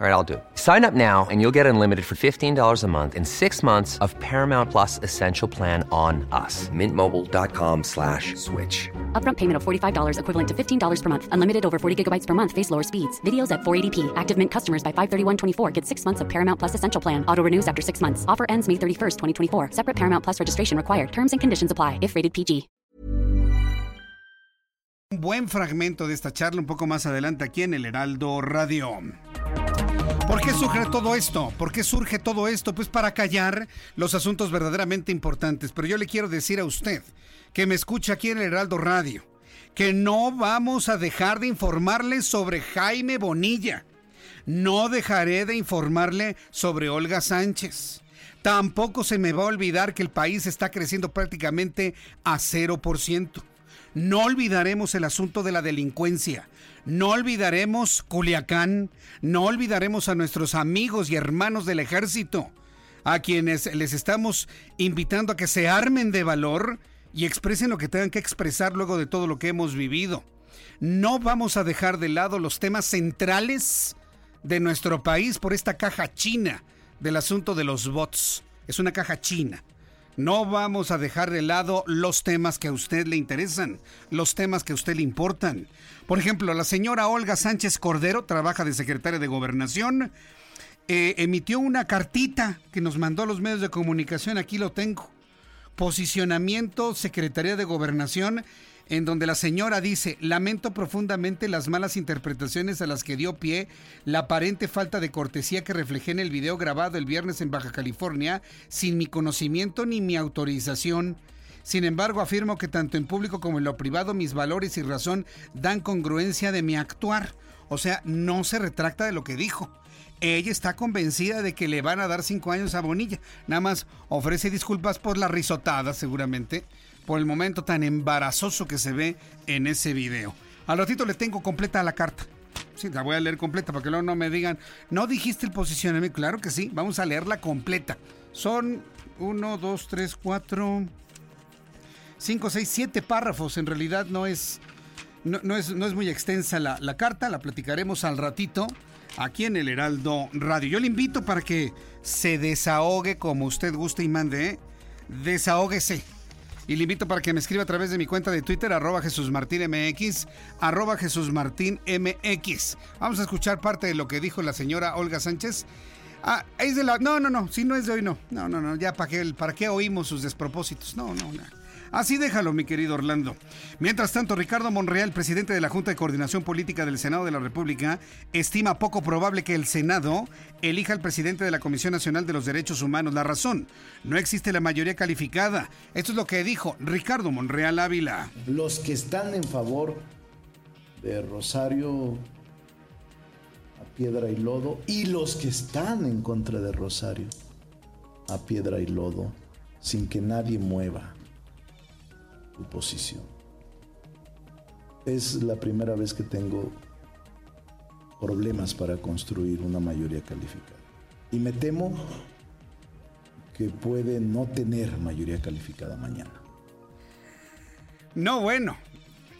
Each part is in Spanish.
All right, I'll do it. Sign up now and you'll get unlimited for $15 a month and 6 months of Paramount Plus Essential Plan on us. MintMobile.com/switch. Upfront payment of $45 equivalent to $15 per month. Unlimited over 40 gigabytes per month. Face lower speeds. Videos at 480p. Active Mint customers by 531.24 get 6 months of Paramount Plus Essential Plan. Auto renews after 6 months. Offer ends May 31st, 2024. Separate Paramount Plus registration required. Terms and conditions apply if rated PG. Un buen fragmento de esta charla un poco más adelante aquí en el Heraldo Radio. ¿Por qué surge todo esto? Pues para callar los asuntos verdaderamente importantes. Pero yo le quiero decir a usted, que me escucha aquí en el Heraldo Radio, que no vamos a dejar de informarle sobre Jaime Bonilla. No dejaré de informarle sobre Olga Sánchez. Tampoco se me va a olvidar que el país está creciendo prácticamente a 0%. No olvidaremos el asunto de la delincuencia. No olvidaremos Culiacán, no olvidaremos a nuestros amigos y hermanos del ejército, a quienes les estamos invitando a que se armen de valor y expresen lo que tengan que expresar luego de todo lo que hemos vivido. No vamos a dejar de lado los temas centrales de nuestro país por esta caja china del asunto de los bots. Es una caja china. No vamos a dejar de lado los temas que a usted le interesan, los temas que a usted le importan. Por ejemplo, la señora Olga Sánchez Cordero, trabaja de secretaria de Gobernación, emitió una cartita que nos mandó a los medios de comunicación, aquí lo tengo, posicionamiento Secretaría de Gobernación, en donde la señora dice: lamento profundamente las malas interpretaciones a las que dio pie la aparente falta de cortesía que reflejé en el video grabado el viernes en Baja California sin mi conocimiento ni mi autorización. Sin embargo, afirmo que tanto en público como en lo privado mis valores y razón dan congruencia de mi actuar. O sea, no se retracta de lo que dijo. Ella está convencida de que le van a dar 5 años a Bonilla. Nada más ofrece disculpas por la risotada, seguramente, por el momento tan embarazoso que se ve en ese video. Al ratito le tengo completa la carta. Sí, la voy a leer completa para que luego no me digan, ¿no dijiste el posicionamiento? Claro que sí, vamos a leerla completa. Son 1, 2, 3, 4, 5, 6, 7 párrafos. En realidad no es muy extensa la carta, la platicaremos al ratito aquí en el Heraldo Radio. Yo le invito para que se desahogue como usted guste y mande, ¿eh? Desahóguese. Y le invito para que me escriba a través de mi cuenta de Twitter, @JesusMartinMX, @JesusMartinMX. Vamos a escuchar parte de lo que dijo la señora Olga Sánchez. Ah, es de la... No, si no es de hoy, no. No, ya para qué oímos sus despropósitos. No. Así déjalo, mi querido Orlando. Mientras tanto, Ricardo Monreal, presidente de la Junta de Coordinación Política del Senado de la República, estima poco probable que el Senado elija al presidente de la Comisión Nacional de los Derechos Humanos. La razón, no existe la mayoría calificada. Esto es lo que dijo Ricardo Monreal Ávila. Los que están en favor de Rosario a piedra y lodo y los que están en contra de Rosario a piedra y lodo, sin que nadie mueva posición. Es la primera vez que tengo problemas para construir una mayoría calificada. Y me temo que puede no tener mayoría calificada mañana. No, bueno,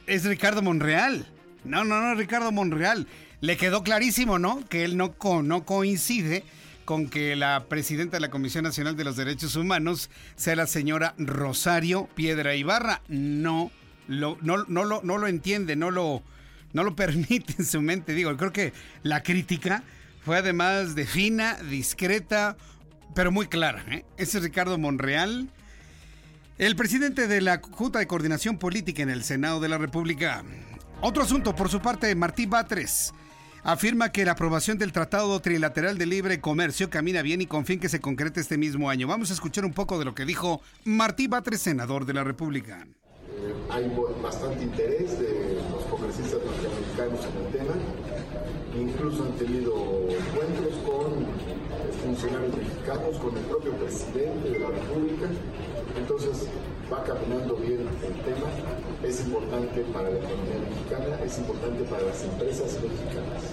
es Ricardo Monreal. No, Ricardo Monreal. Le quedó clarísimo, ¿no? Que él no coincide con que la presidenta de la Comisión Nacional de los Derechos Humanos sea la señora Rosario Piedra Ibarra. No lo entiende, no lo permite en su mente. Digo, creo que la crítica fue además de fina, discreta, pero muy clara, ¿eh? Ese es Ricardo Monreal, el presidente de la Junta de Coordinación Política en el Senado de la República. Otro asunto, por su parte, Martí Batres afirma que la aprobación del Tratado Trilateral de Libre Comercio camina bien y confía en que se concrete este mismo año. Vamos a escuchar un poco de lo que dijo Martí Batres, senador de la República. Hay bastante interés de los congresistas norteamericanos en el tema. Incluso han tenido encuentros con funcionarios mexicanos, con el propio presidente de la República. Entonces, va caminando bien el tema. Es importante para la economía mexicana, es importante para las empresas mexicanas.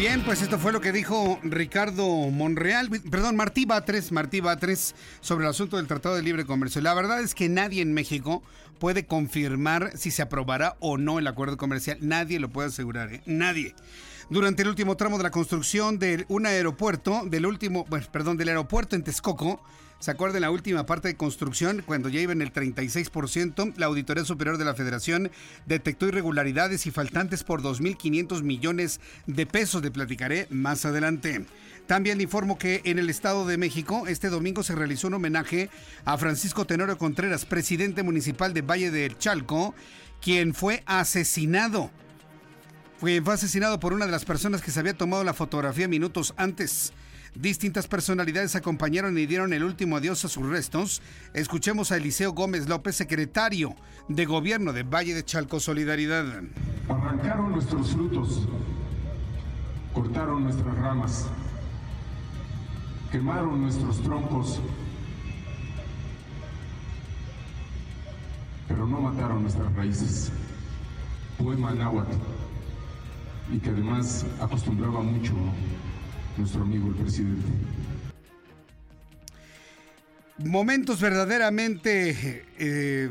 Bien, pues esto fue lo que dijo Ricardo Monreal, perdón, Martí Batres, sobre el asunto del Tratado de Libre Comercio. La verdad es que nadie en México puede confirmar si se aprobará o no el acuerdo comercial. Nadie lo puede asegurar, ¿eh? Nadie. Durante el último tramo de la construcción de un aeropuerto, del aeropuerto en Texcoco, ¿se acuerdan la última parte de construcción? Cuando ya iba en el 36%, la Auditoría Superior de la Federación detectó irregularidades y faltantes por 2.500 millones de pesos. Le platicaré más adelante. También le informo que en el Estado de México, este domingo se realizó un homenaje a Francisco Tenorio Contreras, presidente municipal de Valle del Chalco, quien fue asesinado. Fue asesinado por una de las personas que se había tomado la fotografía minutos antes. Distintas personalidades acompañaron y dieron el último adiós a sus restos. Escuchemos a Eliseo Gómez López, secretario de Gobierno de Valle de Chalco Solidaridad. Arrancaron nuestros frutos, cortaron nuestras ramas, quemaron nuestros troncos, pero no mataron nuestras raíces. Poema náhuatl, y que además acostumbraba mucho nuestro amigo el presidente. Momentos verdaderamente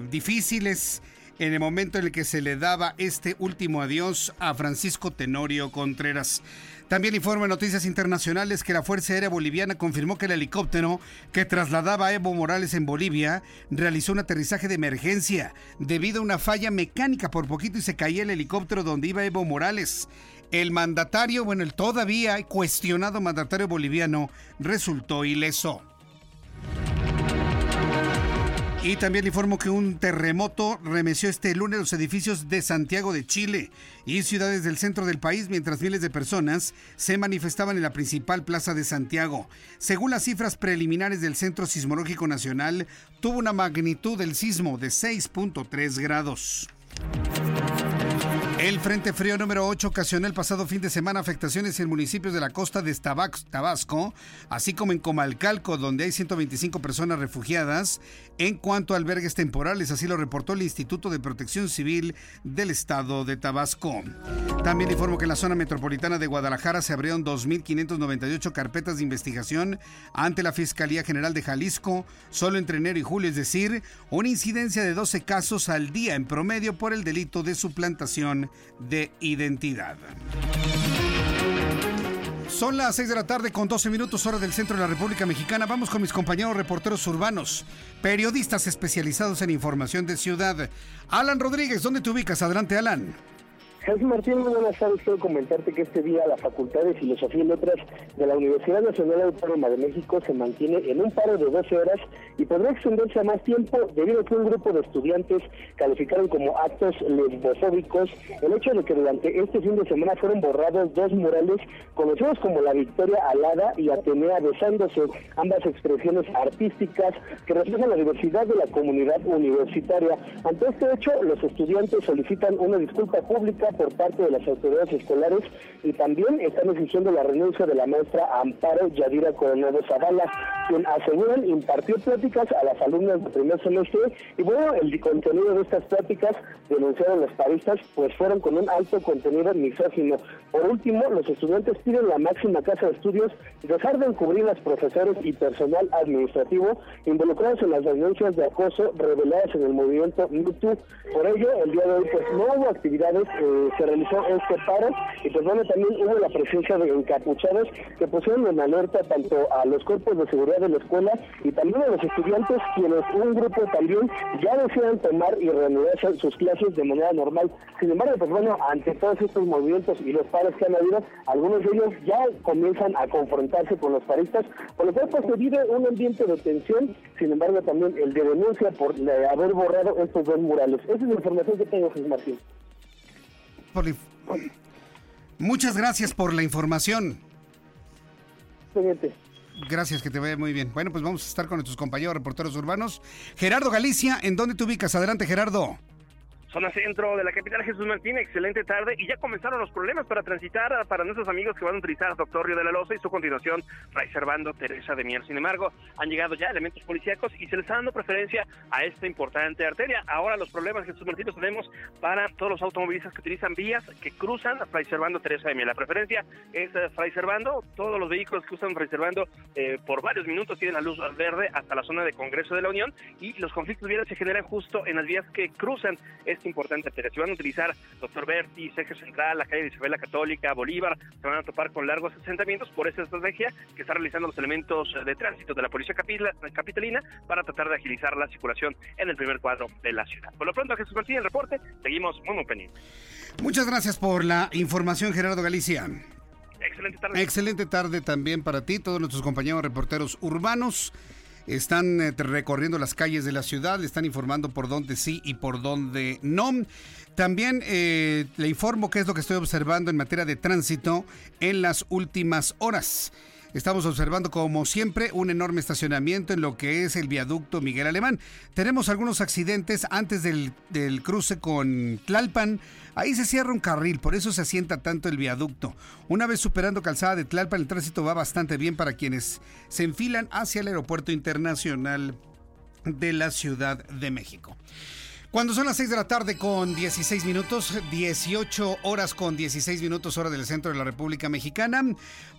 difíciles en el momento en el que se le daba este último adiós a Francisco Tenorio Contreras. También informa en Noticias Internacionales que la Fuerza Aérea Boliviana confirmó que el helicóptero que trasladaba a Evo Morales en Bolivia realizó un aterrizaje de emergencia debido a una falla mecánica por poquito y se caía el helicóptero donde iba Evo Morales. El mandatario, el todavía cuestionado mandatario boliviano, resultó ileso. Y también le informo que un terremoto remeció este lunes los edificios de Santiago de Chile y ciudades del centro del país, mientras miles de personas se manifestaban en la principal plaza de Santiago. Según las cifras preliminares del Centro Sismológico Nacional, tuvo una magnitud del sismo de 6.3 grados. El Frente Frío número 8 ocasionó el pasado fin de semana afectaciones en municipios de la costa de Tabasco, así como en Comalcalco, donde hay 125 personas refugiadas en cuanto a albergues temporales, así lo reportó el Instituto de Protección Civil del Estado de Tabasco. También informo que en la zona metropolitana de Guadalajara se abrieron 2.598 carpetas de investigación ante la Fiscalía General de Jalisco, solo entre enero y julio, es decir, una incidencia de 12 casos al día en promedio por el delito de suplantación de identidad. Son las 6 de la tarde con 12 minutos, hora del centro de la República Mexicana. Vamos con mis compañeros reporteros urbanos, periodistas especializados en información de ciudad. Alan Rodríguez, ¿dónde te ubicas? Adelante, Alan. Jesús Martín, muy buenas tardes. Quiero comentarte que este día la Facultad de Filosofía y Letras de la Universidad Nacional Autónoma de México se mantiene en un paro de 12 horas y podrá extenderse a más tiempo debido a que un grupo de estudiantes calificaron como actos lesbofóbicos el hecho de que durante este fin de semana fueron borrados dos murales conocidos como La Victoria Alada y Atenea Besándose, ambas expresiones artísticas que reflejan la diversidad de la comunidad universitaria. Ante este hecho, los estudiantes solicitan una disculpa pública por parte de las autoridades escolares y también están exigiendo la renuncia de la maestra Amparo Yadira Coronado Zavala, quien aseguran impartió pláticas a las alumnas del primer semestre y el contenido de estas pláticas, denunciaron los paristas, pues fueron con un alto contenido misógino. Por último, los estudiantes piden la máxima casa de estudios dejar de encubrir a los profesores y personal administrativo involucrados en las denuncias de acoso reveladas en el movimiento Me Too. Por ello, el día de hoy no hubo actividades, se realizó este paro y también hubo la presencia de encapuchados que pusieron en alerta tanto a los cuerpos de seguridad de la escuela y también a los estudiantes, quienes un grupo también ya desean tomar y reanudar sus clases de manera normal. Sin embargo, ante todos estos movimientos y los paros que han habido, algunos de ellos ya comienzan a confrontarse con los paristas, por lo cual se vive un ambiente de tensión, sin embargo también el de denuncia por haber borrado estos dos murales. Esa es la información que tengo, Jesús Martín. Muchas gracias por la información. Siguiente. Gracias, que te vaya muy bien. Bueno, pues vamos a estar con nuestros compañeros reporteros urbanos. Gerardo Galicia, ¿en dónde te ubicas? Adelante, Gerardo. Zona centro de la capital, Jesús Martín, excelente tarde, y ya comenzaron los problemas para transitar para nuestros amigos que van a utilizar Doctor Río de la Loza y su continuación Fray Servando Teresa de Mier. Sin embargo, han llegado ya elementos policíacos y se les está dando preferencia a esta importante arteria. Ahora los problemas, Jesús Martín, los tenemos para todos los automovilistas que utilizan vías que cruzan a Fray Servando Teresa de Mier. La preferencia es Fray Servando. Todos los vehículos que usan Fray Servando por varios minutos tienen la luz verde hasta la zona de Congreso de la Unión, y los conflictos viales se generan justo en las vías que cruzan esta importante arteria. Si van a utilizar Doctor Berti, Eje Central, la calle de Isabel la Católica, Bolívar, se van a topar con largos asentamientos por esa estrategia que está realizando los elementos de tránsito de la policía capitalina para tratar de agilizar la circulación en el primer cuadro de la ciudad. Por lo pronto, Jesús Martín, el reporte, seguimos muy pendientes. Muchas gracias por la información, Gerardo Galicia. Excelente tarde. Excelente tarde también para ti. Todos nuestros compañeros reporteros urbanos están recorriendo las calles de la ciudad, le están informando por dónde sí y por dónde no. También le informo qué es lo que estoy observando en materia de tránsito en las últimas horas. Estamos observando, como siempre, un enorme estacionamiento en lo que es el viaducto Miguel Alemán. Tenemos algunos accidentes antes del cruce con Tlalpan. Ahí se cierra un carril, por eso se asienta tanto el viaducto. Una vez superando calzada de Tlalpan, el tránsito va bastante bien para quienes se enfilan hacia el Aeropuerto Internacional de la Ciudad de México. Cuando son las 6 de la tarde con 16 minutos, 18 horas con 16 minutos, hora del centro de la República Mexicana,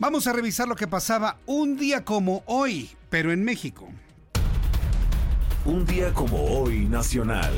vamos a revisar lo que pasaba un día como hoy, pero en México. Un día como hoy, nacional.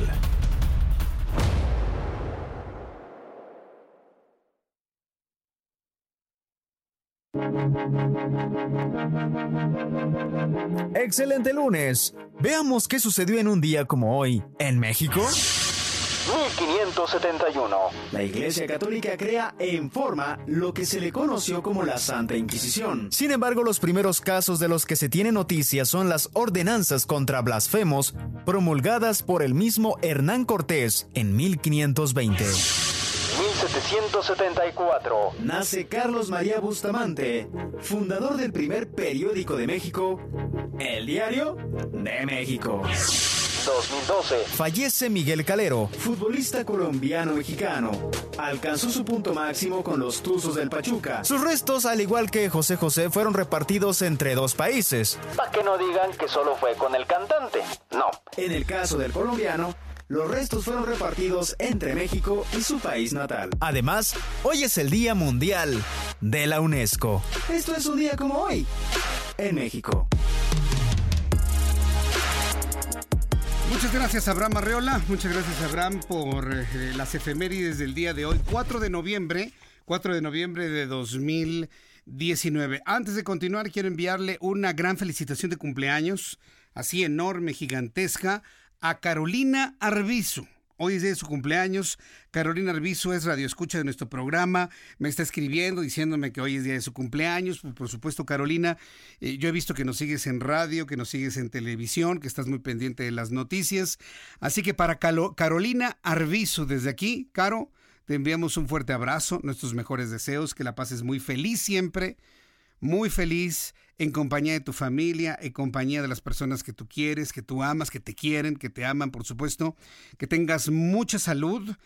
Excelente lunes. Veamos qué sucedió en un día como hoy en México. 1571. La Iglesia Católica crea en forma lo que se le conoció como la Santa Inquisición. Sin embargo, los primeros casos de los que se tiene noticia son las ordenanzas contra blasfemos promulgadas por el mismo Hernán Cortés en 1520. 1774. Nace Carlos María Bustamante, fundador del primer periódico de México, El Diario de México. 2012. Fallece Miguel Calero, futbolista colombiano-mexicano. Alcanzó su punto máximo con los Tuzos del Pachuca. Sus restos, al igual que José José, fueron repartidos entre dos países. Para que no digan que solo fue con el cantante, no. En el caso del colombiano, los restos fueron repartidos entre México y su país natal. Además, hoy es el Día Mundial de la UNESCO. Esto es un día como hoy en México. Muchas gracias, Abraham Arreola. Muchas gracias, Abraham, por las efemérides del día de hoy, 4 de noviembre de 2019. Antes de continuar, quiero enviarle una gran felicitación de cumpleaños, así enorme, gigantesca, a Carolina Arbizu. Hoy es de su cumpleaños. Carolina Arbizu es radioescucha de nuestro programa. Me está escribiendo, diciéndome que hoy es día de su cumpleaños. Por supuesto, Carolina, yo he visto que nos sigues en radio, que nos sigues en televisión, que estás muy pendiente de las noticias. Así que para Carolina Arbizu, desde aquí, Caro, te enviamos un fuerte abrazo, nuestros mejores deseos, que la pases muy feliz siempre, muy feliz, en compañía de tu familia, en compañía de las personas que tú quieres, que tú amas, que te quieren, que te aman, por supuesto, que tengas mucha salud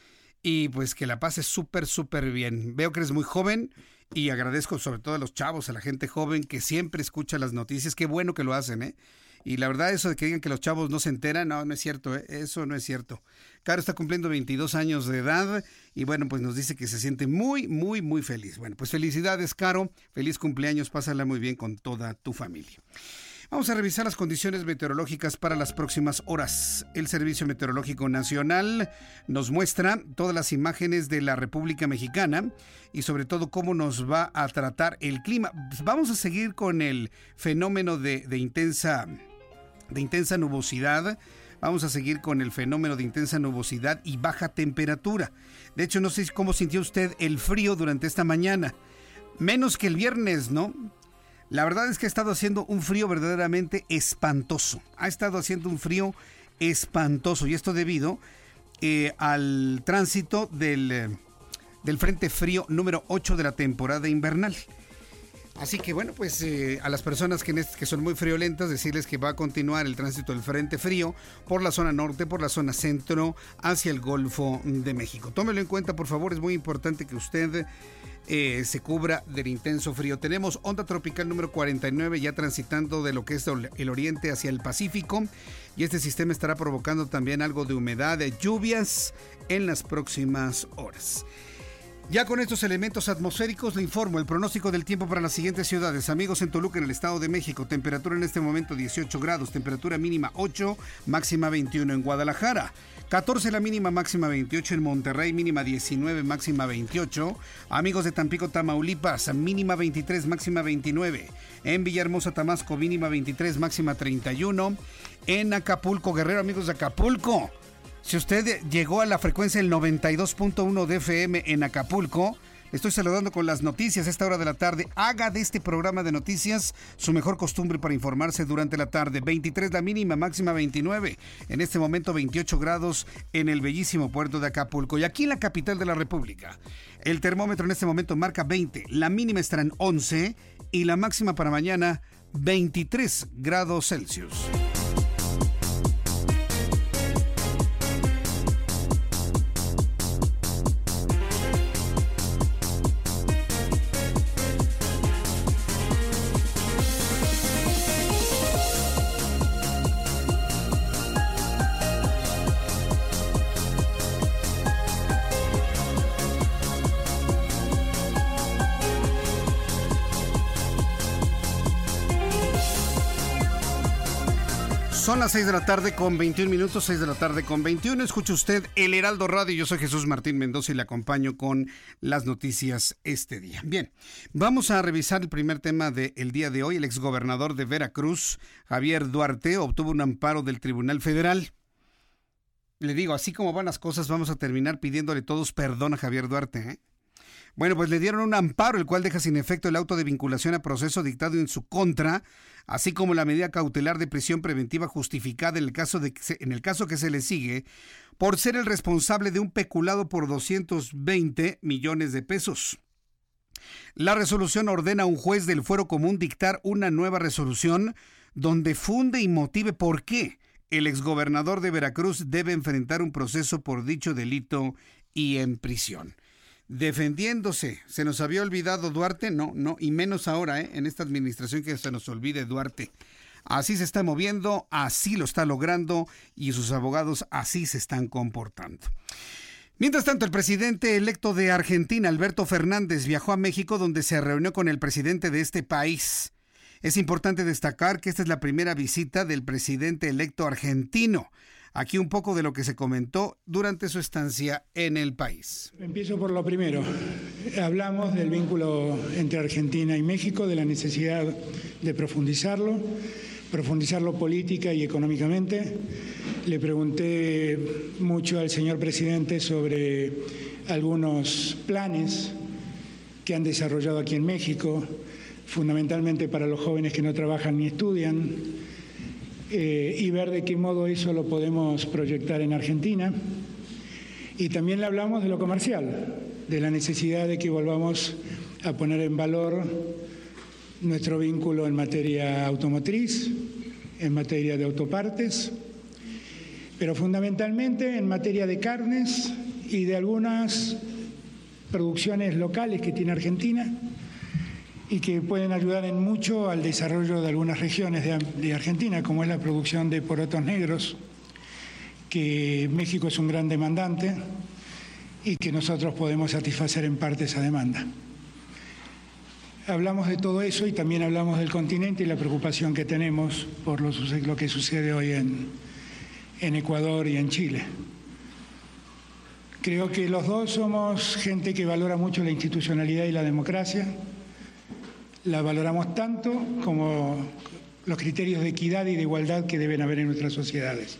y pues que la pases súper bien. Veo que eres muy joven y agradezco sobre todo a los chavos, a la gente joven que siempre escucha las noticias. Qué bueno que lo hacen, ¿eh? Y la verdad, eso de que digan que los chavos no se enteran, no es cierto, ¿eh? Eso no es cierto. Caro está cumpliendo 22 años de edad y bueno, pues nos dice que se siente muy feliz. Bueno, pues felicidades, Caro, feliz cumpleaños, pásala muy bien con toda tu familia. Vamos a revisar las condiciones meteorológicas para las próximas horas. El Servicio Meteorológico Nacional nos muestra todas las imágenes de la República Mexicana y sobre todo cómo nos va a tratar el clima. Vamos a seguir con el fenómeno de intensa nubosidad. Vamos a seguir con el fenómeno de intensa nubosidad y baja temperatura. De hecho, no sé cómo sintió usted el frío durante esta mañana. Menos que el viernes, ¿no? La verdad es que ha estado haciendo un frío verdaderamente espantoso. Ha estado haciendo un frío espantoso. Y esto debido al tránsito del Frente Frío número 8 de la temporada invernal. Así que bueno, pues a las personas que son muy friolentas, decirles que va a continuar el tránsito del Frente Frío por la zona norte, por la zona centro, hacia el Golfo de México. Tómelo en cuenta, por favor, es muy importante que usted se cubra del intenso frío. Tenemos onda tropical número 49 ya transitando de lo que es el oriente hacia el Pacífico, y este sistema estará provocando también algo de humedad, de lluvias en las próximas horas. Ya con estos elementos atmosféricos le informo el pronóstico del tiempo para las siguientes ciudades. Amigos, en Toluca, en el Estado de México, temperatura en este momento 18 grados, temperatura mínima 8, máxima 21. En Guadalajara, 14 la mínima, máxima 28. En Monterrey, mínima 19, máxima 28. Amigos de Tampico, Tamaulipas, mínima 23, máxima 29. En Villahermosa, Tabasco, mínima 23, máxima 31. En Acapulco, Guerrero, amigos de Acapulco, si usted llegó a la frecuencia del 92.1 de FM en Acapulco, le estoy saludando con las noticias a esta hora de la tarde. Haga de este programa de noticias su mejor costumbre para informarse durante la tarde. 23 la mínima, máxima 29. En este momento 28 grados en el bellísimo puerto de Acapulco. Y aquí en la capital de la República, el termómetro en este momento marca 20. La mínima estará en 11 y la máxima para mañana 23 grados Celsius. Son las 6 de la tarde con 21 minutos, 6 de la tarde con 21. Escucha usted el Heraldo Radio. Yo soy Jesús Martín Mendoza y le acompaño con las noticias este día. Bien, vamos a revisar el primer tema del día de hoy. El exgobernador de Veracruz, Javier Duarte, obtuvo un amparo del Tribunal Federal. Le digo, así como van las cosas, vamos a terminar pidiéndole todos perdón a Javier Duarte, ¿eh? Bueno, pues le dieron un amparo, el cual deja sin efecto el auto de vinculación a proceso dictado en su contra, así como la medida cautelar de prisión preventiva justificada en el caso que se le sigue, por ser el responsable de un peculado por 220 millones de pesos. La resolución ordena a un juez del fuero común dictar una nueva resolución donde funde y motive por qué el exgobernador de Veracruz debe enfrentar un proceso por dicho delito y en prisión. Defendiéndose, ¿se nos había olvidado Duarte? No, y menos ahora, en esta administración, que se nos olvide Duarte. Así se está moviendo, así lo está logrando, y sus abogados así se están comportando. Mientras tanto, el presidente electo de Argentina, Alberto Fernández, viajó a México, donde se reunió con el presidente de este país. Es importante destacar que esta es la primera visita del presidente electo argentino. Aquí un poco de lo que se comentó durante su estancia en el país. Empiezo por lo primero. Hablamos del vínculo entre Argentina y México, de la necesidad de profundizarlo política y económicamente. Le pregunté mucho al señor presidente sobre algunos planes que han desarrollado aquí en México, fundamentalmente para los jóvenes que no trabajan ni estudian, y ver de qué modo eso lo podemos proyectar en Argentina. Y también le hablamos de lo comercial, de la necesidad de que volvamos a poner en valor nuestro vínculo en materia automotriz, en materia de autopartes, pero fundamentalmente en materia de carnes y de algunas producciones locales que tiene Argentina, y que pueden ayudar en mucho al desarrollo de algunas regiones de Argentina, como es la producción de porotos negros, que México es un gran demandante y que nosotros podemos satisfacer en parte esa demanda. Hablamos de todo eso y también hablamos del continente y la preocupación que tenemos por lo que sucede hoy en Ecuador y en Chile. Creo que los dos somos gente que valora mucho la institucionalidad y la democracia. La valoramos tanto como los criterios de equidad y de igualdad que deben haber en nuestras sociedades.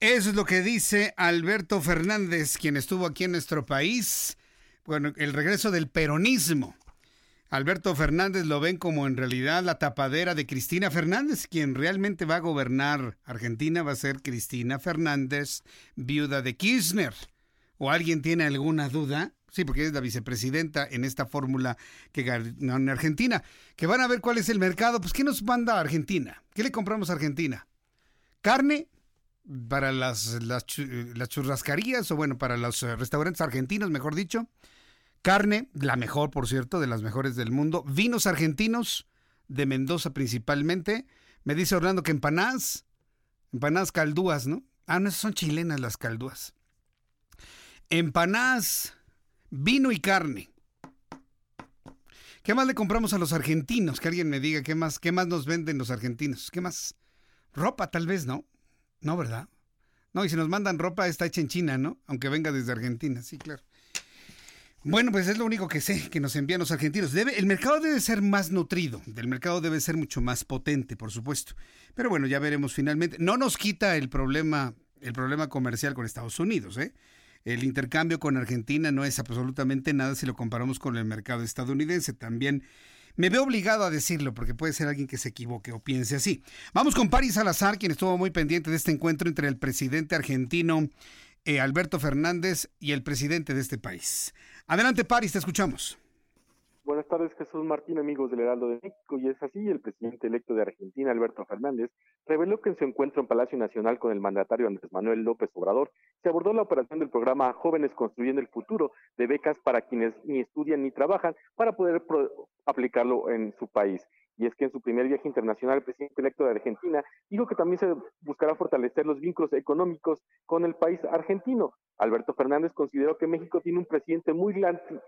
Eso es lo que dice Alberto Fernández, quien estuvo aquí en nuestro país. Bueno, el regreso del peronismo. Alberto Fernández lo ven como en realidad la tapadera de Cristina Fernández. Quien realmente va a gobernar Argentina va a ser Cristina Fernández, viuda de Kirchner. ¿O alguien tiene alguna duda? Sí, porque es la vicepresidenta en esta fórmula que ganó en Argentina. Que van a ver cuál es el mercado. Pues, ¿qué nos manda a Argentina? ¿Qué le compramos a Argentina? ¿Carne? Para las churrascarías, o bueno, para los restaurantes argentinos, mejor dicho. Carne, la mejor, por cierto, de las mejores del mundo. Vinos argentinos, de Mendoza principalmente. Me dice Orlando que empanadas caldúas, ¿no? Ah, no, esas son chilenas las caldúas. Empanadas, vino y carne. ¿Qué más le compramos a los argentinos? Que alguien me diga qué más nos venden los argentinos. ¿Qué más? Ropa, tal vez, ¿no? No, ¿verdad? No, y si nos mandan ropa está hecha en China, ¿no? Aunque venga desde Argentina, sí, claro. Bueno, pues es lo único que sé, que nos envían los argentinos. El mercado debe ser más nutrido, el mercado debe ser mucho más potente, por supuesto. Pero bueno, ya veremos finalmente. No nos quita el problema comercial con Estados Unidos, ¿eh? El intercambio con Argentina no es absolutamente nada si lo comparamos con el mercado estadounidense. También me veo obligado a decirlo porque puede ser alguien que se equivoque o piense así. Vamos con Paris Salazar, quien estuvo muy pendiente de este encuentro entre el presidente argentino Alberto Fernández y el presidente de este país. Adelante, Paris, te escuchamos. Buenas tardes, Jesús Martín, amigos del Heraldo de México. Y es así, el presidente electo de Argentina, Alberto Fernández, reveló que en su encuentro en Palacio Nacional con el mandatario Andrés Manuel López Obrador, se abordó la operación del programa Jóvenes Construyendo el Futuro, de becas para quienes ni estudian ni trabajan, para poder aplicarlo en su país. Y es que en su primer viaje internacional, el presidente electo de Argentina dijo que también se buscará fortalecer los vínculos económicos con el país argentino. Alberto Fernández consideró que México tiene un presidente muy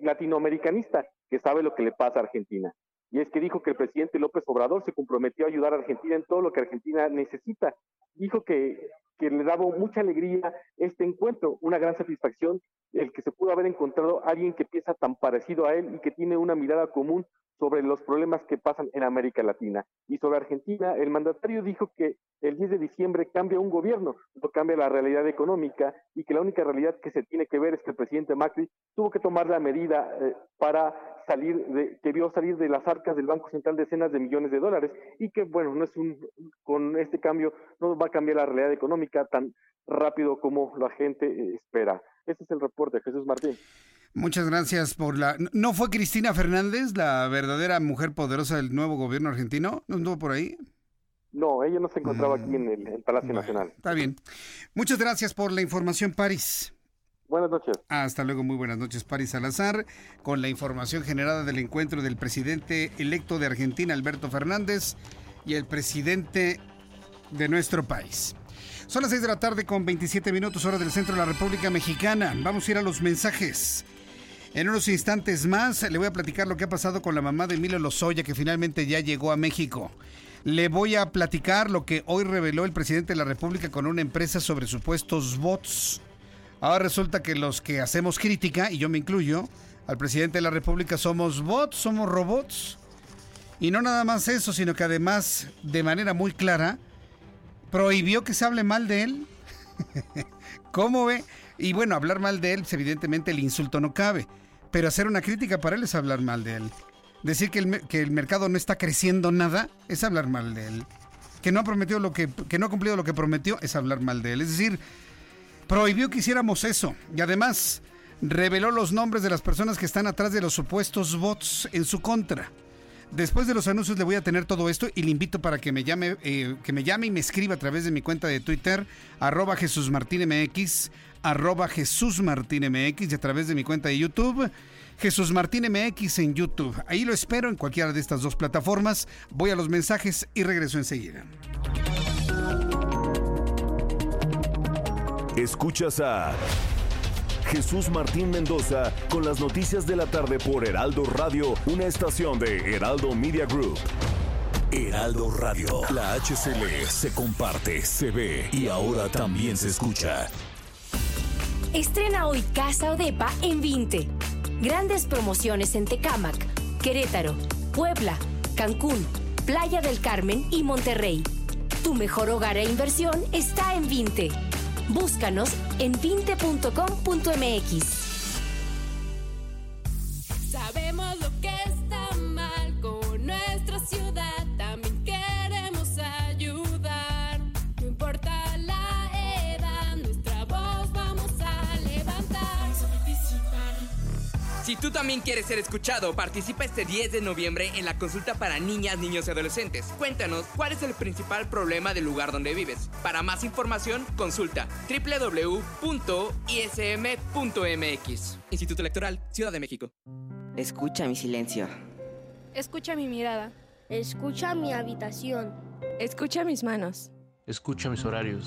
latinoamericanista, que sabe lo que le pasa a Argentina. Y es que dijo que el presidente López Obrador se comprometió a ayudar a Argentina en todo lo que Argentina necesita. Dijo que le daba mucha alegría este encuentro, una gran satisfacción el que se pudo haber encontrado a alguien que piensa tan parecido a él y que tiene una mirada común sobre los problemas que pasan en América Latina. Y sobre Argentina, el mandatario dijo que el 10 de diciembre cambia un gobierno, no cambia la realidad económica, y que la única realidad que se tiene que ver es que el presidente Macri tuvo que tomar la medida para que vio salir de las arcas del Banco Central decenas de millones de dólares, y que, bueno, con este cambio no va a cambiar la realidad económica tan rápido como la gente espera. Este es el reporte, Jesús Martín. Muchas gracias por la... ¿No fue Cristina Fernández la verdadera mujer poderosa del nuevo gobierno argentino? ¿No estuvo por ahí? No, ella no se encontraba aquí en el Palacio Nacional. Está bien. Muchas gracias por la información, París. Buenas noches. Hasta luego, muy buenas noches, Paris Salazar, con la información generada del encuentro del presidente electo de Argentina, Alberto Fernández, y el presidente de nuestro país. Son las 6 de la tarde con 27 minutos, hora del centro de la República Mexicana. Vamos a ir a los mensajes. En unos instantes más le voy a platicar lo que ha pasado con la mamá de Emilio Lozoya, que finalmente ya llegó a México. Le voy a platicar lo que hoy reveló el presidente de la República con una empresa sobre supuestos bots. Ahora resulta que los que hacemos crítica, y yo me incluyo, al presidente de la República somos bots, somos robots. Y no nada más eso, sino que además, de manera muy clara, prohibió que se hable mal de él. ¿Cómo ve? Y bueno, hablar mal de él, pues evidentemente el insulto no cabe, pero hacer una crítica para él es hablar mal de él. Decir que el mercado no está creciendo nada es hablar mal de él. Que no ha prometido que no ha cumplido lo que prometió es hablar mal de él. Es decir, prohibió que hiciéramos eso. Y además reveló los nombres de las personas que están atrás de los supuestos bots en su contra. Después de los anuncios le voy a tener todo esto y le invito para que me llame y me escriba a través de mi cuenta de Twitter, @JesusMartinMX, @JesusMartinMX, y a través de mi cuenta de YouTube, JesusMartinMX en YouTube. Ahí lo espero en cualquiera de estas dos plataformas. Voy a los mensajes y regreso enseguida. Escuchas a Jesús Martín Mendoza con las noticias de la tarde por Heraldo Radio, una estación de Heraldo Media Group. Heraldo Radio, la HCL se comparte, se ve y ahora también se escucha. Estrena hoy Casa Odepa en Vinte. Grandes promociones en Tecámac, Querétaro, Puebla, Cancún, Playa del Carmen y Monterrey. Tu mejor hogar e inversión está en Vinte. Búscanos en vinte.com.mx. Sabemos lo que está mal con nuestra ciudad, también queremos ayudar. No importa la edad, nuestra voz vamos a levantar. Vamos a participar. Si tú también quieres ser escuchado, participa este 10 de noviembre en la consulta para niñas, niños y adolescentes. Cuéntanos cuál es el principal problema del lugar donde vives. Para más información, consulta www.ism.mx. Instituto Electoral, Ciudad de México. Escucha mi silencio. Escucha mi mirada. Escucha mi habitación. Escucha mis manos. Escucha mis horarios.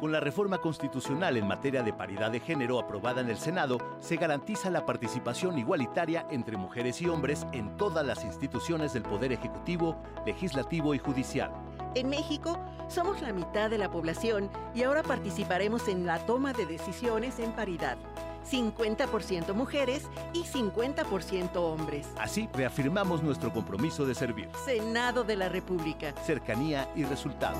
Con la reforma constitucional en materia de paridad de género aprobada en el Senado, se garantiza la participación igualitaria entre mujeres y hombres en todas las instituciones del Poder Ejecutivo, Legislativo y Judicial. En México, somos la mitad de la población y ahora participaremos en la toma de decisiones en paridad. 50% mujeres y 50% hombres. Así reafirmamos nuestro compromiso de servir. Senado de la República. Cercanía y resultados.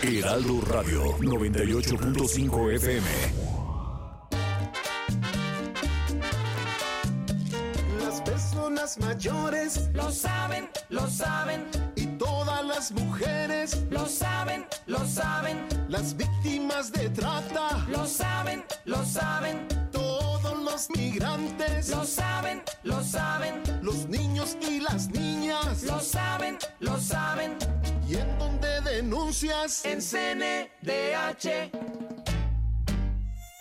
Heraldo Radio 98.5 FM. Las personas mayores lo saben, y todas las mujeres lo saben, las víctimas de trata lo saben, todos los migrantes lo saben, los niños y las niñas lo saben, y en donde denuncias en CNDH.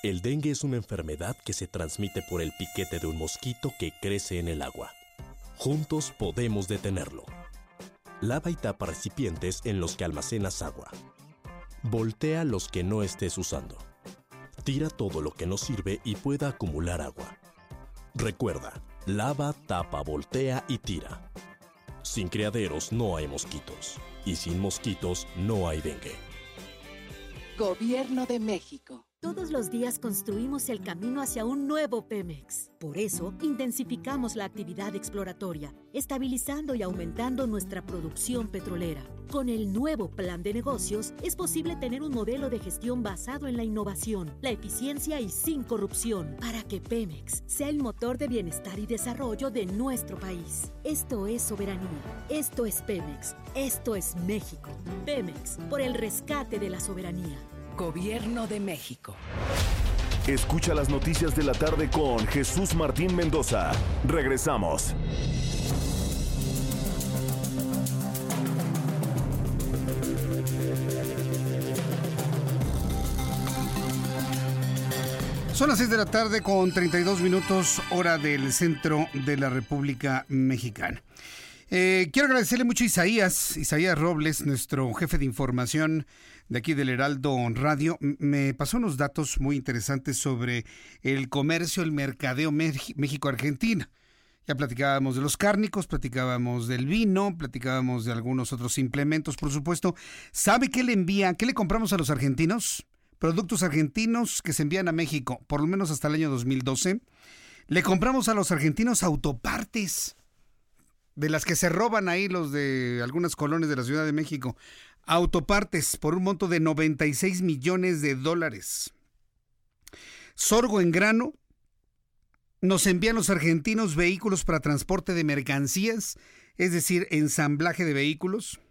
El dengue es una enfermedad que se transmite por el piquete de un mosquito que crece en el agua. Juntos podemos detenerlo. Lava y tapa recipientes en los que almacenas agua. Voltea los que no estés usando. Tira todo lo que no sirve y pueda acumular agua. Recuerda, lava, tapa, voltea y tira. Sin criaderos no hay mosquitos. Y sin mosquitos no hay dengue. Gobierno de México. Todos los días construimos el camino hacia un nuevo Pemex. Por eso, intensificamos la actividad exploratoria, estabilizando y aumentando nuestra producción petrolera. Con el nuevo plan de negocios, es posible tener un modelo de gestión basado en la innovación, la eficiencia y sin corrupción, para que Pemex sea el motor de bienestar y desarrollo de nuestro país. Esto es soberanía. Esto es Pemex. Esto es México. Pemex, por el rescate de la soberanía. Gobierno de México. Escucha las noticias de la tarde con Jesús Martín Mendoza. Regresamos. Son las 6 de la tarde con 32 minutos, hora del centro de la República Mexicana. Quiero agradecerle mucho a Isaías Robles, nuestro jefe de información de aquí del Heraldo Radio. Me pasó unos datos muy interesantes sobre el comercio, el mercadeo México-Argentina. Ya platicábamos de los cárnicos, platicábamos del vino, platicábamos de algunos otros implementos, por supuesto. ¿Sabe qué le envían? ¿Qué le compramos a los argentinos? Productos argentinos que se envían a México, por lo menos hasta el año 2012. Le compramos a los argentinos autopartes, de las que se roban ahí los de algunas colonias de la Ciudad de México. Autopartes por un monto de $96 millones. Sorgo en grano. Nos envían los argentinos vehículos para transporte de mercancías, es decir, ensamblaje de vehículos.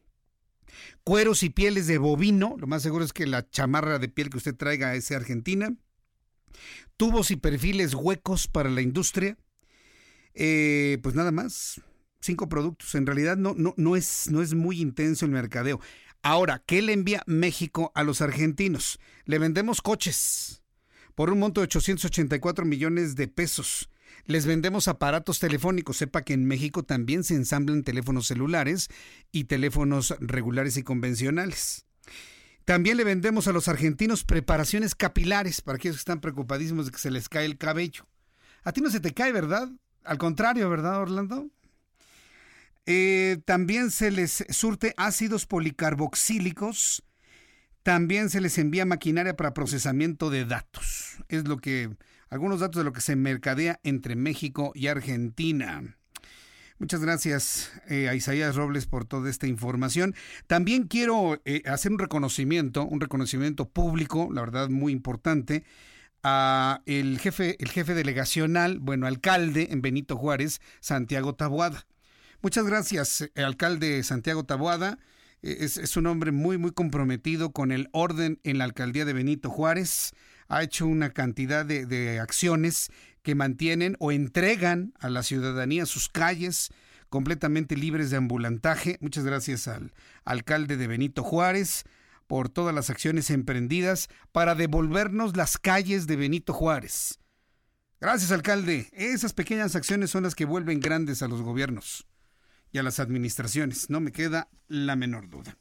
Cueros y pieles de bovino. Lo más seguro es que la chamarra de piel que usted traiga es argentina. Tubos y perfiles huecos para la industria. Pues nada más. 5 productos. En realidad no es muy intenso el mercadeo. Ahora, ¿qué le envía México a los argentinos? Le vendemos coches por un monto de $884 millones. Les vendemos aparatos telefónicos. Sepa que en México también se ensamblan teléfonos celulares y teléfonos regulares y convencionales. También le vendemos a los argentinos preparaciones capilares para aquellos que están preocupadísimos de que se les cae el cabello. A ti no se te cae, ¿verdad? Al contrario, ¿verdad, Orlando? También se les surte ácidos policarboxílicos. También se les envía maquinaria para procesamiento de datos. Es lo que algunos datos de lo que se mercadea entre México y Argentina. Muchas gracias a Isaías Robles por toda esta información. También quiero hacer un reconocimiento público, la verdad muy importante, a el jefe delegacional, alcalde en Benito Juárez, Santiago Taboada. Muchas gracias, alcalde Santiago Taboada. Es un hombre muy, muy comprometido con el orden en la alcaldía de Benito Juárez. Ha hecho una cantidad de acciones que mantienen o entregan a la ciudadanía sus calles completamente libres de ambulantaje. Muchas gracias al alcalde de Benito Juárez por todas las acciones emprendidas para devolvernos las calles de Benito Juárez. Gracias, alcalde. Esas pequeñas acciones son las que vuelven grandes a los gobiernos y a las administraciones, no me queda la menor duda.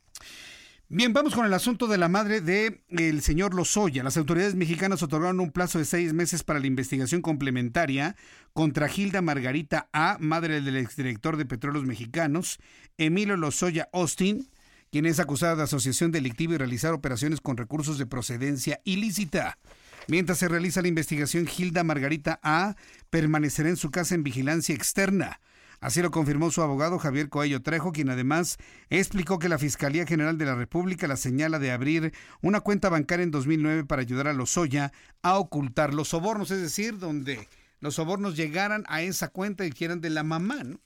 Bien, vamos con el asunto de la madre del señor Lozoya. Las autoridades mexicanas otorgaron un plazo de 6 meses para la investigación complementaria contra Gilda Margarita A., madre del exdirector de Petróleos Mexicanos, Emilio Lozoya Austin, quien es acusada de asociación delictiva y realizar operaciones con recursos de procedencia ilícita. Mientras se realiza la investigación, Gilda Margarita A. permanecerá en su casa en vigilancia externa. Así lo confirmó su abogado Javier Coello Trejo, quien además explicó que la Fiscalía General de la República la señala de abrir una cuenta bancaria en 2009 para ayudar a Lozoya a ocultar los sobornos, es decir, donde los sobornos llegaran a esa cuenta y que eran de la mamá, ¿no?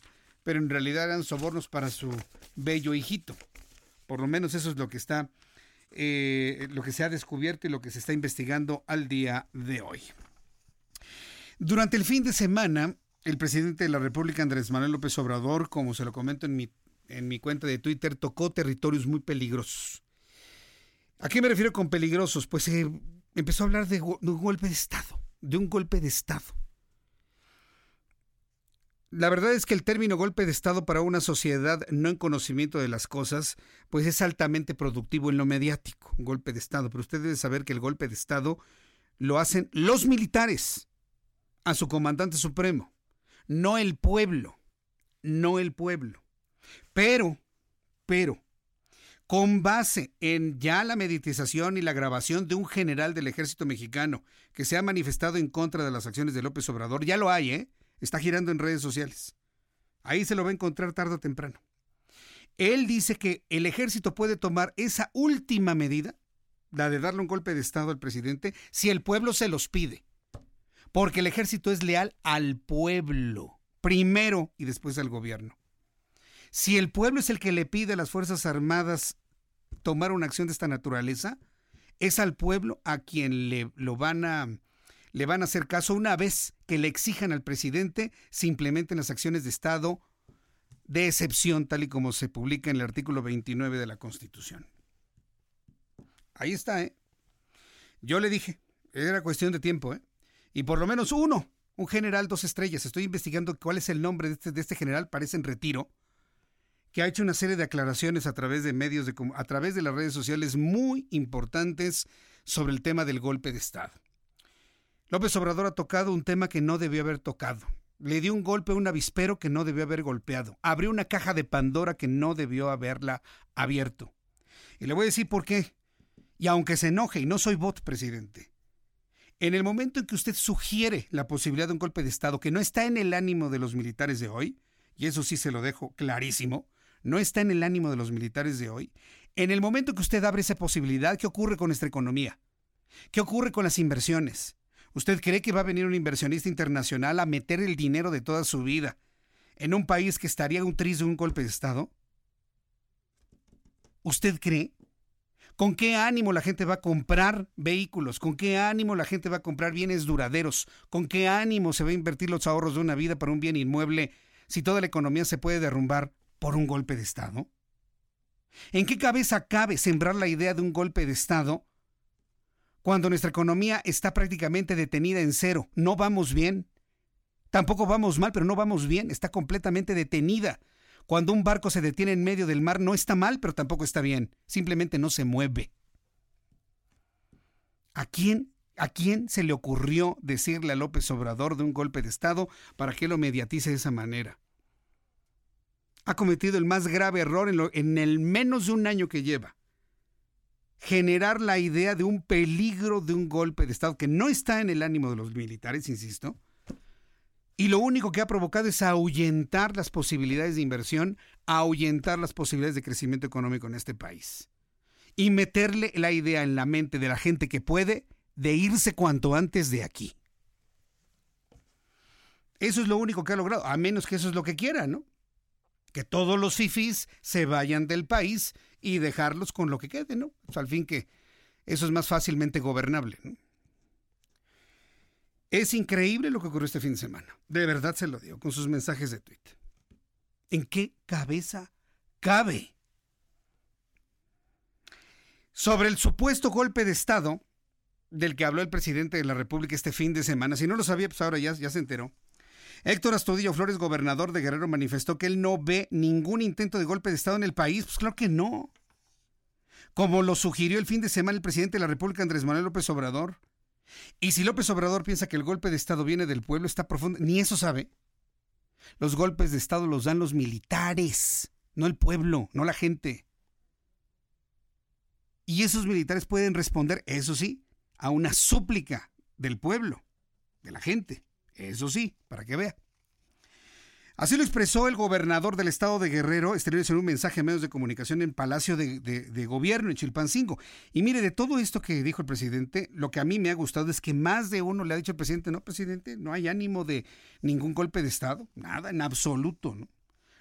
Pero en realidad eran sobornos para su bello hijito. Por lo menos eso es lo que está, lo que se ha descubierto y lo que se está investigando al día de hoy. Durante el fin de semana, el presidente de la República, Andrés Manuel López Obrador, como se lo comento en mi cuenta de Twitter, tocó territorios muy peligrosos. ¿A qué me refiero con peligrosos? Pues empezó a hablar de un golpe de Estado, La verdad es que el término golpe de Estado para una sociedad no en conocimiento de las cosas, pues es altamente productivo en lo mediático, un golpe de Estado. Pero usted debe saber que el golpe de Estado lo hacen los militares a su comandante supremo. No el pueblo. Pero, con base en ya la meditización y la grabación de un general del ejército mexicano que se ha manifestado en contra de las acciones de López Obrador, ya lo hay, está girando en redes sociales. Ahí se lo va a encontrar tarde o temprano. Él dice que el ejército puede tomar esa última medida, la de darle un golpe de Estado al presidente, si el pueblo se los pide. Porque el ejército es leal al pueblo, primero y después al gobierno. Si el pueblo es el que le pide a las Fuerzas Armadas tomar una acción de esta naturaleza, es al pueblo a quien le van a hacer caso una vez que le exijan al presidente se implementen las acciones de Estado de excepción, tal y como se publica en el artículo 29 de la Constitución. Ahí está, Yo le dije, era cuestión de tiempo, Y por lo menos un general 2 estrellas, estoy investigando cuál es el nombre de este general, parece en retiro, que ha hecho una serie de aclaraciones a través de medios, a través de las redes sociales muy importantes sobre el tema del golpe de Estado. López Obrador ha tocado un tema que no debió haber tocado. Le dio un golpe a un avispero que no debió haber golpeado. Abrió una caja de Pandora que no debió haberla abierto. Y le voy a decir por qué. Y aunque se enoje, y no soy bot, presidente, en el momento en que usted sugiere la posibilidad de un golpe de Estado que no está en el ánimo de los militares de hoy, y eso sí se lo dejo clarísimo, no está en el ánimo de los militares de hoy, en el momento en que usted abre esa posibilidad, ¿qué ocurre con nuestra economía? ¿Qué ocurre con las inversiones? ¿Usted cree que va a venir un inversionista internacional a meter el dinero de toda su vida en un país que estaría un tris de un golpe de Estado? ¿Usted cree? ¿Con qué ánimo la gente va a comprar vehículos? ¿Con qué ánimo la gente va a comprar bienes duraderos? ¿Con qué ánimo se va a invertir los ahorros de una vida para un bien inmueble si toda la economía se puede derrumbar por un golpe de Estado? ¿En qué cabeza cabe sembrar la idea de un golpe de Estado cuando nuestra economía está prácticamente detenida en cero? No vamos bien. Tampoco vamos mal, pero no vamos bien. Está completamente detenida. Cuando un barco se detiene en medio del mar, no está mal, pero tampoco está bien. Simplemente no se mueve. ¿A quién se le ocurrió decirle a López Obrador de un golpe de Estado para que lo mediatice de esa manera? Ha cometido el más grave error en el menos de un año que lleva. Generar la idea de un peligro de un golpe de Estado que no está en el ánimo de los militares, insisto. y lo único que ha provocado es ahuyentar las posibilidades de inversión, ahuyentar las posibilidades de crecimiento económico en este país. Y meterle la idea en la mente de la gente que puede de irse cuanto antes de aquí. Eso es lo único que ha logrado, a menos que eso es lo que quiera, ¿no? Que todos los fifís se vayan del país y dejarlos con lo que quede, ¿no? O sea, al fin que eso es más fácilmente gobernable, ¿no? Es increíble lo que ocurrió este fin de semana. De verdad se lo digo, con sus mensajes de tweet. ¿En qué cabeza cabe? Sobre el supuesto golpe de Estado del que habló el presidente de la República este fin de semana. Si no lo sabía, pues ahora ya se enteró. Héctor Astudillo Flores, gobernador de Guerrero, manifestó que él no ve ningún intento de golpe de Estado en el país. Pues claro que no. Como lo sugirió el fin de semana el presidente de la República, Andrés Manuel López Obrador. Y si López Obrador piensa que el golpe de Estado viene del pueblo, está profundo. Ni eso sabe. Los golpes de Estado los dan los militares, no el pueblo, no la gente. Y esos militares pueden responder, eso sí, a una súplica del pueblo, de la gente. Eso sí, para que vea. Así lo expresó el gobernador del estado de Guerrero, en un mensaje a medios de comunicación en Palacio de Gobierno, en Chilpancingo. Y mire, de todo esto que dijo el presidente, lo que a mí me ha gustado es que más de uno le ha dicho al presidente, no hay ánimo de ningún golpe de Estado, nada, en absoluto, ¿no?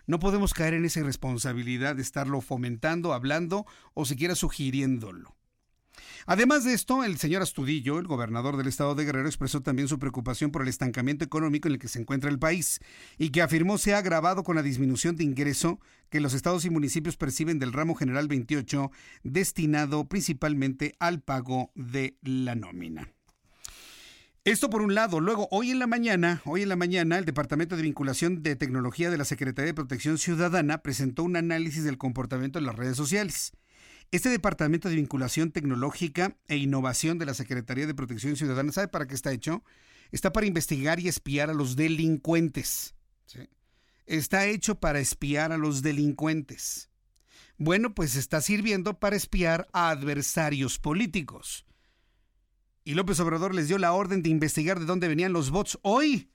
No podemos caer en esa irresponsabilidad de estarlo fomentando, hablando o siquiera sugiriéndolo. Además de esto, el señor Astudillo, el gobernador del estado de Guerrero, expresó también su preocupación por el estancamiento económico en el que se encuentra el país y que afirmó se ha agravado con la disminución de ingreso que los estados y municipios perciben del ramo general 28, destinado principalmente al pago de la nómina. Esto por un lado. Luego, hoy en la mañana, el Departamento de Vinculación de Tecnología de la Secretaría de Protección Ciudadana presentó un análisis del comportamiento en las redes sociales. Este Departamento de Vinculación Tecnológica e Innovación de la Secretaría de Protección Ciudadana, ¿sabe para qué está hecho? Está para investigar y espiar a los delincuentes. ¿Sí? Está hecho para espiar a los delincuentes. Bueno, pues está sirviendo para espiar a adversarios políticos. Y López Obrador les dio la orden de investigar de dónde venían los bots. Hoy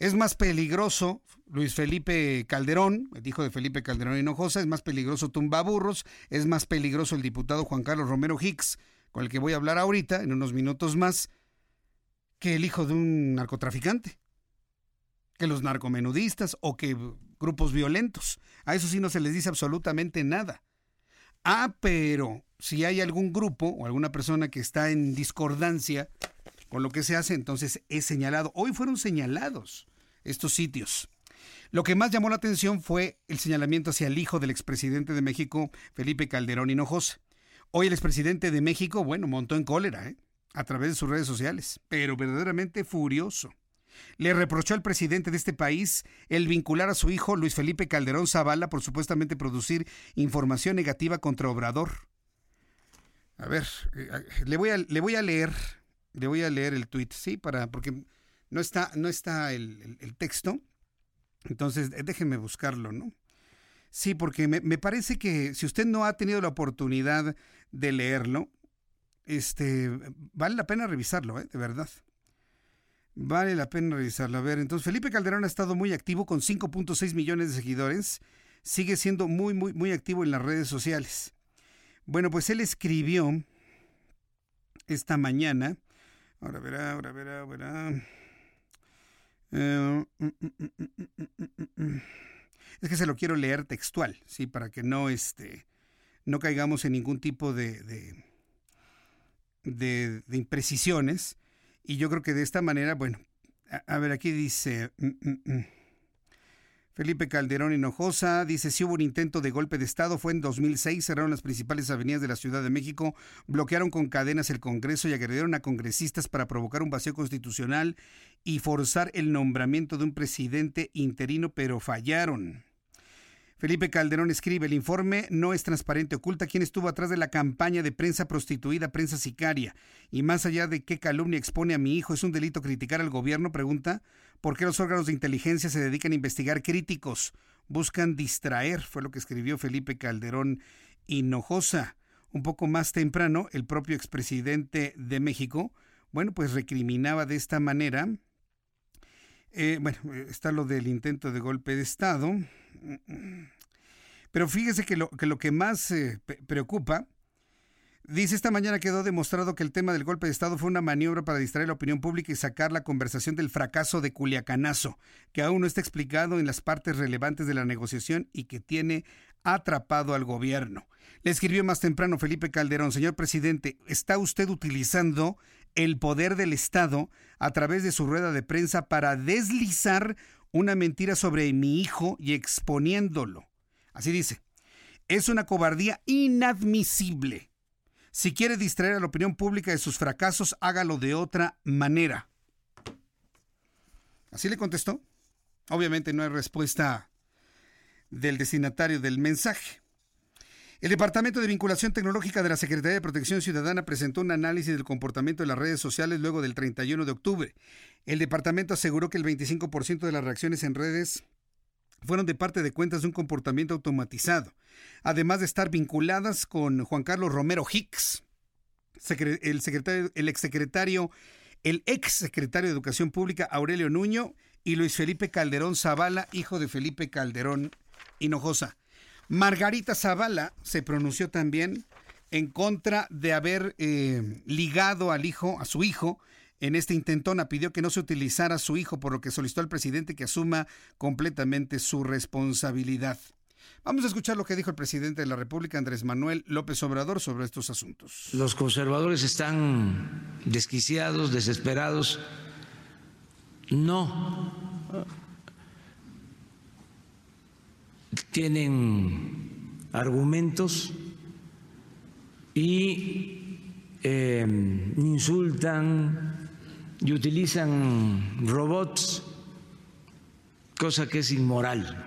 es más peligroso Luis Felipe Calderón, el hijo de Felipe Calderón Hinojosa, es más peligroso Tumbaburros, es más peligroso el diputado Juan Carlos Romero Hicks, con el que voy a hablar ahorita, en unos minutos más, que el hijo de un narcotraficante, que los narcomenudistas o que grupos violentos. A eso sí no se les dice absolutamente nada. Ah, pero si hay algún grupo o alguna persona que está en discordancia con lo que se hace, entonces es señalado. Hoy fueron señalados estos sitios. Lo que más llamó la atención fue el señalamiento hacia el hijo del expresidente de México, Felipe Calderón Hinojosa. Hoy el expresidente de México, bueno, montó en cólera, a través de sus redes sociales, pero verdaderamente furioso. Le reprochó al presidente de este país el vincular a su hijo, Luis Felipe Calderón Zavala, por supuestamente producir información negativa contra Obrador. A ver, le voy a leer el tuit, sí, porque no está el texto. Entonces, déjenme buscarlo, ¿no? Sí, porque me parece que si usted no ha tenido la oportunidad de leerlo, vale la pena revisarlo, de verdad. Vale la pena revisarlo. A ver, entonces, Felipe Calderón ha estado muy activo con 5.6 millones de seguidores. Sigue siendo muy, muy, muy activo en las redes sociales. Bueno, pues él escribió esta mañana. Ahora verá. Es que se lo quiero leer textual, sí, para que no caigamos en ningún tipo de imprecisiones. Y yo creo que de esta manera, bueno, a ver, aquí dice Felipe Calderón Hinojosa, dice, si hubo un intento de golpe de Estado, fue en 2006, cerraron las principales avenidas de la Ciudad de México, bloquearon con cadenas el Congreso y agredieron a congresistas para provocar un vacío constitucional y forzar el nombramiento de un presidente interino, pero fallaron. Felipe Calderón escribe, el informe no es transparente, oculta quién estuvo atrás de la campaña de prensa prostituida, prensa sicaria. Y más allá de qué calumnia expone a mi hijo, ¿es un delito criticar al gobierno? Pregunta, ¿por qué los órganos de inteligencia se dedican a investigar críticos? Buscan distraer, fue lo que escribió Felipe Calderón Hinojosa. Un poco más temprano, el propio expresidente de México, bueno, pues recriminaba de esta manera Bueno, está lo del intento de golpe de Estado, pero fíjese que lo que más preocupa, dice: esta mañana quedó demostrado que el tema del golpe de Estado fue una maniobra para distraer la opinión pública y sacar la conversación del fracaso de Culiacanazo, que aún no está explicado en las partes relevantes de la negociación y que tiene atrapado al gobierno. Le escribió más temprano Felipe Calderón: señor presidente, ¿está usted utilizando el poder del Estado a través de su rueda de prensa para deslizar una mentira sobre mi hijo y exponiéndolo? Así dice: es una cobardía inadmisible. Si quiere distraer a la opinión pública de sus fracasos, hágalo de otra manera. Así le contestó. Obviamente no hay respuesta del destinatario del mensaje. El Departamento de Vinculación Tecnológica de la Secretaría de Protección Ciudadana presentó un análisis del comportamiento de las redes sociales luego del 31 de octubre. El departamento aseguró que el 25% de las reacciones en redes fueron de parte de cuentas de un comportamiento automatizado, además de estar vinculadas con Juan Carlos Romero Hicks, el exsecretario de Educación Pública Aurelio Nuño y Luis Felipe Calderón Zavala, hijo de Felipe Calderón Hinojosa. Margarita Zavala se pronunció también en contra de haber ligado a su hijo en esta intentona. Pidió que no se utilizara a su hijo, por lo que solicitó al presidente que asuma completamente su responsabilidad. Vamos a escuchar lo que dijo el presidente de la República, Andrés Manuel López Obrador, sobre estos asuntos. Los conservadores están desquiciados, desesperados. No tienen argumentos y insultan y utilizan robots, cosa que es inmoral.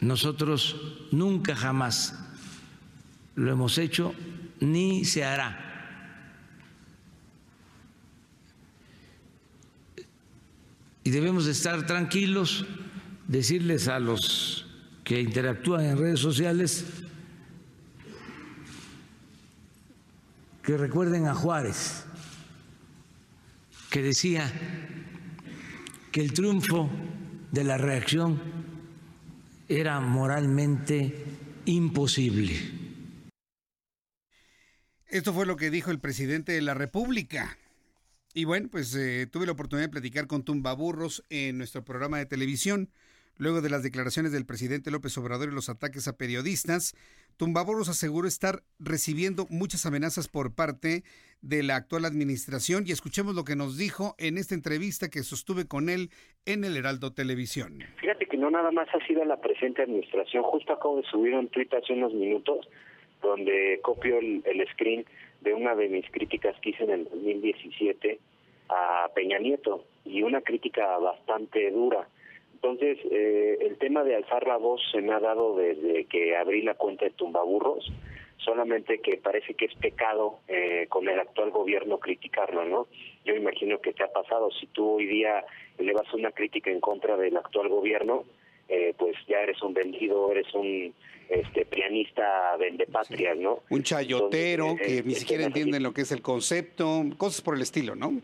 Nosotros nunca jamás lo hemos hecho ni se hará. Y debemos de estar tranquilos. Decirles a los que interactúan en redes sociales que recuerden a Juárez, que decía que el triunfo de la reacción era moralmente imposible. Esto fue lo que dijo el presidente de la República. Y bueno, pues tuve la oportunidad de platicar con Tumbaburros en nuestro programa de televisión. Luego de las declaraciones del presidente López Obrador y los ataques a periodistas, Tumbaburros aseguró estar recibiendo muchas amenazas por parte de la actual administración. Y escuchemos lo que nos dijo en esta entrevista que sostuve con él en el Heraldo Televisión. Fíjate que no nada más ha sido la presente administración. Justo acabo de subir un tuit hace unos minutos donde copio el screen de una de mis críticas que hice en el 2017 a Peña Nieto, y una crítica bastante dura. Entonces, el tema de alzar la voz se me ha dado desde que abrí la cuenta de Tumbaburros, solamente que parece que es pecado con el actual gobierno criticarlo, ¿no? Yo imagino que te ha pasado. Si tú hoy día elevas una crítica en contra del actual gobierno, pues ya eres un vendido, eres un prianista vendepatrias, ¿no? Un chayotero. Entonces, que ni siquiera entienden lo que es el concepto, cosas por el estilo, ¿no?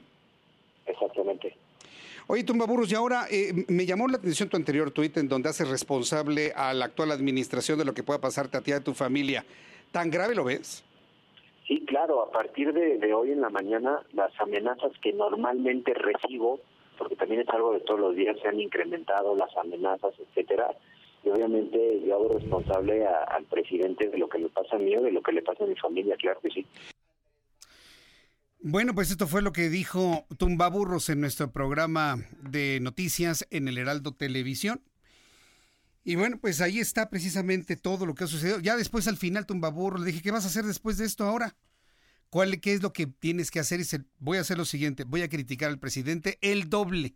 Exactamente. Oye, Tumbaburros, y ahora me llamó la atención tu anterior tuit en donde haces responsable a la actual administración de lo que pueda pasarte a ti y a tu familia. ¿Tan grave lo ves? Sí, claro. A partir de hoy en la mañana, las amenazas que normalmente recibo, porque también es algo de todos los días, se han incrementado las amenazas, etcétera. Y obviamente yo hago responsable al presidente de lo que me pasa a mí o de lo que le pasa a mi familia, claro que sí. Bueno, pues esto fue lo que dijo Tumbaburros en nuestro programa de noticias en el Heraldo Televisión. Y bueno, pues ahí está precisamente todo lo que ha sucedido. Ya después al final Tumbaburros le dije: ¿qué vas a hacer después de esto ahora? ¿Qué es lo que tienes que hacer? Y dice: voy a hacer lo siguiente, voy a criticar al presidente el doble.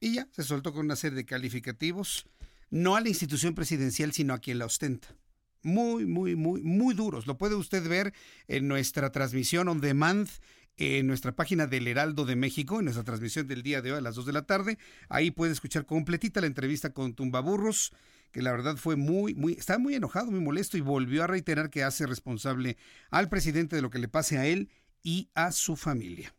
Y ya, se soltó con una serie de calificativos, no a la institución presidencial, sino a quien la ostenta. Muy, muy, muy, muy duros. Lo puede usted ver en nuestra transmisión on demand, en nuestra página del Heraldo de México, en nuestra transmisión del día de hoy a las 2 de la tarde. Ahí puede escuchar completita la entrevista con Tumbaburros, que la verdad fue está muy enojado, muy molesto, y volvió a reiterar que hace responsable al presidente de lo que le pase a él y a su familia.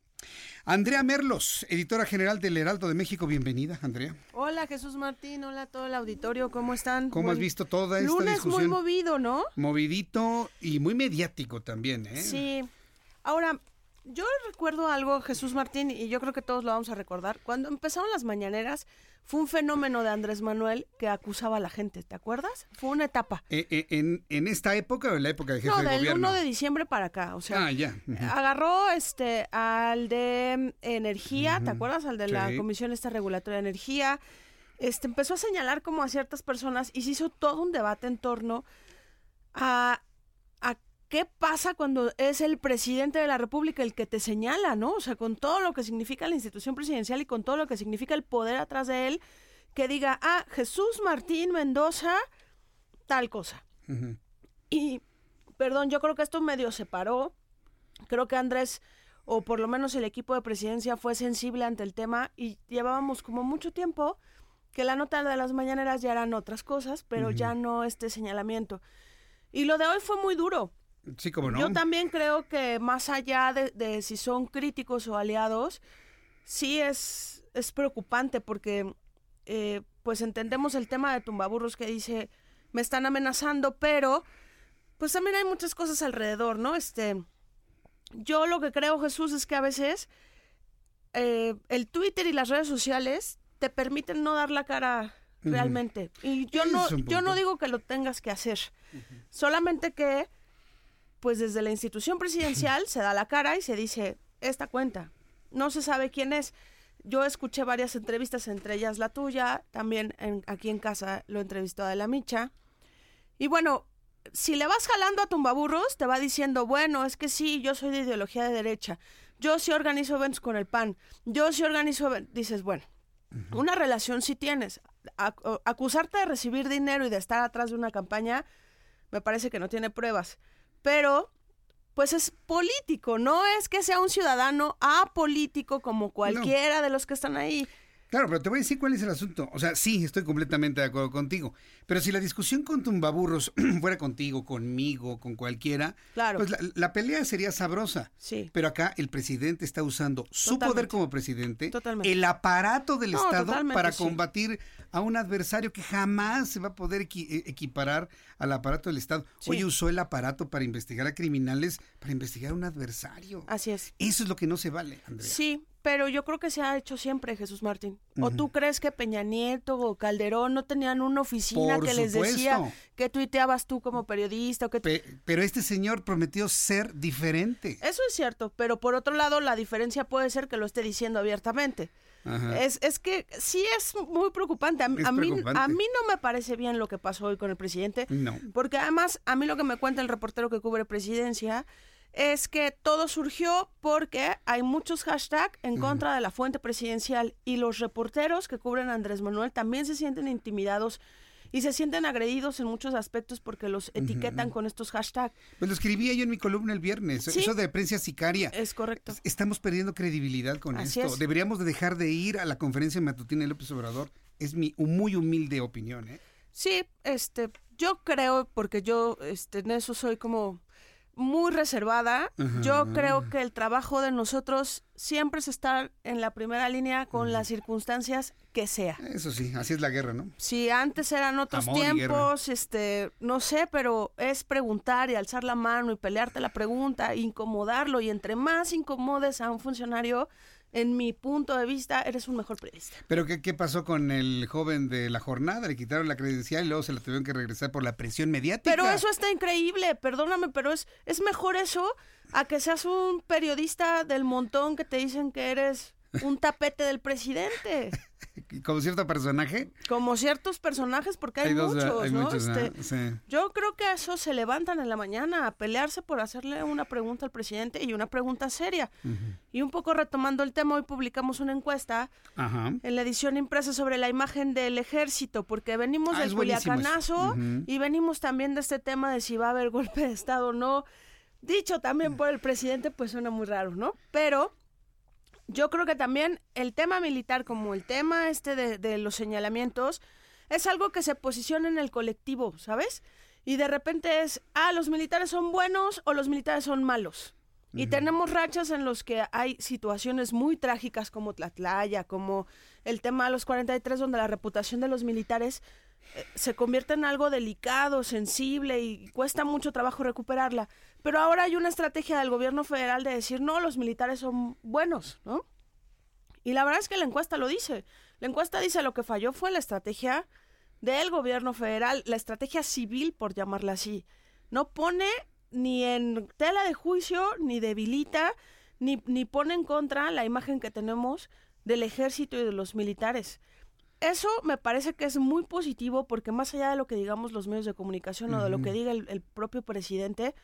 Andrea Merlos, editora general del Heraldo de México. Bienvenida, Andrea. Hola, Jesús Martín. Hola a todo el auditorio. ¿Cómo están? ¿Cómo has visto toda esta discusión? Lunes muy movido, ¿no? Movidito y muy mediático también, ¿eh? Sí. Ahora, yo recuerdo algo, Jesús Martín, y yo creo que todos lo vamos a recordar. Cuando empezaron las mañaneras, fue un fenómeno de Andrés Manuel que acusaba a la gente, ¿te acuerdas? Fue una etapa. ¿En esta época o en la época del jefe del gobierno? No, del 1 de diciembre para acá, o sea, agarró al de Energía, ¿te acuerdas? Al de la Comisión Regulatoria de Energía, empezó a señalar como a ciertas personas y se hizo todo un debate en torno a qué pasa cuando es el presidente de la República el que te señala, ¿no? O sea, con todo lo que significa la institución presidencial y con todo lo que significa el poder atrás de él, que diga, ah, Jesús Martín Mendoza, tal cosa. Uh-huh. Y, perdón, yo creo que esto medio separó. Creo que Andrés, o por lo menos el equipo de presidencia, fue sensible ante el tema y llevábamos como mucho tiempo que la nota de las mañaneras ya eran otras cosas, pero ya no este señalamiento. Y lo de hoy fue muy duro. Sí, como no. Yo también creo que más allá de si son críticos o aliados, sí es preocupante porque pues entendemos el tema de Tumbaburros que dice, me están amenazando, pero pues también hay muchas cosas alrededor, ¿no? Yo lo que creo, Jesús, es que a veces el Twitter y las redes sociales te permiten no dar la cara realmente. Y yo no digo que lo tengas que hacer, solamente que pues desde la institución presidencial se da la cara y se dice, esta cuenta. No se sabe quién es. Yo escuché varias entrevistas, entre ellas la tuya, también aquí en casa lo entrevistó a De la Micha. Y bueno, si le vas jalando a Tumbaburros, te va diciendo, bueno, es que sí, yo soy de ideología de derecha, yo sí organizo eventos con el PAN, yo sí organizo eventos. Dices, bueno, una relación sí tienes. Acusarte de recibir dinero y de estar atrás de una campaña, me parece que no tiene pruebas. Pero, pues es político, no es que sea un ciudadano apolítico como cualquiera de los que están ahí. Claro, pero te voy a decir cuál es el asunto. O sea, sí, estoy completamente de acuerdo contigo. Pero si la discusión con Tumbaburros fuera contigo, conmigo, con cualquiera, pues la pelea sería sabrosa. Sí. Pero acá el presidente está usando su poder como presidente, el aparato del Estado para combatir a un adversario que jamás se va a poder equiparar al aparato del Estado. Sí. Oye, usó el aparato para investigar a criminales, para investigar a un adversario. Así es. Eso es lo que no se vale, Andrea. Sí. Pero yo creo que se ha hecho siempre, Jesús Martín. ¿O tú crees que Peña Nieto o Calderón no tenían una oficina que les decía que tuiteabas tú como periodista? O que pero este señor prometió ser diferente. Eso es cierto, pero por otro lado la diferencia puede ser que lo esté diciendo abiertamente. Ajá. Es que sí es muy preocupante. A mí no me parece bien lo que pasó hoy con el presidente. No. Porque además a mí lo que me cuenta el reportero que cubre presidencia es que todo surgió porque hay muchos hashtags en contra de la fuente presidencial y los reporteros que cubren a Andrés Manuel también se sienten intimidados y se sienten agredidos en muchos aspectos porque los etiquetan con estos hashtags. Pues lo escribía yo en mi columna el viernes, eso de prensa sicaria. Es correcto. Estamos perdiendo credibilidad con esto. Deberíamos de dejar de ir a la conferencia matutina de López Obrador. Es mi muy humilde opinión, ¿eh? Sí, yo creo, porque yo en eso soy como muy reservada. Yo creo que el trabajo de nosotros siempre es estar en la primera línea con las circunstancias que sea. Eso sí, así es la guerra, ¿no? Sí, antes eran otros tiempos, no sé, pero es preguntar y alzar la mano y pelearte la pregunta, incomodarlo, y entre más incomodes a un funcionario, en mi punto de vista, eres un mejor periodista. ¿Pero qué pasó con el joven de La Jornada? Le quitaron la credencial y luego se la tuvieron que regresar por la presión mediática. Pero eso está increíble, perdóname, pero es mejor eso a que seas un periodista del montón que te dicen que eres un tapete del presidente. ¿Como cierto personaje? Como ciertos personajes, porque hay muchos, ¿no? Sí. Yo creo que eso se levantan en la mañana a pelearse por hacerle una pregunta al presidente y una pregunta seria. Y un poco retomando el tema, hoy publicamos una encuesta en la edición impresa sobre la imagen del ejército, porque venimos del culiacanazo y venimos también de este tema de si va a haber golpe de Estado o no. Dicho también por el presidente, pues suena muy raro, ¿no? Pero yo creo que también el tema militar, como el tema de los señalamientos, es algo que se posiciona en el colectivo, ¿sabes? Y de repente es, los militares son buenos o los militares son malos. Y tenemos rachas en los que hay situaciones muy trágicas como Tlatlaya, como el tema de los 43, donde la reputación de los militares se convierte en algo delicado, sensible y cuesta mucho trabajo recuperarla. Pero ahora hay una estrategia del gobierno federal de decir, no, los militares son buenos, ¿no? Y la verdad es que la encuesta lo dice. La encuesta dice lo que falló fue la estrategia del gobierno federal, la estrategia civil, por llamarla así. No pone ni en tela de juicio, ni debilita, ni pone en contra la imagen que tenemos del ejército y de los militares. Eso me parece que es muy positivo porque más allá de lo que digamos los medios de comunicación o de lo que diga el propio presidente,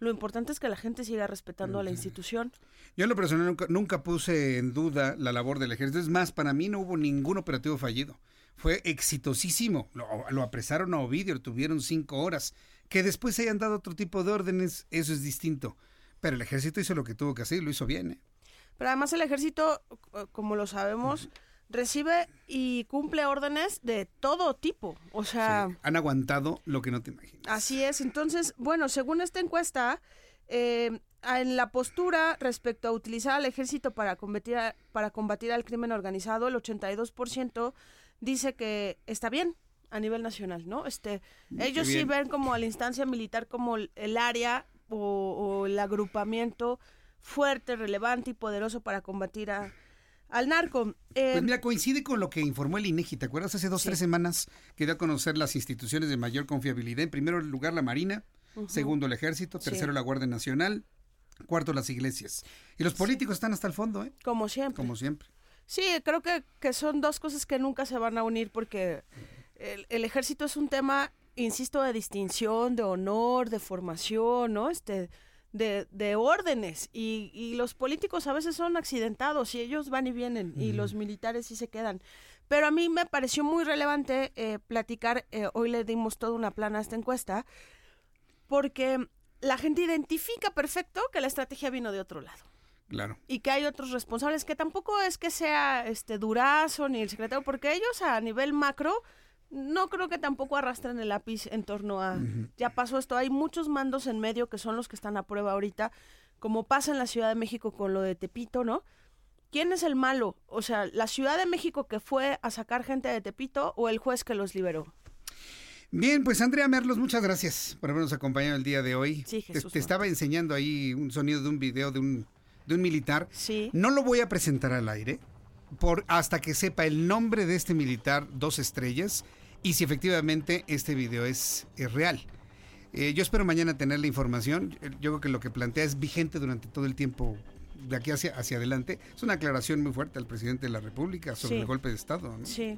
lo importante es que la gente siga respetando a la institución. Yo en lo personal nunca puse en duda la labor del ejército. Es más, para mí no hubo ningún operativo fallido. Fue exitosísimo. Lo apresaron a Ovidio, tuvieron 5 horas. Que después se hayan dado otro tipo de órdenes, eso es distinto. Pero el ejército hizo lo que tuvo que hacer y lo hizo bien, ¿eh? Pero además el ejército, como lo sabemos, recibe y cumple órdenes de todo tipo. O sea... Sí, han aguantado lo que no te imaginas. Así es. Entonces, bueno, según esta encuesta, en la postura respecto a utilizar al ejército para combatir al crimen organizado, el 82% dice que está bien. A nivel nacional, ¿no? Ellos sí ven como a la instancia militar como el área o el agrupamiento fuerte, relevante y poderoso para combatir al narco. Pues mira, coincide con lo que informó el INEGI, ¿te acuerdas? Hace 2-3 semanas que dio a conocer las instituciones de mayor confiabilidad. En primer lugar, la Marina, segundo, el Ejército, tercero, la Guardia Nacional, cuarto, las iglesias. Y los políticos están hasta el fondo, ¿eh? Como siempre. Sí, creo que son dos cosas que nunca se van a unir porque... El ejército es un tema, insisto, de distinción, de honor, de formación, ¿no? De órdenes. Y los políticos a veces son accidentados y ellos van y vienen y los militares sí se quedan. Pero a mí me pareció muy relevante platicar, hoy le dimos toda una plana a esta encuesta, porque la gente identifica perfecto que la estrategia vino de otro lado. Claro. Y que hay otros responsables, que tampoco es que sea Durazo ni el secretario, porque ellos a nivel macro... No creo que tampoco arrastren el lápiz en torno a... Ya pasó esto. Hay muchos mandos en medio que son los que están a prueba ahorita, como pasa en la Ciudad de México con lo de Tepito, ¿no? ¿Quién es el malo? O sea, ¿la Ciudad de México que fue a sacar gente de Tepito o el juez que los liberó? Bien, pues Andrea Merlos, muchas gracias por habernos acompañado el día de hoy. Sí, Jesús. Te estaba enseñando ahí un sonido de un video de un militar. Sí. No lo voy a presentar al aire. Hasta que sepa el nombre de este militar 2 estrellas y si efectivamente este video es real. Yo espero mañana tener la información. Yo creo que lo que plantea es vigente durante todo el tiempo de aquí hacia adelante. Es una aclaración muy fuerte al presidente de la República sobre el golpe de Estado, ¿no? Sí.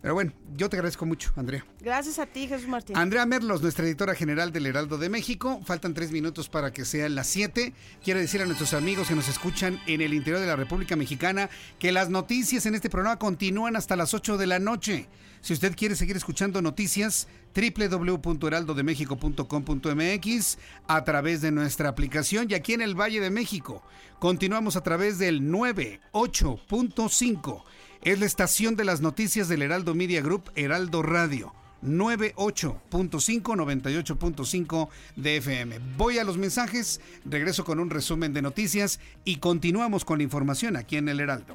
Pero bueno, yo te agradezco mucho, Andrea. Gracias a ti, Jesús Martín. Andrea Merlos, nuestra editora general del Heraldo de México. Faltan 3 minutos para que sean las 7. Quiero decir a nuestros amigos que nos escuchan en el interior de la República Mexicana que las noticias en este programa continúan hasta las 8 de la noche. Si usted quiere seguir escuchando noticias, www.heraldodemexico.com.mx a través de nuestra aplicación y aquí en el Valle de México. Continuamos a través del 98.5. Es la estación de las noticias del Heraldo Media Group, Heraldo Radio. 98.5 de FM. Voy a los mensajes, regreso con un resumen de noticias y continuamos con la información aquí en el Heraldo.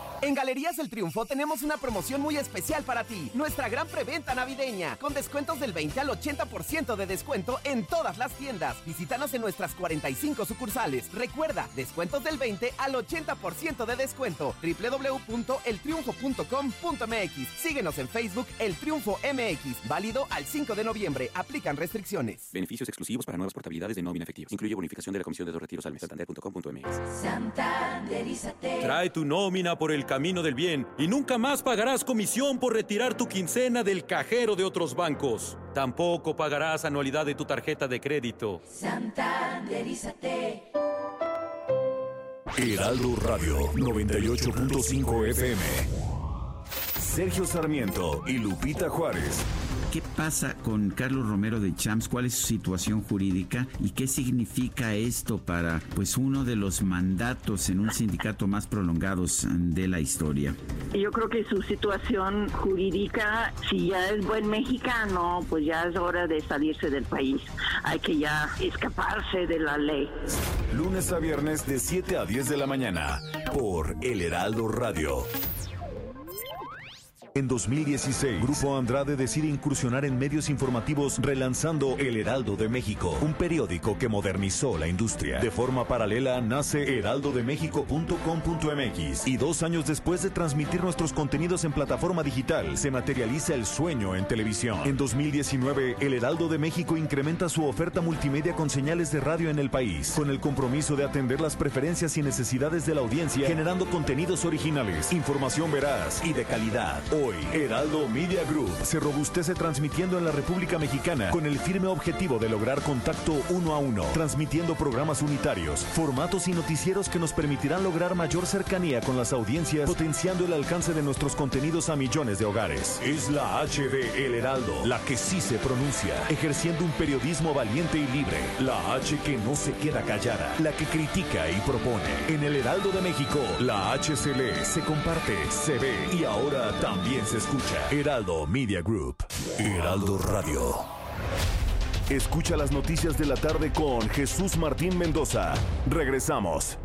En Galerías del Triunfo tenemos una promoción muy especial para ti. Nuestra gran preventa navideña, con descuentos del 20 al 80% de descuento en todas las tiendas. Visítanos en nuestras 45 sucursales. Recuerda, descuentos del 20 al 80% de descuento. www.eltriunfo.com.mx. Síguenos en Facebook, El Triunfo MX. Válido al 5 de noviembre. Aplican restricciones. Beneficios exclusivos para nuevas portabilidades de nómina efectivas. Incluye bonificación de la comisión de 2 retiros al mes. Santander.com.mx. Santanderízate. Trae tu nómina por el camino del bien y nunca más pagarás comisión por retirar tu quincena del cajero de otros bancos. Tampoco pagarás anualidad de tu tarjeta de crédito. Santanderízate. Heraldo Radio 98.5 FM. Sergio Sarmiento y Lupita Juárez. ¿Qué pasa con Carlos Romero de Champs? ¿Cuál es su situación jurídica? ¿Y qué significa esto para, pues, uno de los mandatos en un sindicato más prolongados de la historia? Yo creo que su situación jurídica, si ya es buen mexicano, pues ya es hora de salirse del país. Hay que ya escaparse de la ley. Lunes a viernes de 7 a 10 de la mañana por El Heraldo Radio. En 2016, Grupo Andrade decide incursionar en medios informativos relanzando El Heraldo de México, un periódico que modernizó la industria. De forma paralela nace heraldodemexico.com.mx y 2 años después de transmitir nuestros contenidos en plataforma digital, se materializa el sueño en televisión. En 2019, El Heraldo de México incrementa su oferta multimedia con señales de radio en el país, con el compromiso de atender las preferencias y necesidades de la audiencia, generando contenidos originales, información veraz y de calidad. Hoy, Heraldo Media Group se robustece transmitiendo en la República Mexicana con el firme objetivo de lograr contacto 1 a 1, transmitiendo programas unitarios, formatos y noticieros que nos permitirán lograr mayor cercanía con las audiencias, potenciando el alcance de nuestros contenidos a millones de hogares. Es la H de El Heraldo, la que sí se pronuncia, ejerciendo un periodismo valiente y libre. La H que no se queda callada, la que critica y propone. En El Heraldo de México, la H se lee, se comparte, se ve y ahora también. Bien se escucha. Heraldo Media Group. Heraldo Radio. Escucha las noticias de la tarde con Jesús Martín Mendoza. Regresamos.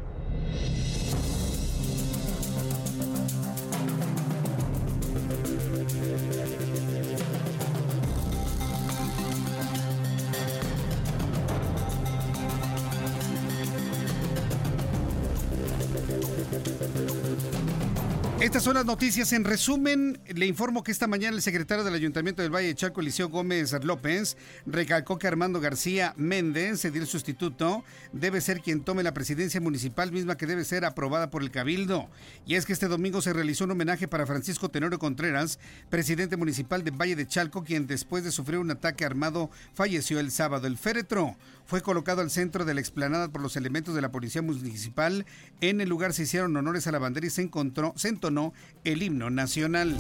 Estas son las noticias. En resumen, le informo que esta mañana el secretario del Ayuntamiento del Valle del Chalco, Eliseo Gómez López, recalcó que Armando García Méndez, edil sustituto, debe ser quien tome la presidencia municipal, misma que debe ser aprobada por el Cabildo. Y es que este domingo se realizó un homenaje para Francisco Tenorio Contreras, presidente municipal del Valle del Chalco, quien después de sufrir un ataque armado falleció el sábado. El féretro fue colocado al centro de la explanada por los elementos de la Policía Municipal. En el lugar se hicieron honores a la bandera y se entonó el himno nacional.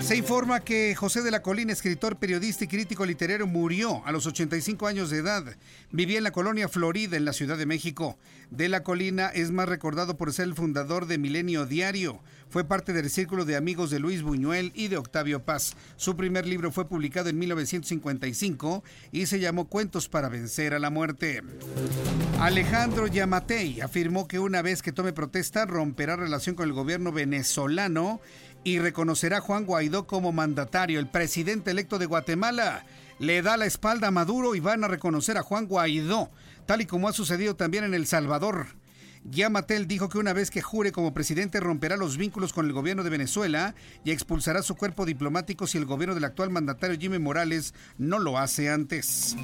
Se informa que José de la Colina, escritor, periodista y crítico literario, murió a los 85 años de edad. Vivía en la colonia Florida, en la Ciudad de México. De la Colina es más recordado por ser el fundador de Milenio Diario. Fue parte del círculo de amigos de Luis Buñuel y de Octavio Paz. Su primer libro fue publicado en 1955 y se llamó Cuentos para vencer a la muerte. Alejandro Yamatei afirmó que una vez que tome protesta, romperá relación con el gobierno venezolano y reconocerá a Juan Guaidó como mandatario. El presidente electo de Guatemala le da la espalda a Maduro y van a reconocer a Juan Guaidó, tal y como ha sucedido también en El Salvador. Yamatel dijo que una vez que jure como presidente romperá los vínculos con el gobierno de Venezuela y expulsará su cuerpo diplomático si el gobierno del actual mandatario Jimmy Morales no lo hace antes.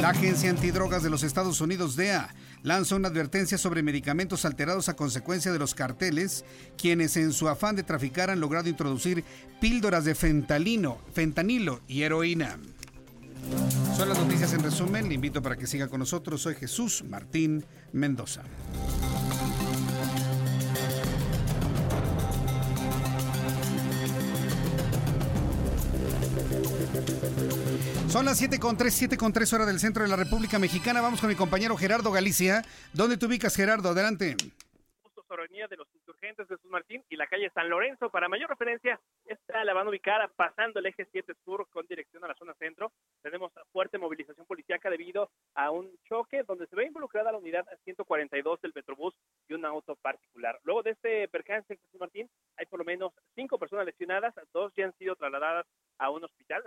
La Agencia Antidrogas de los Estados Unidos, DEA, lanza una advertencia sobre medicamentos alterados a consecuencia de los carteles, quienes en su afán de traficar han logrado introducir píldoras de fentanilo y heroína. Son las noticias en resumen. Le invito para que siga con nosotros. Soy Jesús Martín Mendoza. Son las 7:03 horas del centro de la República Mexicana. Vamos con mi compañero Gerardo Galicia. ¿Dónde te ubicas, Gerardo? Adelante. Justo sobre la avenida de los Insurgentes de Jesús Martín y la calle San Lorenzo. Para mayor referencia, esta la van a ubicar pasando el eje 7 sur con dirección a la zona centro. Tenemos fuerte movilización policiaca debido a un choque donde se ve involucrada la unidad 142 del Metrobús y un auto particular. Luego de este percance en Jesús Martín, hay por lo menos 5 personas lesionadas, 2 ya han sido trasladadas a un hospital,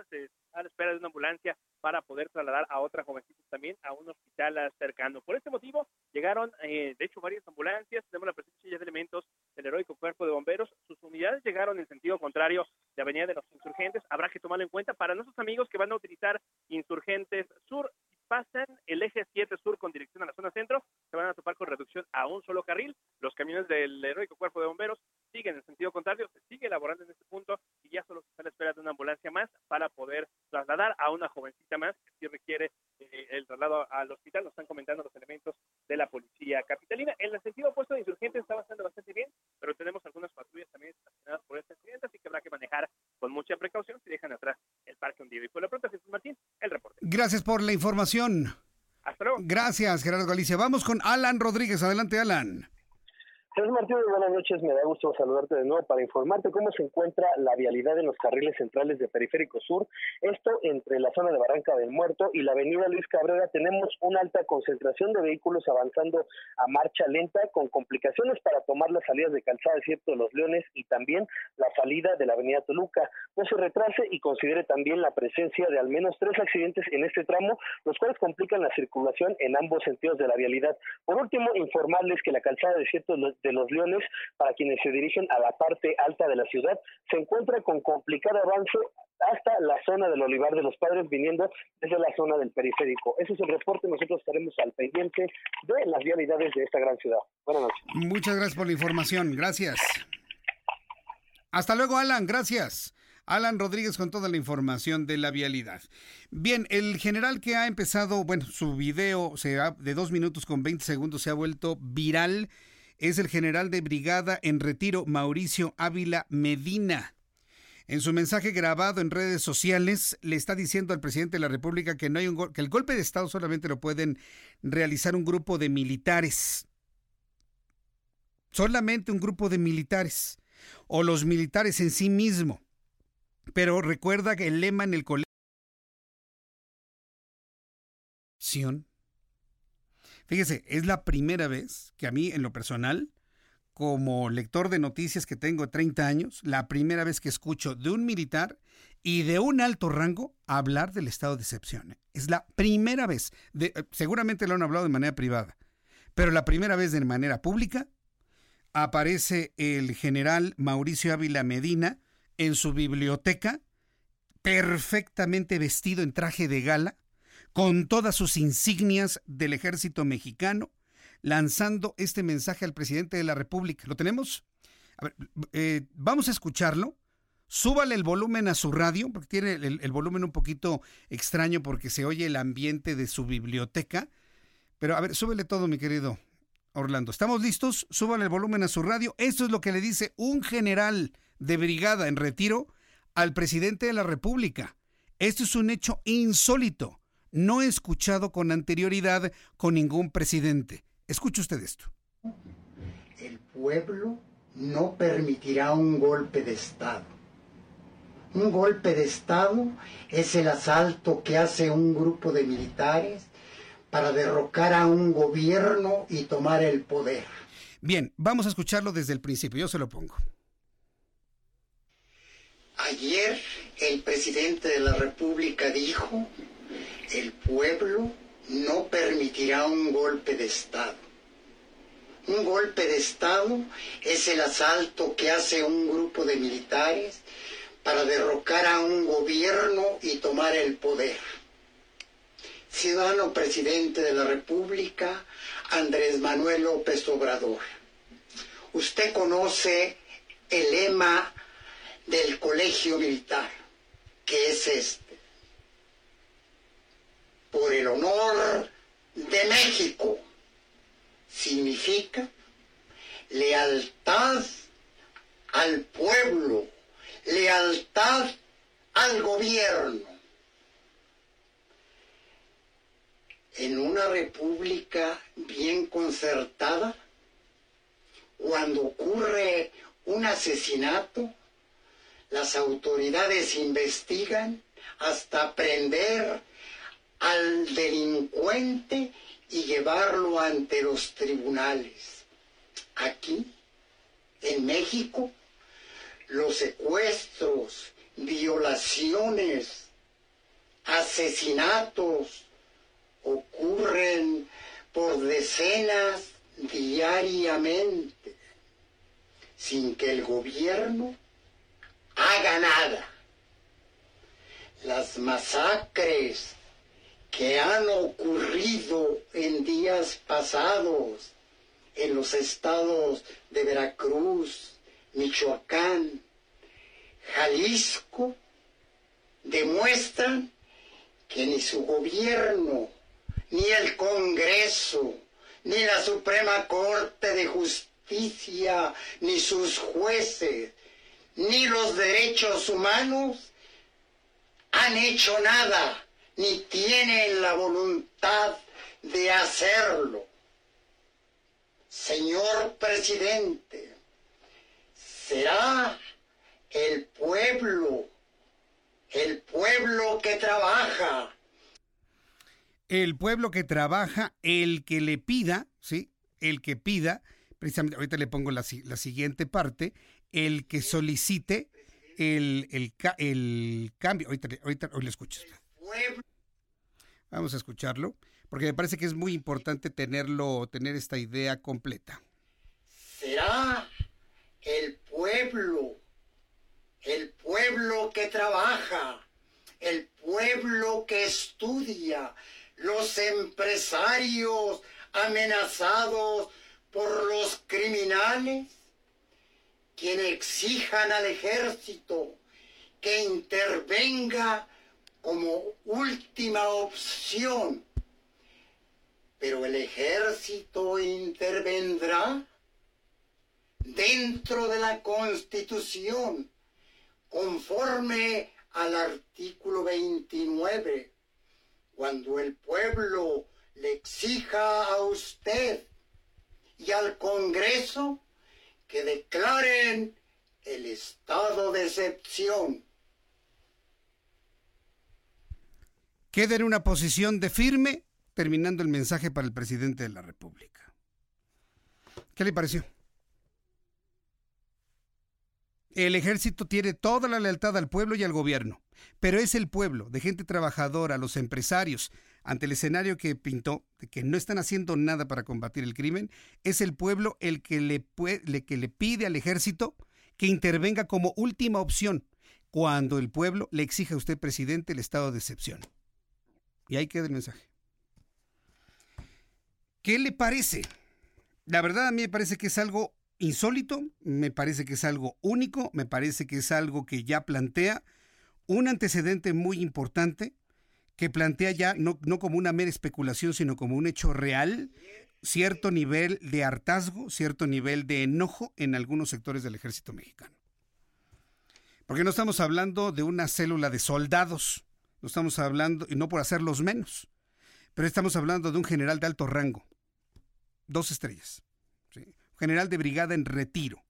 a la espera de una ambulancia para poder trasladar a otra jovencita también a un hospital cercano. Por este motivo llegaron, de hecho, varias ambulancias. Tenemos la presencia ya de elementos del heroico cuerpo de bomberos. Sus unidades llegaron en sentido contrario de Avenida de los Insurgentes. Habrá que tomarlo en cuenta para nuestros amigos que van a utilizar Insurgentes Sur. Pasan el eje 7 sur con dirección a la zona centro, se van a topar con reducción a un solo carril. Los camiones del heroico cuerpo de bomberos siguen en sentido contrario, se sigue elaborando en este punto y ya solo se está a la espera de una ambulancia más para poder trasladar a una jovencita más que sí requiere el traslado al hospital. Nos están comentando los elementos de la policía capitalina. En el sentido opuesto de Insurgentes está avanzando bastante bien, pero tenemos algunas patrullas también estacionadas por este accidente, así que habrá que manejar con mucho mucha precaución si dejan atrás el parque hundido. Y por lo pronto, Jesús Martín, el reporte. Gracias por la información. Hasta luego. Gracias, Gerardo Galicia. Vamos con Alan Rodríguez. Adelante, Alan. Jesús Martín, buenas noches. Me da gusto saludarte de nuevo para informarte cómo se encuentra la vialidad en los carriles centrales de Periférico Sur. Esto entre la zona de Barranca del Muerto y la avenida Luis Cabrera. Tenemos una alta concentración de vehículos avanzando a marcha lenta con complicaciones para tomar las salidas de Calzada Desierto de los Leones y también la salida de la avenida Toluca. No se retrase y considere también la presencia de al menos 3 accidentes en este tramo, los cuales complican la circulación en ambos sentidos de la vialidad. Por último, informarles que la Calzada Desierto de los Leones, para quienes se dirigen a la parte alta de la ciudad, se encuentra con complicado avance hasta la zona del Olivar de los Padres, viniendo desde la zona del periférico. Ese es el reporte. Nosotros estaremos al pendiente de las vialidades de esta gran ciudad. Buenas noches. Muchas gracias por la información. Gracias. Hasta luego, Alan. Gracias. Alan Rodríguez con toda la información de la vialidad. Bien, el general que ha empezado, bueno, su video de 2 minutos con 20 segundos se ha vuelto viral. Es el general de brigada en retiro, Mauricio Ávila Medina. En su mensaje grabado en redes sociales, le está diciendo al presidente de la República que no hay que el golpe de Estado solamente lo pueden realizar un grupo de militares. Solamente un grupo de militares. O los militares en sí mismo. Pero recuerda que el lema en el colegio... Fíjese, es la primera vez que a mí, en lo personal, como lector de noticias que tengo 30 años, la primera vez que escucho de un militar y de un alto rango hablar del estado de excepción. Es la primera vez. Seguramente lo han hablado de manera privada, pero la primera vez de manera pública aparece el general Mauricio Ávila Medina en su biblioteca, perfectamente vestido en traje de gala, con todas sus insignias del ejército mexicano, lanzando este mensaje al presidente de la República. ¿Lo tenemos? A ver, vamos a escucharlo. Súbale el volumen a su radio, porque tiene el volumen un poquito extraño porque se oye el ambiente de su biblioteca. Pero a ver, súbele todo, mi querido Orlando. ¿Estamos listos? Súbale el volumen a su radio. Esto es lo que le dice un general de brigada en retiro al presidente de la República. Esto es un hecho insólito. No he escuchado con anterioridad con ningún presidente. Escuche usted esto. El pueblo no permitirá un golpe de Estado. Un golpe de Estado es el asalto que hace un grupo de militares para derrocar a un gobierno y tomar el poder. Bien, vamos a escucharlo desde el principio. Yo se lo pongo. Ayer el presidente de la República dijo... El pueblo no permitirá un golpe de Estado. Un golpe de Estado es el asalto que hace un grupo de militares para derrocar a un gobierno y tomar el poder. Ciudadano presidente de la República, Andrés Manuel López Obrador. Usted conoce el lema del Colegio Militar, que es este. Por el honor de México, significa lealtad al pueblo, lealtad al gobierno. En una república bien concertada, cuando ocurre un asesinato, las autoridades investigan hasta prender al delincuente y llevarlo ante los tribunales. Aquí, en México, los secuestros, violaciones, asesinatos ocurren por decenas diariamente, sin que el gobierno haga nada. Las masacres que han ocurrido en días pasados en los estados de Veracruz, Michoacán, Jalisco, demuestran que ni su gobierno, ni el Congreso, ni la Suprema Corte de Justicia, ni sus jueces, ni los derechos humanos han hecho nada, ni tienen la voluntad de hacerlo. Señor presidente, será el pueblo que trabaja. El pueblo que trabaja, el que le pida, ¿sí? El que pida, precisamente, ahorita le pongo la siguiente parte, el que solicite el cambio. Ahorita hoy lo escucho. Vamos a escucharlo, porque me parece que es muy importante tener esta idea completa. Será el pueblo que trabaja, el pueblo que estudia, los empresarios amenazados por los criminales, quienes exijan al ejército que intervenga como última opción. Pero el ejército intervendrá dentro de la Constitución, conforme al artículo 29, cuando el pueblo le exija a usted y al Congreso que declaren el estado de excepción. Queda en una posición de firme, terminando el mensaje para el presidente de la República. ¿Qué le pareció? El ejército tiene toda la lealtad al pueblo y al gobierno, pero es el pueblo, de gente trabajadora, los empresarios, ante el escenario que pintó, de que no están haciendo nada para combatir el crimen, es el pueblo el que le pide al ejército que intervenga como última opción, cuando el pueblo le exige a usted, presidente, el estado de excepción. Y ahí queda el mensaje. ¿Qué le parece? La verdad, a mí me parece que es algo insólito, me parece que es algo único, me parece que es algo que ya plantea un antecedente muy importante, que plantea ya no como una mera especulación, sino como un hecho real, cierto nivel de hartazgo, cierto nivel de enojo en algunos sectores del ejército mexicano. Porque no estamos hablando de una célula de soldados, no estamos hablando, y no por hacerlos menos, pero estamos hablando de un general de alto rango, 2 estrellas, ¿sí? General de brigada en retiro.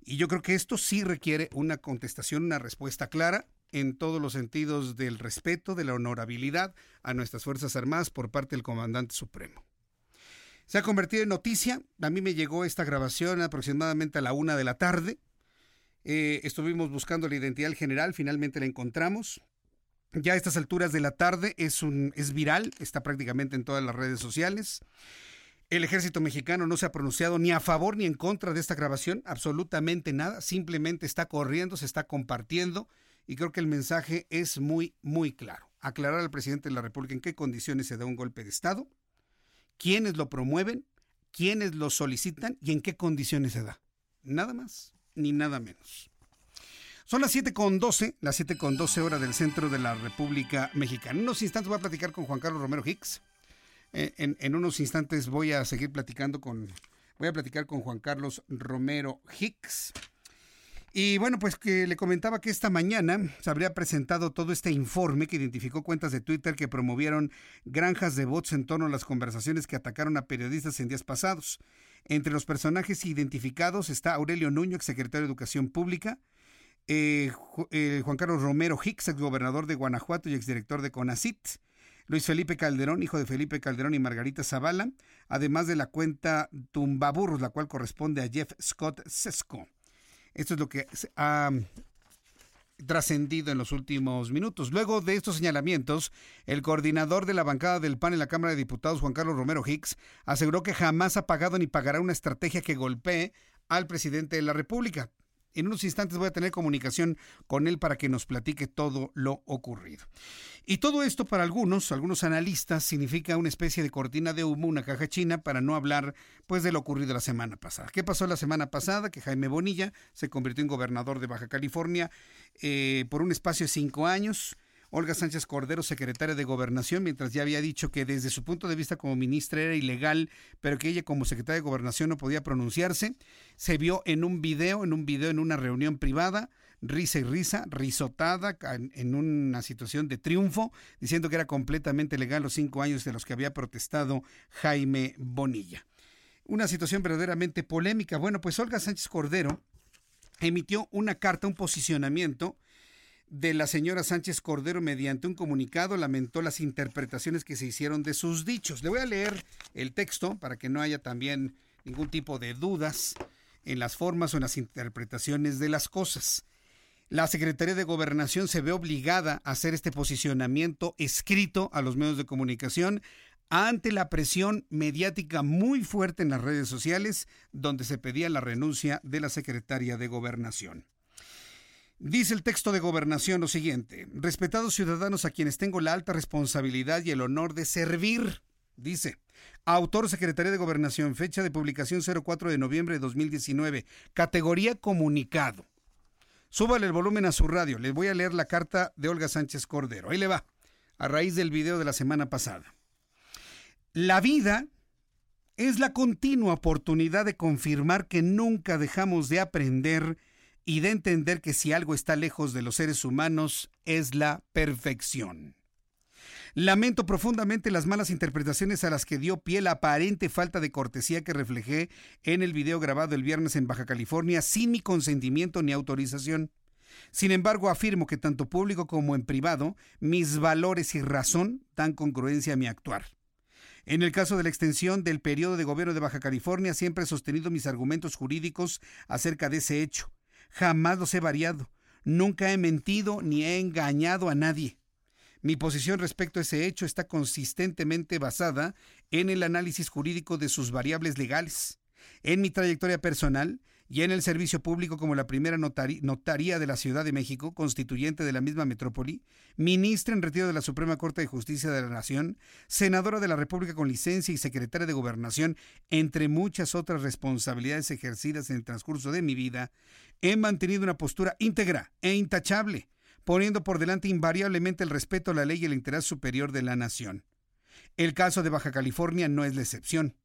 Y yo creo que esto sí requiere una contestación, una respuesta clara en todos los sentidos del respeto, de la honorabilidad a nuestras Fuerzas Armadas por parte del Comandante Supremo. Se ha convertido en noticia. A mí me llegó esta grabación aproximadamente a la 1:00 p.m. Estuvimos buscando la identidad del general, finalmente la encontramos. Ya a estas alturas de la tarde es viral, está prácticamente en todas las redes sociales. El ejército mexicano no se ha pronunciado ni a favor ni en contra de esta grabación, absolutamente nada, simplemente está corriendo, se está compartiendo y creo que el mensaje es muy, muy claro. Aclarar al presidente de la República en qué condiciones se da un golpe de Estado, quiénes lo promueven, quiénes lo solicitan y en qué condiciones se da. Nada más ni nada menos. Son las 7:12, las 7:12 horas del centro de la República Mexicana. En unos instantes voy a platicar con Juan Carlos Romero Hicks. En unos instantes voy a platicar con Juan Carlos Romero Hicks. Y bueno, pues que le comentaba que esta mañana se habría presentado todo este informe que identificó cuentas de Twitter que promovieron granjas de bots en torno a las conversaciones que atacaron a periodistas en días pasados. Entre los personajes identificados está Aurelio Nuño, exsecretario de Educación Pública, Juan Carlos Romero Hicks, exgobernador de Guanajuato y exdirector de CONACYT, Luis Felipe Calderón, hijo de Felipe Calderón y Margarita Zavala, además de la cuenta Tumbaburros, la cual corresponde a Jeff Scott Sesco. Esto es lo que ha trascendido en los últimos minutos. Luego de estos señalamientos, el coordinador de la bancada del PAN en la Cámara de Diputados, Juan Carlos Romero Hicks, aseguró que jamás ha pagado ni pagará una estrategia que golpee al presidente de la República. En unos instantes voy a tener comunicación con él para que nos platique todo lo ocurrido. Y todo esto para algunos analistas, significa una especie de cortina de humo, una caja china, para no hablar pues de lo ocurrido la semana pasada. ¿Qué pasó la semana pasada? Que Jaime Bonilla se convirtió en gobernador de Baja California por un espacio de 5 años. Olga Sánchez Cordero, secretaria de Gobernación, mientras ya había dicho que desde su punto de vista como ministra era ilegal, pero que ella como secretaria de Gobernación no podía pronunciarse, se vio en un video en una reunión privada, risa y risa, risotada, en una situación de triunfo, diciendo que era completamente legal los 5 años de los que había protestado Jaime Bonilla. Una situación verdaderamente polémica. Bueno, pues Olga Sánchez Cordero emitió una carta, un posicionamiento de la señora Sánchez Cordero mediante un comunicado. Lamentó las interpretaciones que se hicieron de sus dichos. Le voy a leer el texto para que no haya también ningún tipo de dudas en las formas o en las interpretaciones de las cosas. La Secretaría de Gobernación se ve obligada a hacer este posicionamiento escrito a los medios de comunicación ante la presión mediática muy fuerte en las redes sociales, donde se pedía la renuncia de la Secretaría de Gobernación. Dice el texto de Gobernación lo siguiente: respetados ciudadanos a quienes tengo la alta responsabilidad y el honor de servir, dice, autor Secretaría de Gobernación, fecha de publicación 04 de noviembre de 2019, categoría comunicado. Súbale el volumen a su radio, les voy a leer la carta de Olga Sánchez Cordero. Ahí le va, a raíz del video de la semana pasada. La vida es la continua oportunidad de confirmar que nunca dejamos de aprender y de entender que si algo está lejos de los seres humanos es la perfección. Lamento profundamente las malas interpretaciones a las que dio pie la aparente falta de cortesía que reflejé en el video grabado el viernes en Baja California sin mi consentimiento ni autorización. Sin embargo, afirmo que tanto público como en privado, mis valores y razón dan congruencia a mi actuar. En el caso de la extensión del periodo de gobierno de Baja California, siempre he sostenido mis argumentos jurídicos acerca de ese hecho. Jamás los he variado. Nunca he mentido ni he engañado a nadie. Mi posición respecto a ese hecho está consistentemente basada en el análisis jurídico de sus variables legales, en mi trayectoria personal y en el servicio público como la primera notaría de la Ciudad de México, constituyente de la misma metrópoli, ministra en retiro de la Suprema Corte de Justicia de la Nación, senadora de la República con licencia y secretaria de Gobernación, entre muchas otras responsabilidades ejercidas en el transcurso de mi vida, he mantenido una postura íntegra e intachable, poniendo por delante invariablemente el respeto a la ley y el interés superior de la nación. El caso de Baja California no es la excepción.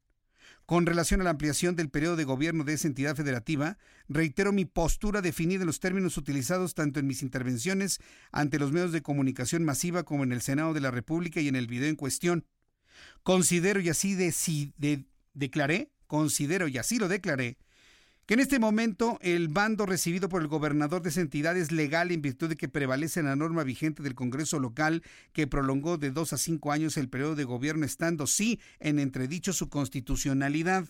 Con relación a la ampliación del periodo de gobierno de esa entidad federativa, reitero mi postura definida en los términos utilizados tanto en mis intervenciones ante los medios de comunicación masiva como en el Senado de la República y en el video en cuestión. Considero y así lo declaré, que en este momento el bando recibido por el gobernador de esa entidad es legal en virtud de que prevalece la norma vigente del Congreso local que prolongó de 2 a 5 años el periodo de gobierno, estando sí en entredicho su constitucionalidad.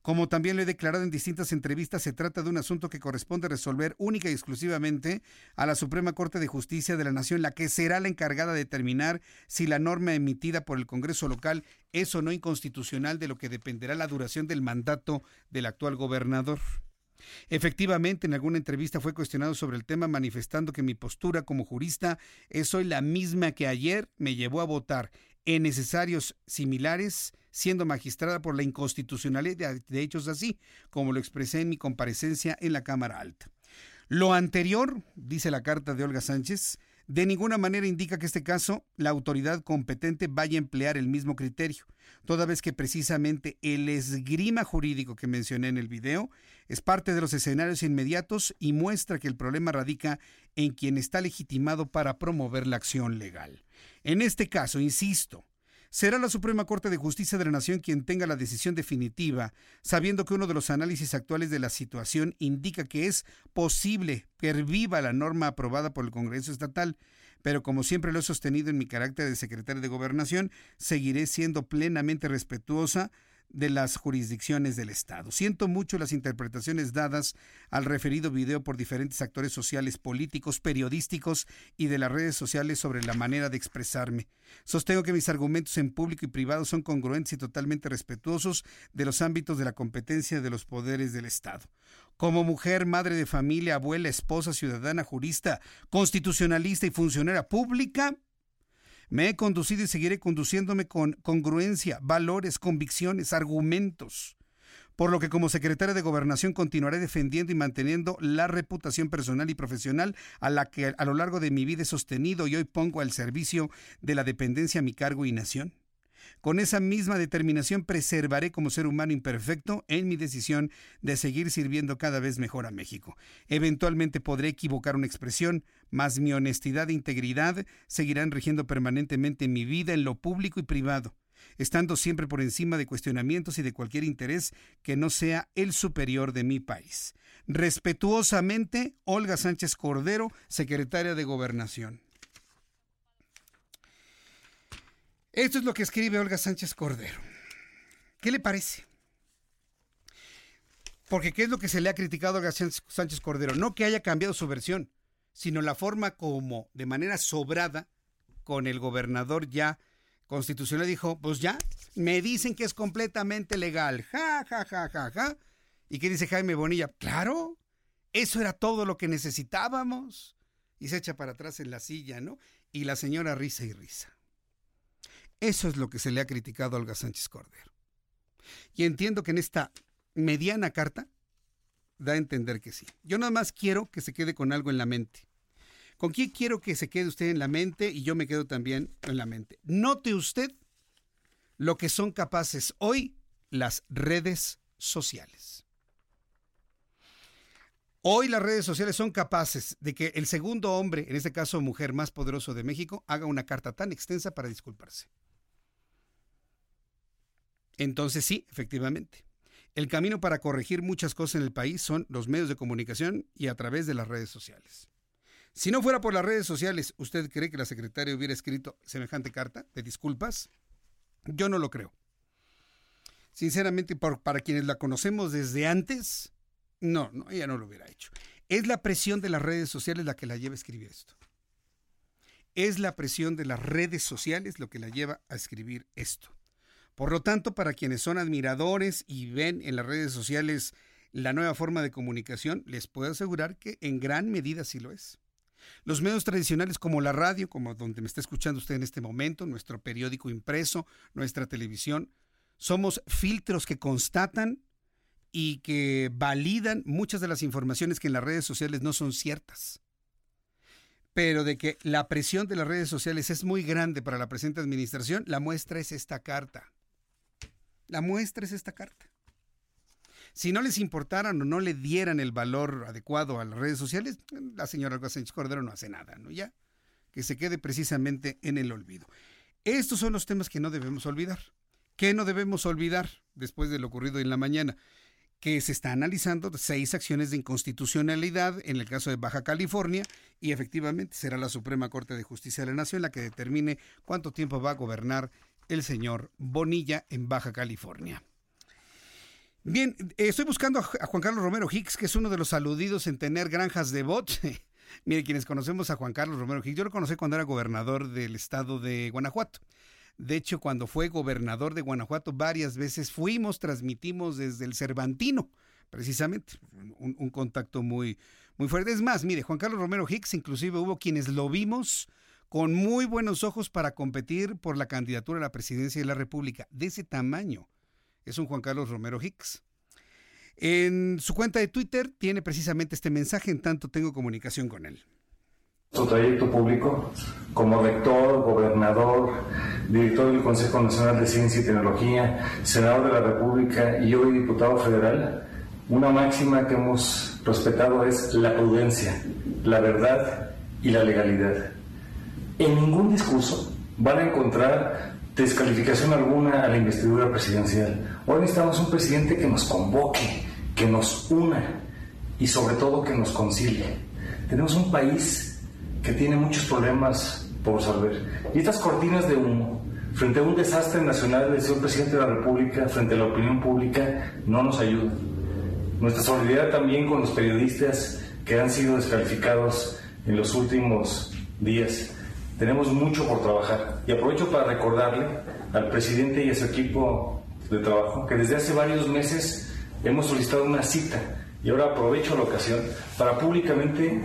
Como también lo he declarado en distintas entrevistas, se trata de un asunto que corresponde resolver única y exclusivamente a la Suprema Corte de Justicia de la Nación, la que será la encargada de determinar si la norma emitida por el Congreso local es o no inconstitucional, de lo que dependerá la duración del mandato del actual gobernador. Efectivamente, en alguna entrevista fue cuestionado sobre el tema, manifestando que mi postura como jurista es hoy la misma que ayer me llevó a votar en necesarios similares, siendo magistrada por la inconstitucionalidad de hechos así, como lo expresé en mi comparecencia en la Cámara Alta. Lo anterior, dice la carta de Olga Sánchez, de ninguna manera indica que este caso la autoridad competente vaya a emplear el mismo criterio, toda vez que precisamente el esgrima jurídico que mencioné en el video es parte de los escenarios inmediatos y muestra que el problema radica en quien está legitimado para promover la acción legal. En este caso, insisto, será la Suprema Corte de Justicia de la Nación quien tenga la decisión definitiva, sabiendo que uno de los análisis actuales de la situación indica que es posible perviva la norma aprobada por el Congreso Estatal, pero como siempre lo he sostenido en mi carácter de secretaria de Gobernación, seguiré siendo plenamente respetuosa de las jurisdicciones del Estado. Siento mucho las interpretaciones dadas al referido video por diferentes actores sociales, políticos, periodísticos y de las redes sociales sobre la manera de expresarme. Sostengo que mis argumentos en público y privado son congruentes y totalmente respetuosos de los ámbitos de la competencia de los poderes del Estado. Como mujer, madre de familia, abuela, esposa, ciudadana, jurista, constitucionalista y funcionaria pública, me he conducido y seguiré conduciéndome con congruencia, valores, convicciones, argumentos. por lo que como secretaria de Gobernación continuaré defendiendo y manteniendo la reputación personal y profesional a la que a lo largo de mi vida he sostenido y hoy pongo al servicio de la dependencia, mi cargo y nación. Con esa misma determinación preservaré como ser humano imperfecto en mi decisión de seguir sirviendo cada vez mejor a México. Eventualmente podré equivocar una expresión, mas mi honestidad e integridad seguirán rigiendo permanentemente mi vida en lo público y privado, estando siempre por encima de cuestionamientos y de cualquier interés que no sea el superior de mi país. Respetuosamente, Olga Sánchez Cordero, secretaria de Gobernación. Esto es lo que escribe Olga Sánchez Cordero. ¿Qué le parece? Porque ¿qué es lo que se le ha criticado a Olga Sánchez Cordero? No que haya cambiado su versión, sino la forma como, de manera sobrada, con el gobernador ya constitucional dijo, pues ya, me dicen que es completamente legal. Ja, ja, ja, ja, ja. ¿Y qué dice Jaime Bonilla? Claro, eso era todo lo que necesitábamos. Y se echa para atrás en la silla, ¿no? Y la señora risa y risa. Eso es lo que se le ha criticado a Olga Sánchez Cordero. Y entiendo que en esta mediana carta da a entender que sí. Yo nada más quiero que se quede con algo en la mente. ¿Con quién quiero que se quede usted en la mente? Y yo me quedo también en la mente. Note usted lo que son capaces hoy las redes sociales. Hoy las redes sociales son capaces de que el segundo hombre, en este caso mujer más poderoso de México, haga una carta tan extensa para disculparse. Entonces sí, efectivamente. El camino para corregir muchas cosas en el país son los medios de comunicación y a través de las redes sociales. Si no fuera por las redes sociales, ¿usted cree que la secretaria hubiera escrito semejante carta de disculpas? Yo no lo creo. Sinceramente, para quienes la conocemos desde antes, no, ella no lo hubiera hecho. Es la presión de las redes sociales la que la lleva a escribir esto. Es la presión de las redes sociales lo que la lleva a escribir esto. Por lo tanto, para quienes son admiradores y ven en las redes sociales la nueva forma de comunicación, les puedo asegurar que en gran medida sí lo es. Los medios tradicionales como la radio, como donde me está escuchando usted en este momento, nuestro periódico impreso, nuestra televisión, somos filtros que constatan y que validan muchas de las informaciones que en las redes sociales no son ciertas. Pero de que la presión de las redes sociales es muy grande para la presente administración, la muestra es esta carta. La muestra es esta carta. Si no les importaran o no le dieran el valor adecuado a las redes sociales, la señora Olga Sánchez Cordero no hace nada, ¿no? Ya, que se quede precisamente en el olvido. Estos son los temas que no debemos olvidar. ¿Qué no debemos olvidar después de lo ocurrido en la mañana? Que se está analizando 6 acciones de inconstitucionalidad en el caso de Baja California y efectivamente será la Suprema Corte de Justicia de la Nación la que determine cuánto tiempo va a gobernar el señor Bonilla en Baja California. Bien, estoy buscando a Juan Carlos Romero Hicks, que es uno de los aludidos en tener granjas de bots. Mire, quienes conocemos a Juan Carlos Romero Hicks, yo lo conocí cuando era gobernador del estado de Guanajuato. De hecho, cuando fue gobernador de Guanajuato, varias veces transmitimos desde el Cervantino, precisamente, un contacto muy, muy fuerte. Es más, mire, Juan Carlos Romero Hicks, inclusive hubo quienes lo vimos con muy buenos ojos para competir por la candidatura a la presidencia de la República, de ese tamaño. Es un Juan Carlos Romero Hicks. En su cuenta de Twitter tiene precisamente este mensaje, en tanto tengo comunicación con él. Su trayecto público como rector, gobernador, director del Consejo Nacional de Ciencia y Tecnología, senador de la República y hoy diputado federal, una máxima que hemos respetado es la prudencia, la verdad y la legalidad. En ningún discurso van a encontrar descalificación alguna a la investidura presidencial. Hoy necesitamos un presidente que nos convoque, que nos una y sobre todo que nos concilie. Tenemos un país que tiene muchos problemas por resolver. Y estas cortinas de humo, frente a un desastre nacional del señor presidente de la República, frente a la opinión pública, no nos ayudan. Nuestra solidaridad también con los periodistas que han sido descalificados en los últimos días. Tenemos mucho por trabajar y aprovecho para recordarle al presidente y a su equipo de trabajo que desde hace varios meses hemos solicitado una cita y ahora aprovecho la ocasión para públicamente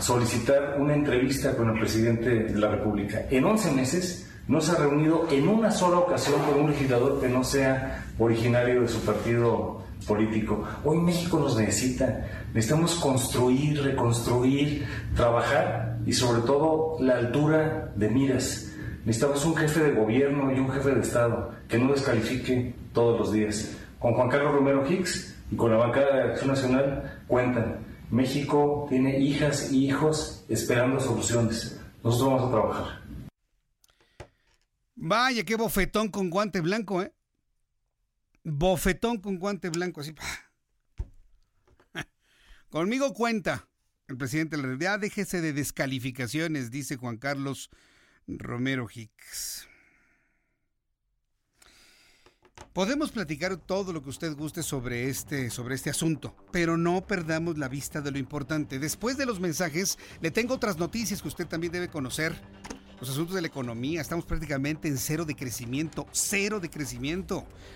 solicitar una entrevista con el presidente de la República. En 11 meses no se ha reunido en una sola ocasión con un legislador que no sea originario de su partido político. Hoy México nos necesita, necesitamos construir, reconstruir, trabajar y sobre todo la altura de miras. Necesitamos un jefe de gobierno y un jefe de Estado que no descalifique todos los días. Con Juan Carlos Romero Hicks y con la bancada de Acción Nacional cuentan. México tiene hijas y hijos esperando soluciones. Nosotros vamos a trabajar. Vaya, qué bofetón con guante blanco, ¿eh? Bofetón con guante blanco, así. Conmigo cuenta el presidente de la realidad. Déjese de descalificaciones, dice Juan Carlos Romero Hicks. Podemos platicar todo lo que usted guste sobre este asunto, pero no perdamos la vista de lo importante. Después de los mensajes, le tengo otras noticias que usted también debe conocer. Los asuntos de la economía, estamos prácticamente en cero de crecimiento.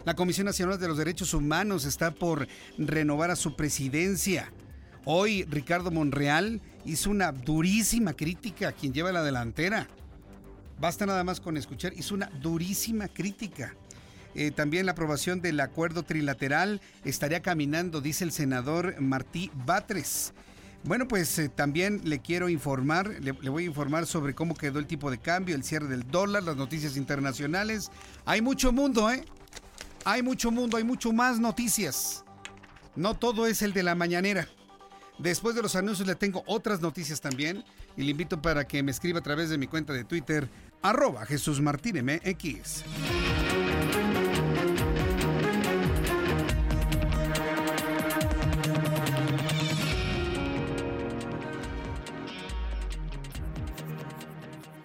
La Comisión Nacional de los Derechos Humanos está por renovar a su presidencia. Hoy Ricardo Monreal hizo una durísima crítica a quien lleva la delantera. Basta nada más con escuchar, hizo una durísima crítica. También la aprobación del acuerdo trilateral estaría caminando, dice el senador Martí Batres. Bueno, pues también le voy a informar sobre cómo quedó el tipo de cambio, el cierre del dólar, las noticias internacionales. Hay mucho mundo, ¿eh? Hay mucho mundo, hay mucho más noticias. No todo es el de la mañanera. Después de los anuncios le tengo otras noticias también y le invito para que me escriba a través de mi cuenta de Twitter, @JesusMartinMX.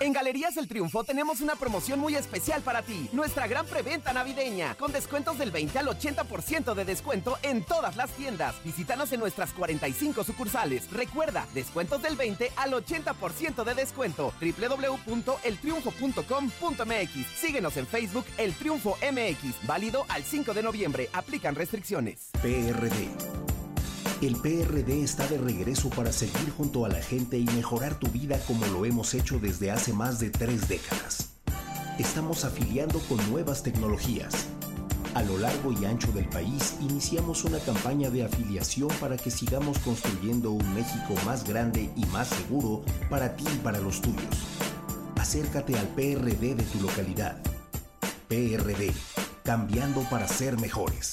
En Galerías El Triunfo tenemos una promoción muy especial para ti. Nuestra gran preventa navideña, con descuentos del 20 al 80% de descuento en todas las tiendas. Visítanos en nuestras 45 sucursales. Recuerda, descuentos del 20 al 80% de descuento. www.eltriunfo.com.mx. Síguenos en Facebook El Triunfo MX. Válido al 5 de noviembre. Aplican restricciones. PRD. El PRD está de regreso para seguir junto a la gente y mejorar tu vida como lo hemos hecho desde hace más de 3 décadas. Estamos afiliando con nuevas tecnologías. A lo largo y ancho del país iniciamos una campaña de afiliación para que sigamos construyendo un México más grande y más seguro para ti y para los tuyos. Acércate al PRD de tu localidad. PRD, cambiando para ser mejores.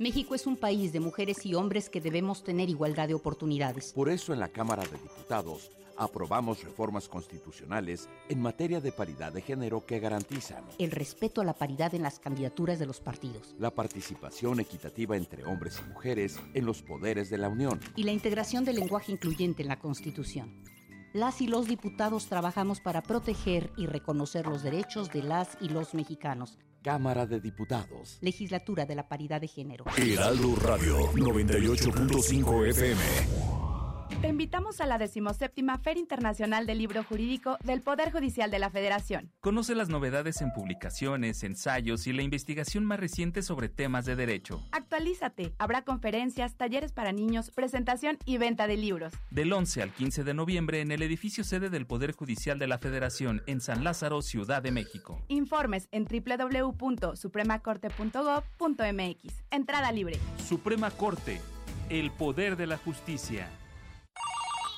México es un país de mujeres y hombres que debemos tener igualdad de oportunidades. Por eso en la Cámara de Diputados aprobamos reformas constitucionales en materia de paridad de género que garantizan el respeto a la paridad en las candidaturas de los partidos, la participación equitativa entre hombres y mujeres en los poderes de la Unión y la integración del lenguaje incluyente en la Constitución. Las y los diputados trabajamos para proteger y reconocer los derechos de las y los mexicanos. Cámara de Diputados. Legislatura de la Paridad de Género. Heraldo Radio 98.5 FM. Te invitamos a la 17ª Feria Internacional del Libro Jurídico del Poder Judicial de la Federación. Conoce las novedades en publicaciones, ensayos y la investigación más reciente sobre temas de derecho. Actualízate. Habrá conferencias, talleres para niños, presentación y venta de libros. Del 11 al 15 de noviembre en el edificio sede del Poder Judicial de la Federación en San Lázaro, Ciudad de México. Informes en www.supremacorte.gov.mx. Entrada libre. Suprema Corte. El poder de la justicia.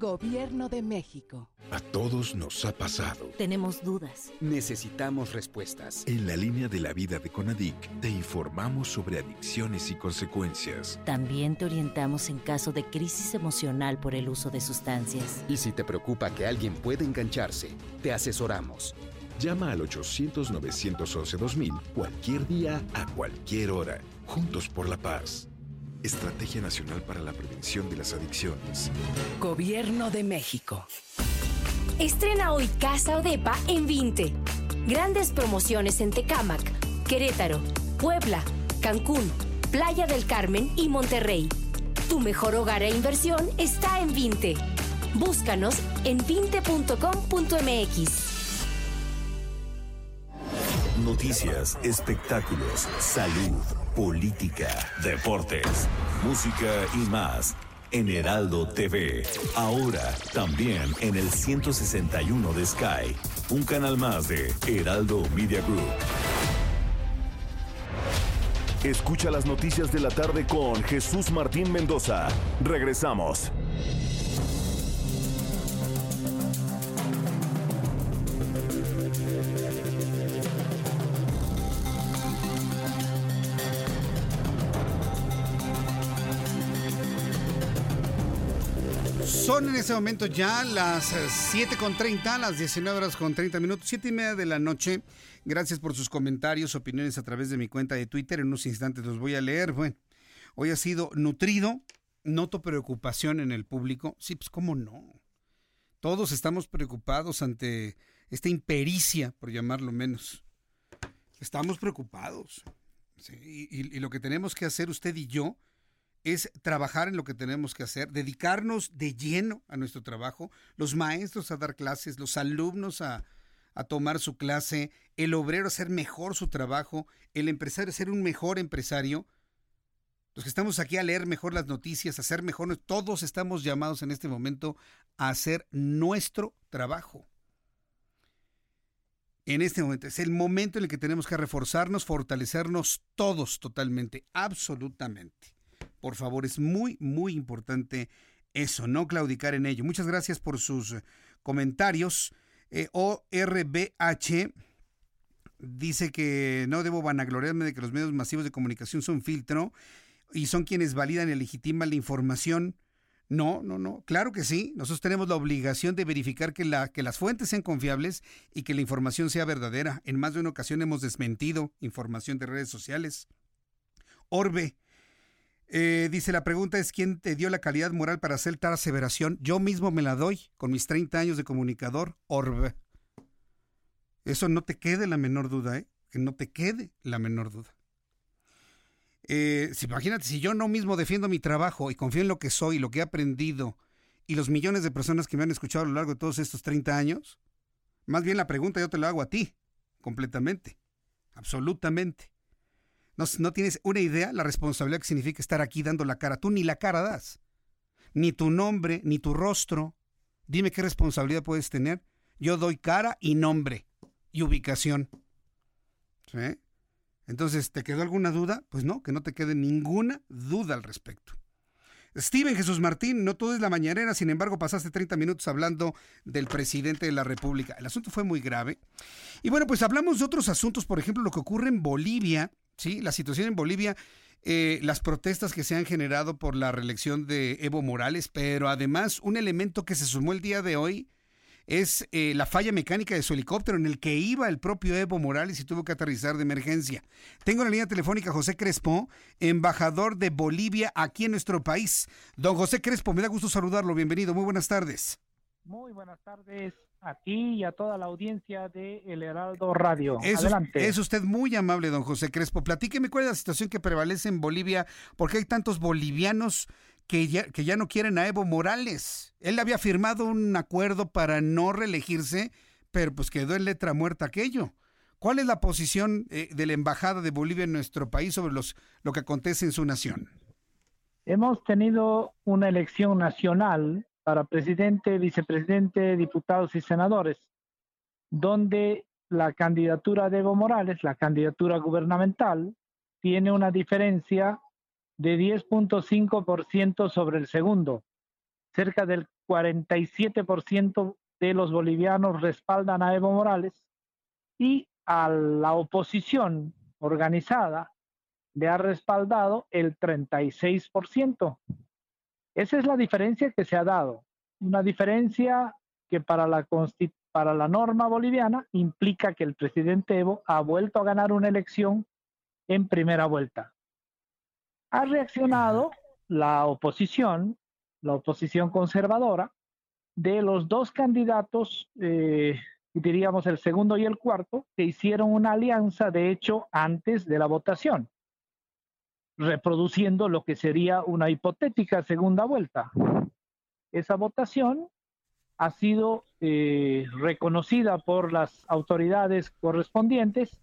Gobierno de México. A todos nos ha pasado. Tenemos dudas. Necesitamos respuestas. En la línea de la vida de CONADIC te informamos sobre adicciones y consecuencias. También te orientamos en caso de crisis emocional por el uso de sustancias. Y si te preocupa que alguien pueda engancharse, te asesoramos. Llama al 800-911-2000 cualquier día a cualquier hora. Juntos por la paz. Estrategia Nacional para la Prevención de las Adicciones. Gobierno de México. Estrena hoy Casa Odepa en Vinte. Grandes promociones en Tecámac, Querétaro, Puebla, Cancún, Playa del Carmen y Monterrey. Tu mejor hogar e inversión está en Vinte. Búscanos en vinte.com.mx. Noticias, espectáculos, salud, política, deportes, música y más en Heraldo TV. Ahora también en el 161 de Sky, un canal más de Heraldo Media Group. Escucha las noticias de la tarde con Jesús Martín Mendoza. Regresamos. Son en ese momento ya las 7:30, las 19:30, 7:30 de la noche. Gracias por sus comentarios, opiniones a través de mi cuenta de Twitter. En unos instantes los voy a leer. Bueno, hoy ha sido nutrido. Noto preocupación en el público. Sí, pues cómo no. Todos estamos preocupados ante esta impericia, por llamarlo menos. Estamos preocupados. Sí, y lo que tenemos que hacer usted y yo es trabajar en lo que tenemos que hacer, dedicarnos de lleno a nuestro trabajo, los maestros a dar clases, los alumnos a tomar su clase, el obrero a hacer mejor su trabajo, el empresario a ser un mejor empresario, los que estamos aquí a leer mejor las noticias, a hacer mejor, todos estamos llamados en este momento a hacer nuestro trabajo. En este momento es el momento en el que tenemos que reforzarnos, fortalecernos todos totalmente, absolutamente. Por favor, es muy, muy importante eso, no claudicar en ello. Muchas gracias por sus comentarios. ORBH dice que no debo vanagloriarme de que los medios masivos de comunicación son filtro y son quienes validan y legitiman la información. No. Claro que sí. Nosotros tenemos la obligación de verificar que las fuentes sean confiables y que la información sea verdadera. En más de una ocasión hemos desmentido información de redes sociales. Orbe. Dice, la pregunta es, ¿quién te dio la calidad moral para hacer tal aseveración? Yo mismo me la doy con mis 30 años de comunicador, Orbe. Eso no te quede la menor duda, ¿eh? Que no te quede la menor duda. Imagínate, si yo no mismo defiendo mi trabajo y confío en lo que soy, lo que he aprendido y los millones de personas que me han escuchado a lo largo de todos estos 30 años, más bien la pregunta yo te la hago a ti, completamente, absolutamente. No tienes una idea la responsabilidad que significa estar aquí dando la cara. Tú ni la cara das, ni tu nombre, ni tu rostro. Dime qué responsabilidad puedes tener. Yo doy cara y nombre y ubicación. ¿Sí? Entonces, ¿te quedó alguna duda? Pues no, que no te quede ninguna duda al respecto. Steven Jesús Martín, no todo es la mañanera, sin embargo pasaste 30 minutos hablando del presidente de la República. El asunto fue muy grave. Y bueno, pues hablamos de otros asuntos, por ejemplo, lo que ocurre en Bolivia. Sí, la situación en Bolivia, las protestas que se han generado por la reelección de Evo Morales, pero además un elemento que se sumó el día de hoy es la falla mecánica de su helicóptero en el que iba el propio Evo Morales y tuvo que aterrizar de emergencia. Tengo en la línea telefónica a José Crespo, embajador de Bolivia aquí en nuestro país. Don José Crespo, me da gusto saludarlo, bienvenido, muy buenas tardes. Muy buenas tardes a ti y a toda la audiencia de El Heraldo Radio. Adelante. Es usted muy amable, don José Crespo. Platíqueme cuál es la situación que prevalece en Bolivia, porque hay tantos bolivianos que ya no quieren a Evo Morales. Él había firmado un acuerdo para no reelegirse, pero pues quedó en letra muerta aquello. ¿Cuál es la posición de la Embajada de Bolivia en nuestro país sobre lo que acontece en su nación? Hemos tenido una elección nacional para presidente, vicepresidente, diputados y senadores, donde la candidatura de Evo Morales, la candidatura gubernamental, tiene una diferencia de 10.5% sobre el segundo. Cerca del 47% de los bolivianos respaldan a Evo Morales y a la oposición organizada le ha respaldado el 36%. Esa es la diferencia que se ha dado, una diferencia que para la norma boliviana implica que el presidente Evo ha vuelto a ganar una elección en primera vuelta. Ha reaccionado la oposición conservadora de los dos candidatos, diríamos el segundo y el cuarto, que hicieron una alianza, de hecho, antes de la votación, reproduciendo lo que sería una hipotética segunda vuelta. Esa votación ha sido reconocida por las autoridades correspondientes,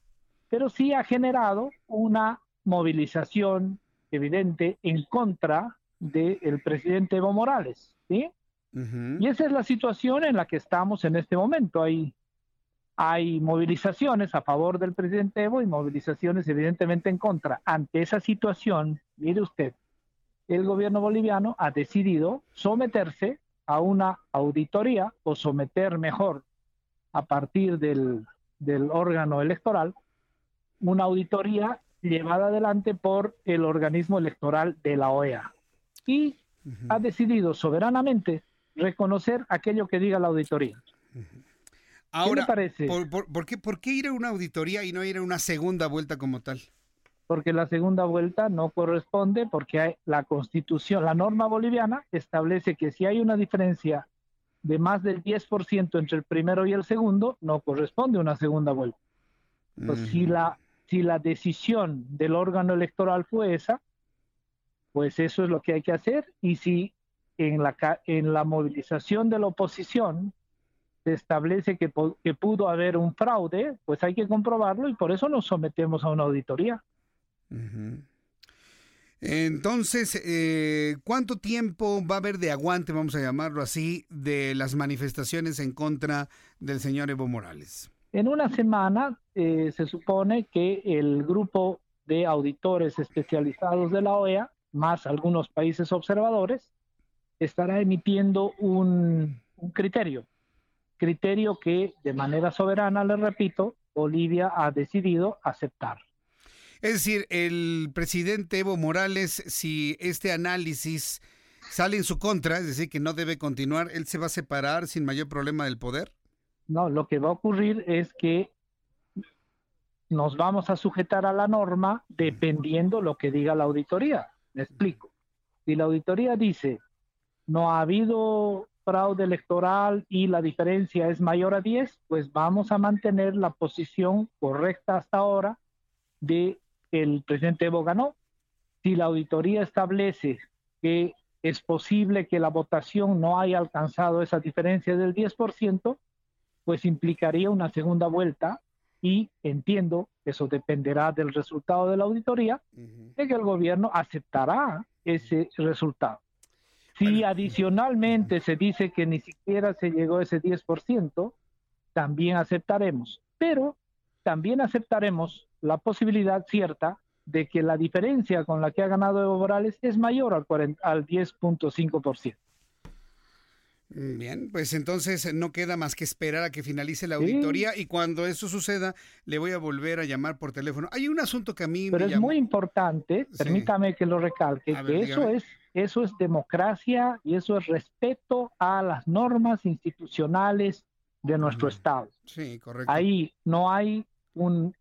pero sí ha generado una movilización evidente en contra del presidente Evo Morales, ¿sí? Uh-huh. Y esa es la situación en la que estamos en este momento. Hay movilizaciones a favor del presidente Evo y movilizaciones evidentemente en contra. Ante esa situación, mire usted, el gobierno boliviano ha decidido someterse a una auditoría, o someter mejor a partir del órgano electoral, una auditoría llevada adelante por el organismo electoral de la OEA. Y uh-huh. ha decidido soberanamente reconocer aquello que diga la auditoría. Uh-huh. Ahora, ¿qué le parece? ¿Por qué ir a una auditoría y no ir a una segunda vuelta como tal? Porque la segunda vuelta no corresponde, porque la Constitución, la norma boliviana, establece que si hay una diferencia de más del 10% entre el primero y el segundo, no corresponde una segunda vuelta. Pues uh-huh. si la decisión del órgano electoral fue esa, pues eso es lo que hay que hacer. Y si en la movilización de la oposición se establece que pudo haber un fraude, pues hay que comprobarlo, y por eso nos sometemos a una auditoría. Uh-huh. Entonces, ¿cuánto tiempo va a haber de aguante, vamos a llamarlo así, de las manifestaciones en contra del señor Evo Morales? En una semana se supone que el grupo de auditores especializados de la OEA, más algunos países observadores, estará emitiendo un criterio que de manera soberana, les repito, Bolivia ha decidido aceptar. Es decir, el presidente Evo Morales, si este análisis sale en su contra, es decir, que no debe continuar, ¿él se va a separar sin mayor problema del poder? No, lo que va a ocurrir es que nos vamos a sujetar a la norma dependiendo lo que diga la auditoría. Me explico. Si la auditoría dice no ha habido fraude electoral y la diferencia es mayor a 10, pues vamos a mantener la posición correcta hasta ahora de el presidente Evo ganó. Si la auditoría establece que es posible que la votación no haya alcanzado esa diferencia del 10%, pues implicaría una segunda vuelta, y entiendo, eso dependerá del resultado de la auditoría, uh-huh. de que el gobierno aceptará ese resultado. Si bueno, adicionalmente uh-huh. se dice que ni siquiera se llegó a ese 10%, también aceptaremos. Pero también aceptaremos la posibilidad cierta de que la diferencia con la que ha ganado Evo Morales es mayor al 10.5%. Bien, pues entonces no queda más que esperar a que finalice la auditoría, sí. y cuando eso suceda le voy a volver a llamar por teléfono. Hay un asunto que a mí pero me es llamó. Muy importante, sí. permítame que lo recalque, a que ver, eso es democracia y eso es respeto a las normas institucionales de nuestro Estado. Sí, correcto. Ahí no hay un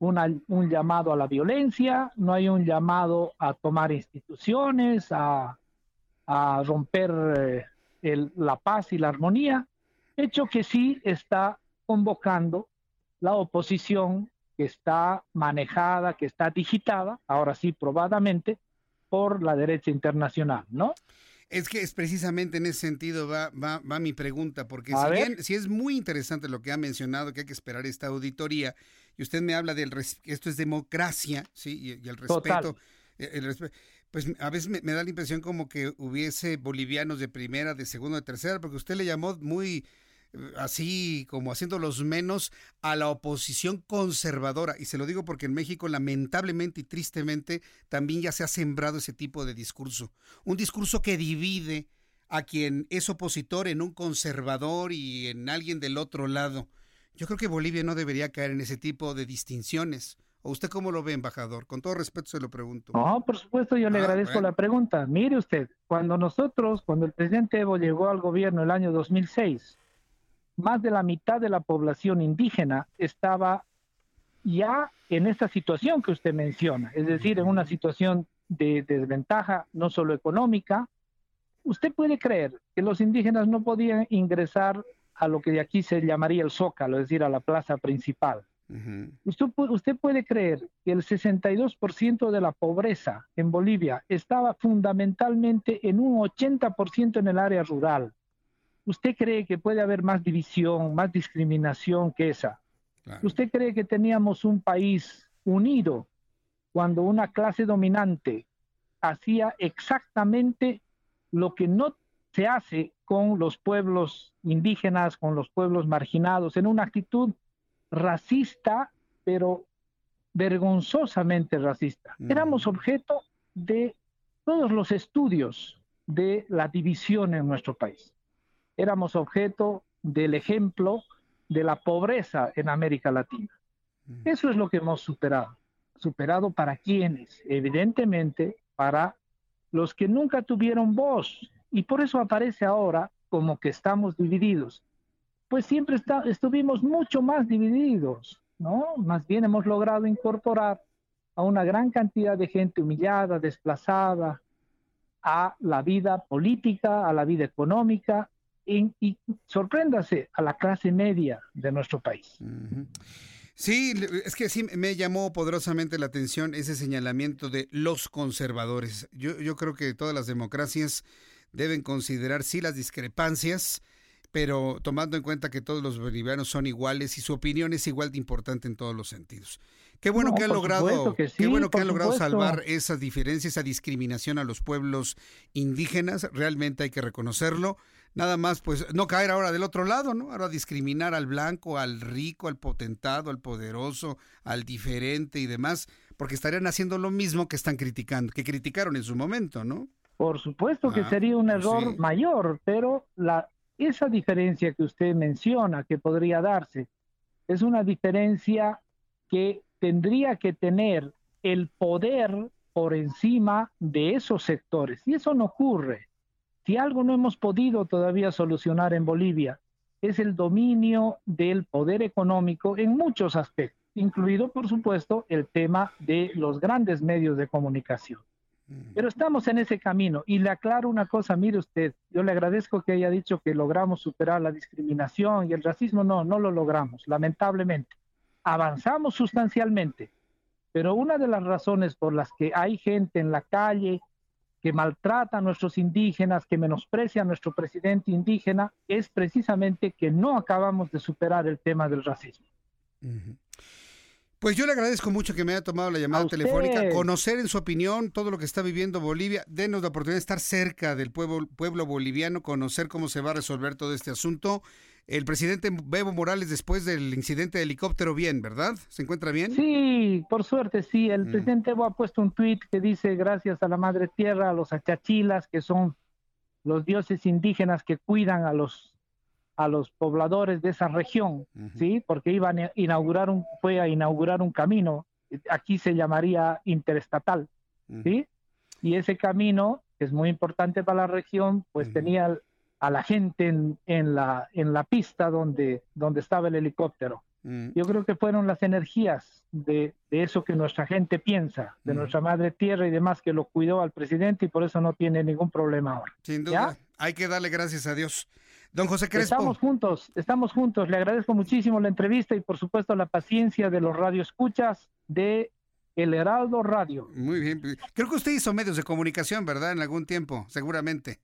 llamado a la violencia, no hay un llamado a tomar instituciones, a romper la paz y la armonía, hecho que sí está convocando la oposición, que está manejada, que está digitada, ahora sí probadamente, por la derecha internacional, ¿no? Es que es precisamente en ese sentido va mi pregunta, porque si es muy interesante lo que ha mencionado, que hay que esperar esta auditoría, y usted me habla del esto es democracia, sí, y el respeto. Total. Pues a veces me da la impresión como que hubiese bolivianos de primera, de segunda, de tercera, porque usted le llamó muy así como haciendo los menos a la oposición conservadora, y se lo digo porque en México lamentablemente y tristemente también ya se ha sembrado ese tipo de discurso, un discurso que divide a quien es opositor en un conservador y en alguien del otro lado. Yo creo que Bolivia no debería caer en ese tipo de distinciones. ¿O usted cómo lo ve, embajador? Con todo respeto se lo pregunto. No, por supuesto, yo le agradezco la pregunta. Mire usted, cuando el presidente Evo llegó al gobierno el año 2006, más de la mitad de la población indígena estaba ya en esta situación que usted menciona, es decir, en una situación de desventaja, no solo económica. ¿Usted puede creer que los indígenas no podían ingresar a lo que de aquí se llamaría el Zócalo, es decir, a la plaza principal? Uh-huh. ¿Usted puede creer que el 62% de la pobreza en Bolivia estaba fundamentalmente en un 80% en el área rural? ¿Usted cree que puede haber más división, más discriminación que esa? Claro. ¿Usted cree que teníamos un país unido cuando una clase dominante hacía exactamente lo que no se hace con los pueblos indígenas, con los pueblos marginados, en una actitud racista, pero vergonzosamente racista? Éramos objeto de todos los estudios de la división en nuestro país. Éramos objeto del ejemplo de la pobreza en América Latina. Eso es lo que hemos superado. ¿Superado para quiénes? Evidentemente para los que nunca tuvieron voz. Y por eso aparece ahora como que estamos divididos. Pues siempre estuvimos mucho más divididos, ¿no? Más bien hemos logrado incorporar a una gran cantidad de gente humillada, desplazada, a la vida política, a la vida económica, y sorpréndase, a la clase media de nuestro país. Uh-huh. Sí, es que sí me llamó poderosamente la atención ese señalamiento de los conservadores. Yo creo que todas las democracias deben considerar, sí, las discrepancias, pero tomando en cuenta que todos los bolivianos son iguales y su opinión es igual de importante en todos los sentidos. Qué bueno que han logrado, qué bueno que han logrado salvar esas diferencias, esa discriminación a los pueblos indígenas, realmente hay que reconocerlo. Nada más, pues, no caer ahora del otro lado, ¿no? Ahora discriminar al blanco, al rico, al potentado, al poderoso, al diferente y demás, porque estarían haciendo lo mismo que están criticando, que criticaron en su momento, ¿no? Por supuesto que sería un error mayor, pero esa diferencia que usted menciona que podría darse es una diferencia que tendría que tener el poder por encima de esos sectores. Y eso no ocurre. Si algo no hemos podido todavía solucionar en Bolivia es el dominio del poder económico en muchos aspectos, incluido, por supuesto, el tema de los grandes medios de comunicación. Pero estamos en ese camino, y le aclaro una cosa, mire usted, yo le agradezco que haya dicho que logramos superar la discriminación y el racismo. No lo logramos, lamentablemente. Avanzamos sustancialmente, pero una de las razones por las que hay gente en la calle que maltrata a nuestros indígenas, que menosprecia a nuestro presidente indígena, es precisamente que no acabamos de superar el tema del racismo. Uh-huh. Pues yo le agradezco mucho que me haya tomado la llamada telefónica, conocer en su opinión todo lo que está viviendo Bolivia. Denos la oportunidad de estar cerca del pueblo boliviano, conocer cómo se va a resolver todo este asunto. El presidente Evo Morales, después del incidente de helicóptero, bien, ¿verdad? ¿Se encuentra bien? Sí, por suerte, sí. El presidente Evo ha puesto un tuit que dice: gracias a la madre tierra, a los achachilas, que son los dioses indígenas que cuidan a los pobladores de esa región, uh-huh. ¿sí? Porque fue a inaugurar un camino, aquí se llamaría interestatal, uh-huh. ¿sí? Y ese camino, que es muy importante para la región, pues uh-huh. tenía a la gente en la pista donde estaba el helicóptero. Uh-huh. Yo creo que fueron las energías de eso que nuestra gente piensa, de uh-huh. nuestra madre tierra y demás, que lo cuidó al presidente, y por eso no tiene ningún problema ahora. Sin duda, ¿ya? Hay que darle gracias a Dios. Don José Crespo. Estamos juntos. Le agradezco muchísimo la entrevista y, por supuesto, la paciencia de los radioescuchas de El Heraldo Radio. Muy bien. Creo que usted hizo medios de comunicación, ¿verdad? En algún tiempo, seguramente.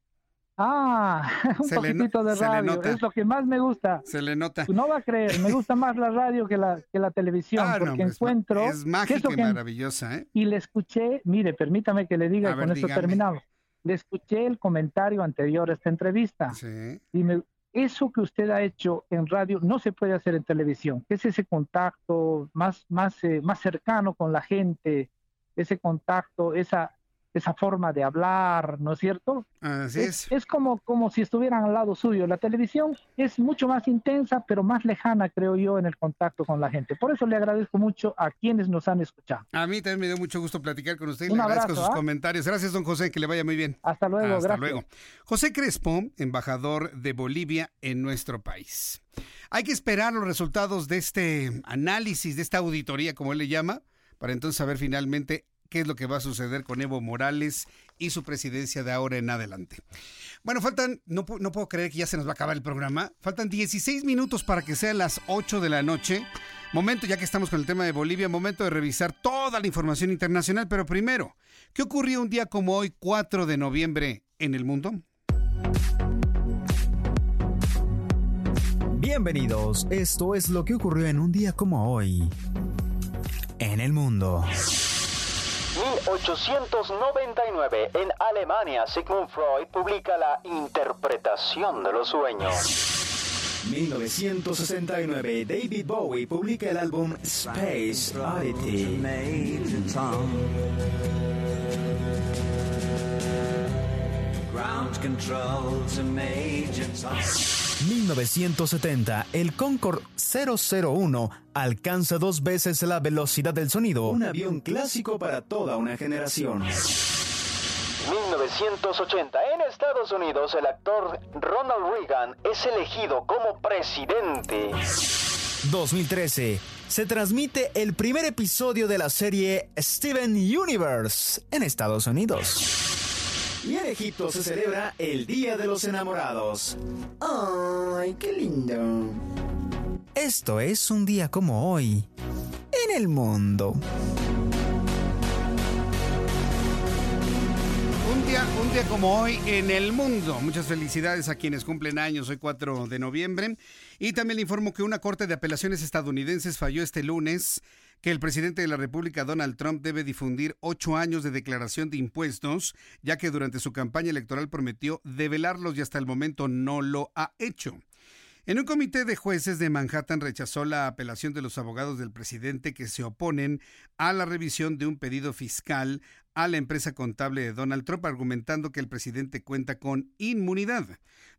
Un poquitito de radio. Es lo que más me gusta. Se le nota. No va a creer, me gusta más la radio que la televisión, porque encuentro... Es mágica y maravillosa, ¿eh? Y le escuché, mire, permítame que le diga, esto terminamos. Le escuché el comentario anterior a esta entrevista. Sí. Y eso que usted ha hecho en radio no se puede hacer en televisión. Es ese contacto más cercano con la gente, ese contacto, esa forma de hablar, ¿no es cierto? Así es. Es como si estuvieran al lado suyo. La televisión es mucho más intensa, pero más lejana, creo yo, en el contacto con la gente. Por eso le agradezco mucho a quienes nos han escuchado. A mí también me dio mucho gusto platicar con usted. Le agradezco sus comentarios. Gracias, don José, que le vaya muy bien. Hasta luego, gracias. Hasta luego. José Crespo, embajador de Bolivia en nuestro país. Hay que esperar los resultados de este análisis, de esta auditoría, como él le llama, para entonces saber finalmente qué es lo que va a suceder con Evo Morales y su presidencia de ahora en adelante. Bueno, faltan, no puedo creer que ya se nos va a acabar el programa. Faltan 16 minutos para que sean las 8 de la noche. Momento, ya que estamos con el tema de Bolivia, momento de revisar toda la información internacional. Pero primero, ¿qué ocurrió un día como hoy, 4 de noviembre, en el mundo? Bienvenidos, esto es lo que ocurrió en un día como hoy, en el mundo. 1899, en Alemania, Sigmund Freud publica La interpretación de los sueños. 1969, David Bowie publica el álbum Space Oddity. 1970, el Concorde 001 alcanza 2 veces la velocidad del sonido. Un avión clásico para toda una generación. 1980, en Estados Unidos, el actor Ronald Reagan es elegido como presidente. 2013, se transmite el primer episodio de la serie Steven Universe en Estados Unidos. Y en Egipto se celebra el Día de los Enamorados. ¡Ay, qué lindo! Esto es un día como hoy, en el mundo. Un día como hoy en el mundo. Muchas felicidades a quienes cumplen años hoy 4 de noviembre. Y también le informo que una corte de apelaciones estadounidenses falló este lunes que el presidente de la República, Donald Trump, debe difundir 8 años de declaración de impuestos, ya que durante su campaña electoral prometió develarlos y hasta el momento no lo ha hecho. En un comité de jueces de Manhattan rechazó la apelación de los abogados del presidente que se oponen a la revisión de un pedido fiscal a la empresa contable de Donald Trump, argumentando que el presidente cuenta con inmunidad.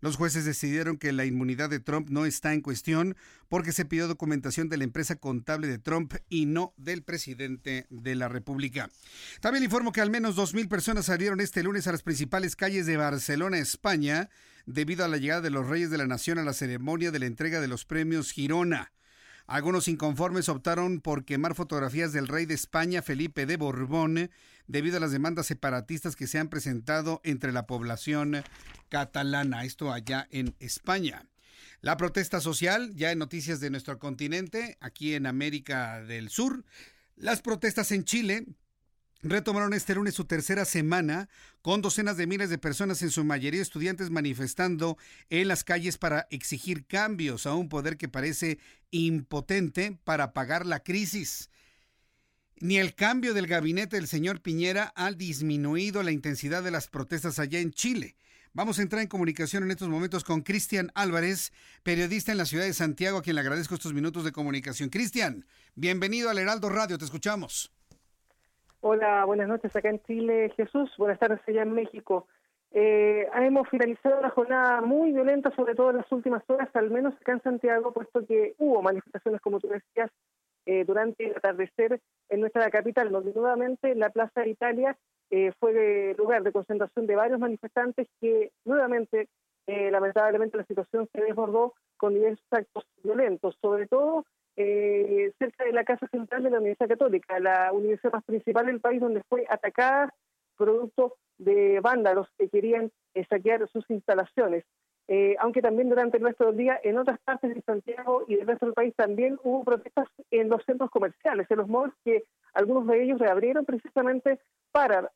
Los jueces decidieron que la inmunidad de Trump no está en cuestión porque se pidió documentación de la empresa contable de Trump y no del presidente de la República. También informo que al menos 2,000 personas salieron este lunes a las principales calles de Barcelona, España, debido a la llegada de los Reyes de la Nación a la ceremonia de la entrega de los premios Girona. Algunos inconformes optaron por quemar fotografías del rey de España, Felipe de Borbón, debido a las demandas separatistas que se han presentado entre la población catalana, esto allá en España. La protesta social, ya en noticias de nuestro continente, aquí en América del Sur. Las protestas en Chile retomaron este lunes su tercera semana, con docenas de miles de personas, en su mayoría estudiantes, manifestando en las calles para exigir cambios a un poder que parece impotente para apagar la crisis. Ni el cambio del gabinete del señor Piñera ha disminuido la intensidad de las protestas allá en Chile. Vamos a entrar en comunicación en estos momentos con Cristian Álvarez, periodista en la ciudad de Santiago, a quien le agradezco estos minutos de comunicación. Cristian, bienvenido al Heraldo Radio, te escuchamos. Hola, buenas noches acá en Chile, Jesús. Buenas tardes allá en México. Hemos finalizado una jornada muy violenta, sobre todo en las últimas horas, al menos acá en Santiago, puesto que hubo manifestaciones, como tú decías, durante el atardecer en nuestra capital, donde nuevamente la Plaza de Italia fue lugar de concentración de varios manifestantes que nuevamente, lamentablemente, la situación se desbordó con diversos actos violentos, sobre todo cerca de la Casa Central de la Universidad Católica, la universidad más principal del país, donde fue atacada producto de vándalos que querían saquear sus instalaciones. Aunque también durante el resto del día, en otras partes de Santiago y del resto del país también hubo protestas en los centros comerciales, en los malls, que algunos de ellos reabrieron precisamente para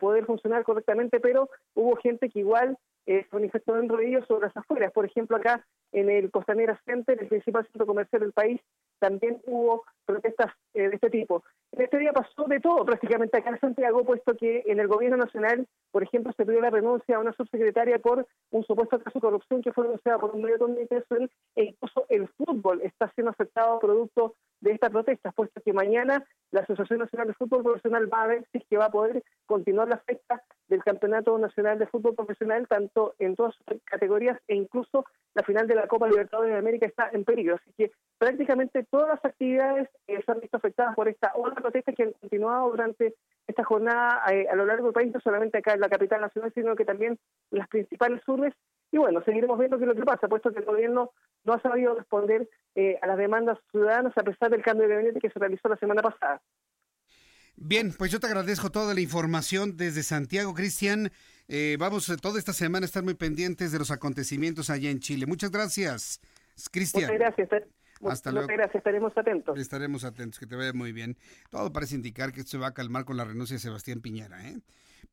poder funcionar correctamente, pero hubo gente que igual se manifestó en rodillos sobre las afueras. Por ejemplo, acá en el Costanera Center, el principal centro comercial del país, también hubo protestas de este tipo. En este día pasó de todo prácticamente acá en Santiago, puesto que en el gobierno nacional, por ejemplo, se pidió la renuncia a una subsecretaria por un supuesto caso de corrupción que fue denunciada por un medio de comunicación, e incluso el fútbol está siendo afectado producto de estas protestas, puesto que mañana la Asociación Nacional de Fútbol Profesional va a ver si es que va a poder continuar la fecha del Campeonato Nacional de Fútbol Profesional, tanto en todas sus categorías, e incluso la final de la Copa Libertadores de América está en peligro. Así que prácticamente todas las actividades se han visto afectadas por esta ola de protestas que han continuado durante esta jornada a lo largo del país, no solamente acá en la capital nacional, sino que también en las principales urbes. Y bueno, seguiremos viendo qué es lo que pasa, puesto que el gobierno no ha sabido responder a las demandas ciudadanas a pesar del cambio de gabinete que se realizó la semana pasada. Bien, pues yo te agradezco toda la información desde Santiago, Cristian. Vamos toda esta semana a estar muy pendientes de los acontecimientos allá en Chile. Muchas gracias, Cristian. Muchas gracias, hasta luego. Muchas gracias, estaremos atentos. Estaremos atentos, que te vaya muy bien. Todo parece indicar que esto se va a calmar con la renuncia de Sebastián Piñera, ¿eh?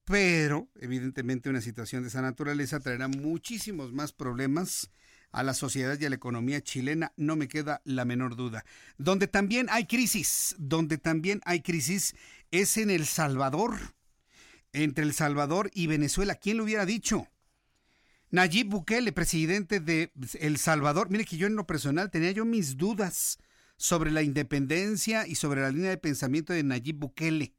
Pero, evidentemente, una situación de esa naturaleza traerá muchísimos más problemas a la sociedad y a la economía chilena, no me queda la menor duda. Donde también hay crisis es en El Salvador, entre El Salvador y Venezuela. ¿Quién lo hubiera dicho? Nayib Bukele, presidente de El Salvador. Mire que yo en lo personal tenía yo mis dudas sobre la independencia y sobre la línea de pensamiento de Nayib Bukele.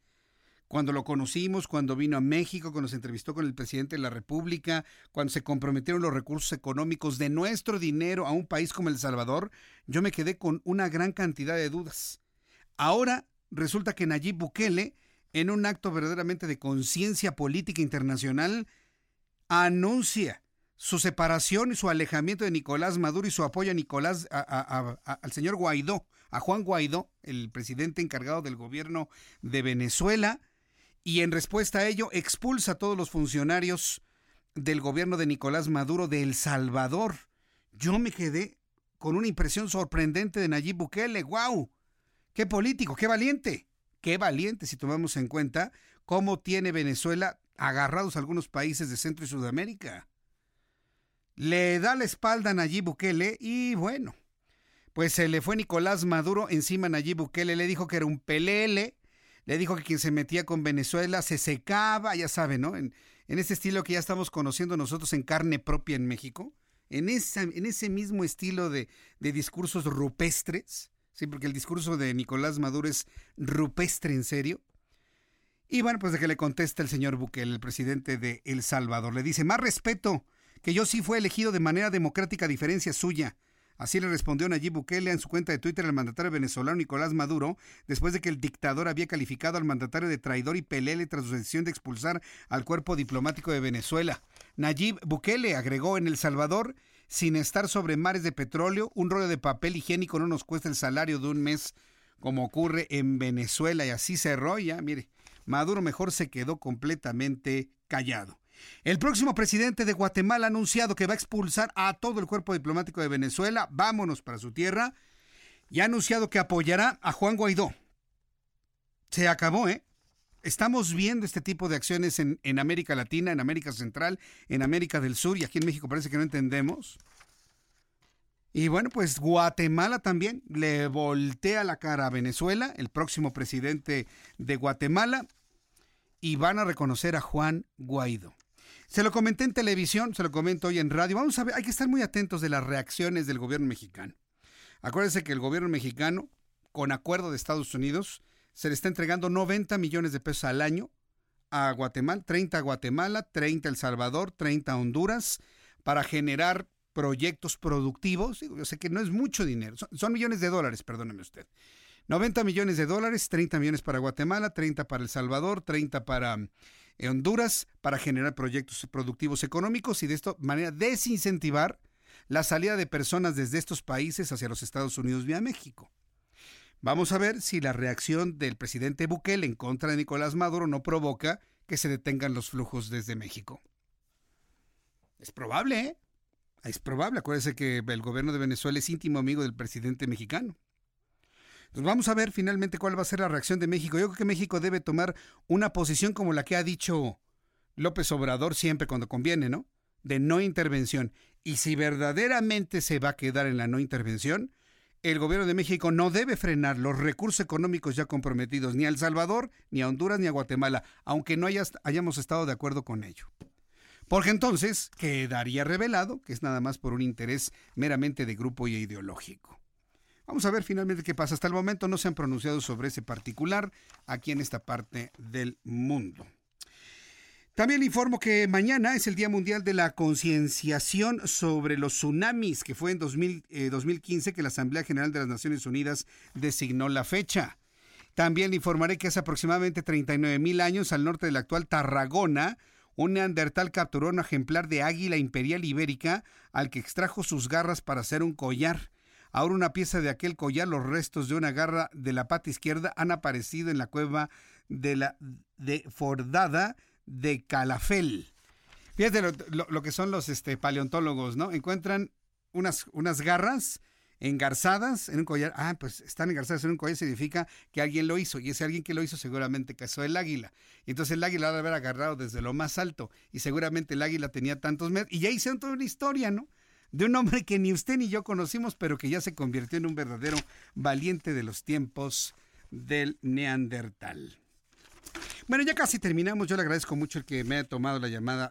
Cuando lo conocimos, cuando vino a México, cuando se entrevistó con el presidente de la República, cuando se comprometieron los recursos económicos de nuestro dinero a un país como El Salvador, yo me quedé con una gran cantidad de dudas. Ahora resulta que Nayib Bukele, en un acto verdaderamente de conciencia política internacional, anuncia su separación y su alejamiento de Nicolás Maduro y su apoyo a al señor Guaidó, a Juan Guaidó, el presidente encargado del gobierno de Venezuela. Y en respuesta a ello expulsa a todos los funcionarios del gobierno de Nicolás Maduro de El Salvador. Yo me quedé con una impresión sorprendente de Nayib Bukele. ¡Guau! ¡Qué político! ¡Qué valiente! ¡Qué valiente! Si tomamos en cuenta cómo tiene Venezuela agarrados algunos países de Centro y Sudamérica. Le da la espalda a Nayib Bukele y bueno, pues se le fue Nicolás Maduro encima a Nayib Bukele. Le dijo que era un pelele. Le dijo que quien se metía con Venezuela se secaba, ya saben, ¿no? En este estilo que ya estamos conociendo nosotros en carne propia en México, en ese mismo estilo de discursos rupestres, sí, porque el discurso de Nicolás Maduro es rupestre, en serio. Y bueno, pues de que le contesta el señor Bukele, el presidente de El Salvador. Le dice, más respeto, que yo sí fui elegido de manera democrática a diferencia suya. Así le respondió Nayib Bukele en su cuenta de Twitter al mandatario venezolano Nicolás Maduro, después de que el dictador había calificado al mandatario de traidor y pelele tras su decisión de expulsar al cuerpo diplomático de Venezuela. Nayib Bukele agregó: en El Salvador, sin estar sobre mares de petróleo, un rollo de papel higiénico no nos cuesta el salario de un mes, como ocurre en Venezuela. Y así cerró ya. Mire, Maduro mejor se quedó completamente callado. El próximo presidente de Guatemala ha anunciado que va a expulsar a todo el cuerpo diplomático de Venezuela. Vámonos para su tierra. Y ha anunciado que apoyará a Juan Guaidó. Se acabó, ¿eh? Estamos viendo este tipo de acciones en América Latina, en América Central, en América del Sur, y aquí en México parece que no entendemos. Y bueno, pues Guatemala también le voltea la cara a Venezuela, el próximo presidente de Guatemala, y van a reconocer a Juan Guaidó. Se lo comenté en televisión, se lo comento hoy en radio. Vamos a ver, hay que estar muy atentos de las reacciones del gobierno mexicano. Acuérdense que el gobierno mexicano, con acuerdo de Estados Unidos, se le está entregando 90 millones de pesos al año a Guatemala, 30 a Guatemala, 30 a El Salvador, 30 a Honduras, para generar proyectos productivos. Yo sé que no es mucho dinero, son millones de dólares, perdóneme usted. 90 millones de dólares, 30 millones para Guatemala, 30 para El Salvador, 30 para Honduras, para generar proyectos productivos económicos y de esta manera desincentivar la salida de personas desde estos países hacia los Estados Unidos vía México. Vamos a ver si la reacción del presidente Bukele en contra de Nicolás Maduro no provoca que se detengan los flujos desde México. Es probable, ¿eh? Es probable. Acuérdense que el gobierno de Venezuela es íntimo amigo del presidente mexicano. Pues vamos a ver finalmente cuál va a ser la reacción de México. Yo creo que México debe tomar una posición como la que ha dicho López Obrador siempre cuando conviene, ¿no? De no intervención. Y si verdaderamente se va a quedar en la no intervención, el gobierno de México no debe frenar los recursos económicos ya comprometidos ni a El Salvador, ni a Honduras, ni a Guatemala, aunque no hayamos estado de acuerdo con ello. Porque entonces quedaría revelado que es nada más por un interés meramente de grupo y ideológico. Vamos a ver finalmente qué pasa. Hasta el momento no se han pronunciado sobre ese particular aquí en esta parte del mundo. También le informo que mañana es el Día Mundial de la Concienciación sobre los Tsunamis, que fue en 2015 que la Asamblea General de las Naciones Unidas designó la fecha. También le informaré que hace aproximadamente 39,000 años al norte de la actual Tarragona, un neandertal capturó un ejemplar de águila imperial ibérica al que extrajo sus garras para hacer un collar. Ahora una pieza de aquel collar, los restos de una garra de la pata izquierda, han aparecido en la cueva de la de Fordada de Calafel. Fíjate lo que son los paleontólogos, ¿no? Encuentran unas garras engarzadas en un collar. Ah, pues están engarzadas en un collar, significa que alguien lo hizo, y ese alguien que lo hizo seguramente cazó el águila. Y entonces el águila la haber agarrado desde lo más alto, y seguramente el águila tenía tantos metros, y ya hicieron toda una historia, ¿no? De un hombre que ni usted ni yo conocimos, pero que ya se convirtió en un verdadero valiente de los tiempos del Neandertal. Bueno, ya casi terminamos. Yo le agradezco mucho el que me haya tomado la llamada,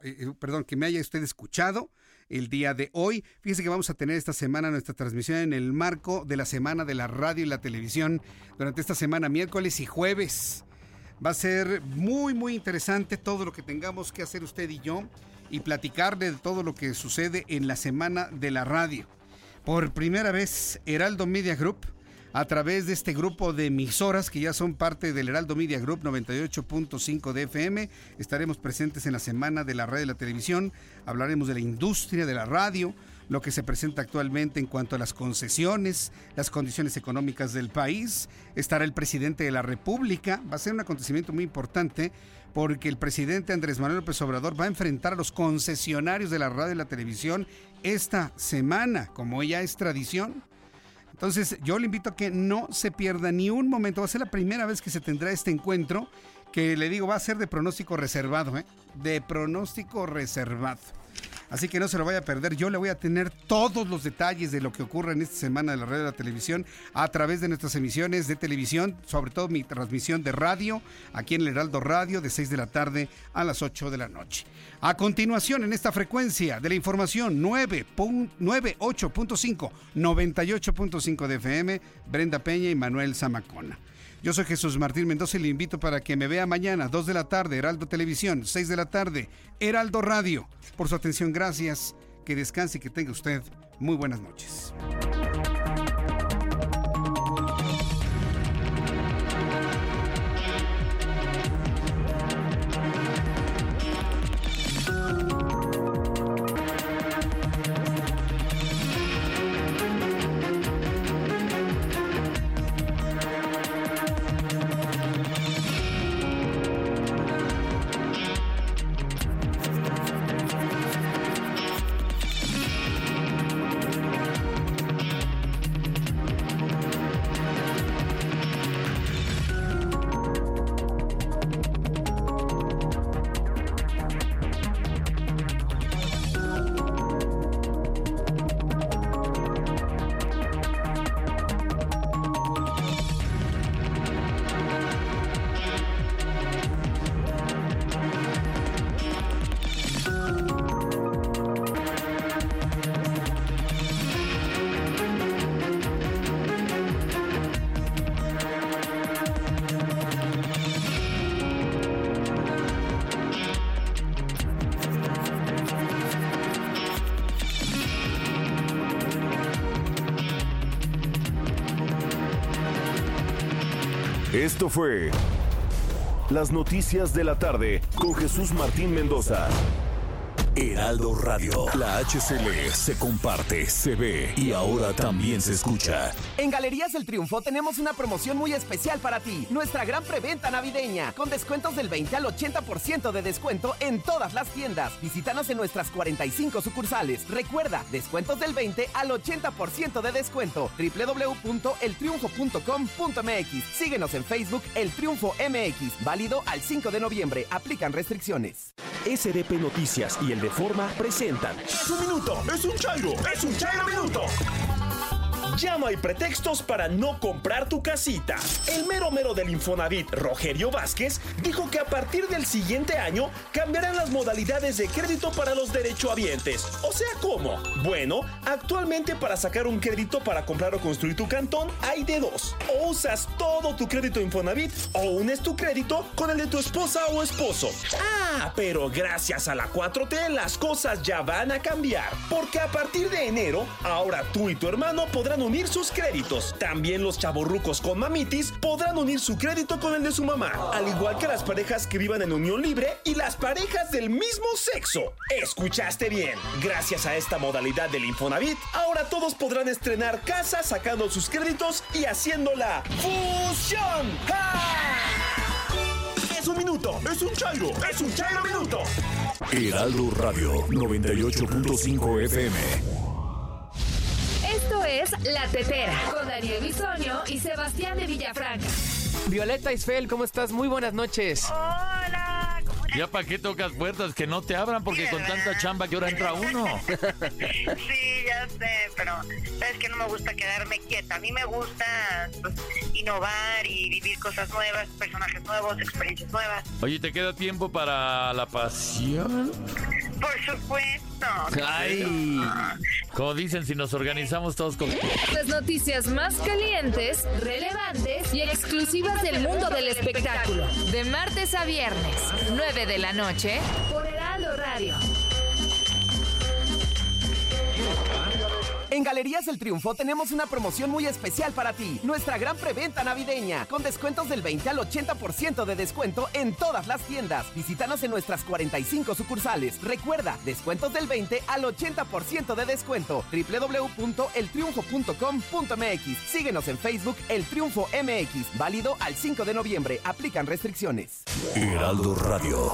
que me haya usted escuchado el día de hoy. Fíjese que vamos a tener esta semana nuestra transmisión en el marco de la Semana de la Radio y la Televisión durante esta semana, miércoles y jueves. Va a ser muy, muy interesante todo lo que tengamos que hacer usted y yo y platicarle de todo lo que sucede en la Semana de la Radio. Por primera vez, Heraldo Media Group, a través de este grupo de emisoras que ya son parte del Heraldo Media Group 98.5 de FM. Estaremos presentes en la Semana de la Radio y la Televisión. Hablaremos de la industria de la radio, lo que se presenta actualmente en cuanto a las concesiones, las condiciones económicas del país. Estará el presidente de la República. Va a ser un acontecimiento muy importante porque el presidente Andrés Manuel López Obrador va a enfrentar a los concesionarios de la radio y la televisión esta semana, como ya es tradición. Entonces, yo le invito a que no se pierda ni un momento. Va a ser la primera vez que se tendrá este encuentro, que le digo, va a ser de pronóstico reservado, de pronóstico reservado. Así que no se lo vaya a perder. Yo le voy a tener todos los detalles de lo que ocurre en esta semana de la radio y la televisión a través de nuestras emisiones de televisión, sobre todo mi transmisión de radio, aquí en el Heraldo Radio, de 6 de la tarde a las 8 de la noche. A continuación, en esta frecuencia de la información 98.5, 98.5 de FM, Brenda Peña y Manuel Zamacona. Yo soy Jesús Martín Mendoza y le invito para que me vea mañana, 2 de la tarde, Heraldo Televisión, 6 de la tarde, Heraldo Radio. Por su atención, gracias, que descanse y que tenga usted muy buenas noches. Esto fue Las Noticias de la Tarde con Jesús Martín Mendoza. Heraldo Radio. La HCL se comparte, se ve y ahora también se escucha. En Galerías del Triunfo tenemos una promoción muy especial para ti. Nuestra gran preventa navideña, con descuentos del 20 al 80% de descuento en todas las tiendas. Visítanos en nuestras 45 sucursales. Recuerda, descuentos del 20 al 80% de descuento. www.eltriunfo.com.mx. Síguenos en Facebook, El Triunfo MX. Válido al 5 de noviembre. Aplican restricciones. SDP Noticias y El de Forma presentan. Es un minuto, es un chairo minuto. Ya no hay pretextos para no comprar tu casita. El mero mero del Infonavit, Rogerio Vázquez, dijo que a partir del siguiente año cambiarán las modalidades de crédito para los derechohabientes. O sea, ¿cómo? Bueno, actualmente para sacar un crédito para comprar o construir tu cantón hay de dos. O usas todo tu crédito Infonavit o unes tu crédito con el de tu esposa o esposo. Ah, pero gracias a la 4T las cosas ya van a cambiar. Porque a partir de enero, ahora tú y tu hermano podrán unir sus créditos. También los chavorrucos con mamitis podrán unir su crédito con el de su mamá, al igual que las parejas que vivan en unión libre y las parejas del mismo sexo. ¿Escuchaste bien? Gracias a esta modalidad del Infonavit, ahora todos podrán estrenar casa sacando sus créditos y haciendo la fusión. ¡Ja! es un chairo minuto. Heraldo Radio 98.5 FM. Esto es La Tetera, con Daniel Bisoño y Sebastián de Villafranca. Violeta Isfel, ¿cómo estás? Muy buenas noches. Hola. Ya para qué tocas puertas, que no te abran, porque sí, con tanta chamba que ahora entra uno. Sí, ya sé, pero sabes que no me gusta quedarme quieta. A mí me gusta pues, innovar y vivir cosas nuevas, personajes nuevos, experiencias nuevas. Oye, ¿te queda tiempo para la pasión? Por supuesto. Ay, como dicen, si nos organizamos todos con... Las noticias más calientes, relevantes y exclusivas del mundo del espectáculo. De martes a viernes, 9 de la noche, por Heraldo Radio. En Galerías El Triunfo tenemos una promoción muy especial para ti. Nuestra gran preventa navideña, con descuentos del 20 al 80% de descuento en todas las tiendas. Visítanos en nuestras 45 sucursales. Recuerda, descuentos del 20 al 80% de descuento. www.eltriunfo.com.mx. Síguenos en Facebook El Triunfo MX. Válido al 5 de noviembre. Aplican restricciones. Heraldo Radio.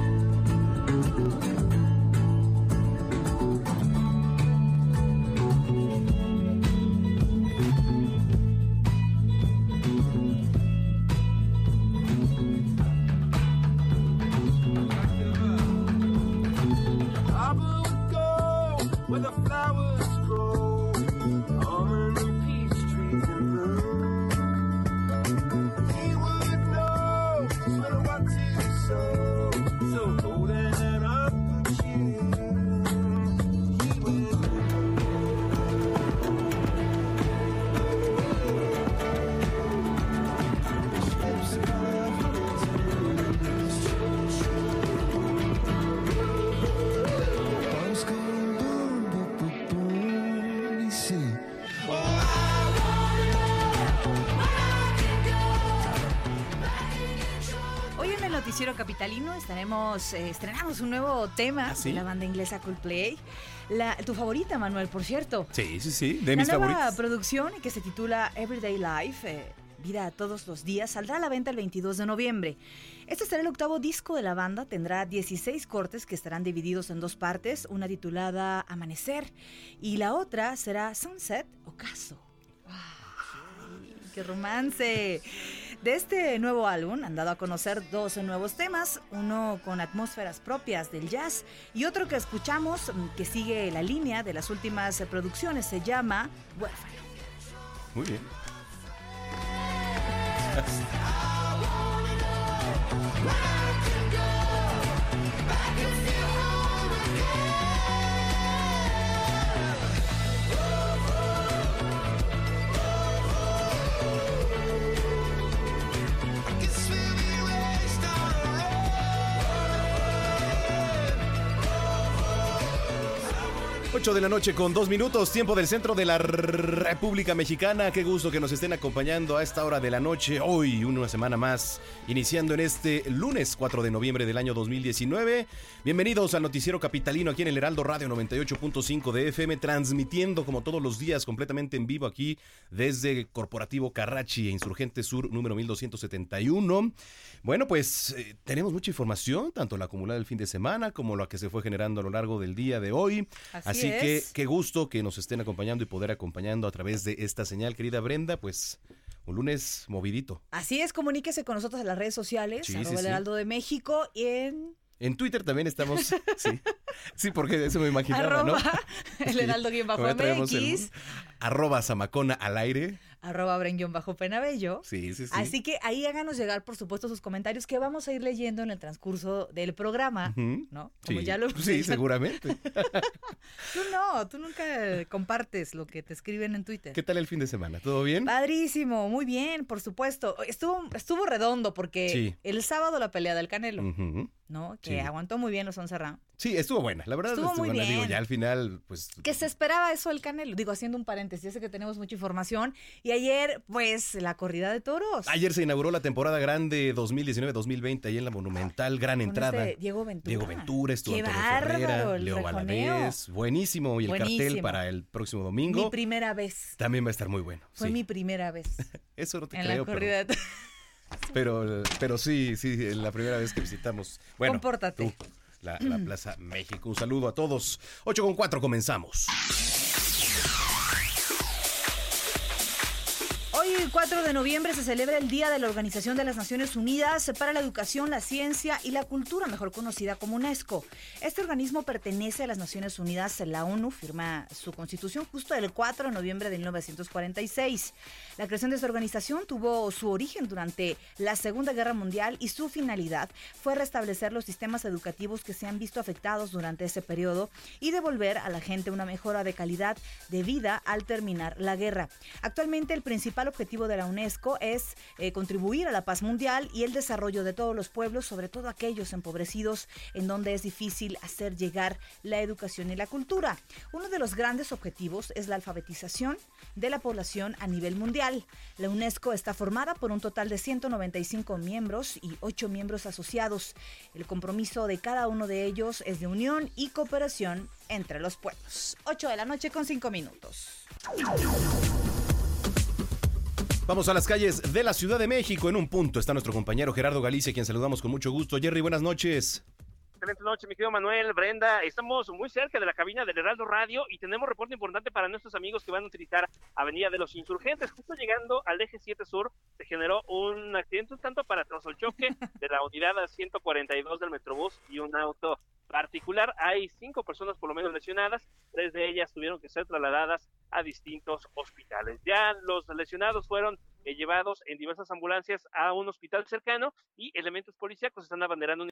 Capitalino, estrenamos un nuevo tema. ¿Ah, sí? De la banda inglesa Coldplay. Tu favorita, Manuel, por cierto. Sí, de mis favoritas. Nueva producción que se titula Everyday Life, Vida a Todos los Días, saldrá a la venta el 22 de noviembre. Este será el octavo disco de la banda, tendrá 16 cortes que estarán divididos en dos partes, una titulada Amanecer y la otra será Sunset, Ocaso. ¡Ay, qué romance! De este nuevo álbum han dado a conocer 12 nuevos temas, uno con atmósferas propias del jazz y otro que escuchamos que sigue la línea de las últimas producciones, se llama Huérfano. Muy bien. De la noche con 2 minutos, tiempo del centro de la República Mexicana. Qué gusto que nos estén acompañando a esta hora de la noche. Hoy, una semana más, iniciando en este lunes 4 de noviembre del año 2019. Bienvenidos al Noticiero Capitalino aquí en el Heraldo Radio 98.5 de FM, transmitiendo como todos los días completamente en vivo aquí desde Corporativo Carrachi, Insurgente Sur, número 1271. Bueno, pues tenemos mucha información, tanto la acumulada del fin de semana como la que se fue generando a lo largo del día de hoy. Así que qué gusto que nos estén acompañando y poder acompañando a través de esta señal, querida Brenda, pues un lunes movidito. Así es, comuníquese con nosotros en las redes sociales, @ El Heraldo de México y en Twitter también estamos, sí, porque eso me imaginaba, ¿no? El Heraldo-MX. @ Zamacona al aire. @ Bren-Penabello. Sí. Así que ahí háganos llegar, por supuesto, sus comentarios que vamos a ir leyendo en el transcurso del programa, ¿no? Como sí, ya lo... sí, seguramente. Tú nunca compartes lo que te escriben en Twitter. ¿Qué tal el fin de semana? ¿Todo bien? Padrísimo, muy bien, por supuesto. Estuvo redondo porque el sábado la pelea del Canelo. ¿no? Que sí, aguantó muy bien los 11 rounds. Sí, estuvo buena, la verdad estuvo muy buena. Bien. Digo, ya al final, pues... Que se esperaba eso el Canelo. Digo, haciendo un paréntesis, ya sé que tenemos mucha información. Y ayer, pues, la corrida de toros. Ayer se inauguró la temporada grande 2019-2020, ahí en la Monumental, gran entrada. Diego Ventura. Diego Ventura, estuvo Antonio Herrera, Leo Valadez. Buenísimo. Y el cartel para el próximo domingo. Mi primera vez. También va a estar muy bueno. Fue mi primera vez. Eso no te creo, en la corrida de toros. Pero sí, la primera vez que visitamos. Bueno, compórtate. Tú, la Plaza México. Un saludo a todos. 8:04, comenzamos. Hoy, 4 de noviembre, se celebra el Día de la Organización de las Naciones Unidas para la Educación, la Ciencia y la Cultura, mejor conocida como UNESCO. Este organismo pertenece a las Naciones Unidas. La ONU firma su constitución justo el 4 de noviembre de 1946. La creación de esta organización tuvo su origen durante la Segunda Guerra Mundial y su finalidad fue restablecer los sistemas educativos que se han visto afectados durante ese periodo y devolver a la gente una mejora de calidad de vida al terminar la guerra. Actualmente, el principal objetivo de la UNESCO es contribuir a la paz mundial y el desarrollo de todos los pueblos, sobre todo aquellos empobrecidos, en donde es difícil hacer llegar la educación y la cultura. Uno de los grandes objetivos es la alfabetización de la población a nivel mundial. La UNESCO está formada por un total de 195 miembros y 8 miembros asociados. El compromiso de cada uno de ellos es de unión y cooperación entre los pueblos. 8:05 p.m. Vamos a las calles de la Ciudad de México. En un punto está nuestro compañero Gerardo Galicia, quien saludamos con mucho gusto. Jerry, buenas noches. Excelente noche, mi querido Manuel, Brenda. Estamos muy cerca de la cabina del Heraldo Radio y tenemos reporte importante para nuestros amigos que van a utilizar Avenida de los Insurgentes. Justo llegando al eje 7 Sur, se generó un accidente un tanto para tras el choque de la unidad 142 del Metrobús y un auto particular. Hay 5 personas por lo menos lesionadas, 3 de ellas tuvieron que ser trasladadas a distintos hospitales. Ya los lesionados fueron llevados en diversas ambulancias a un hospital cercano y elementos policíacos están abanderando un...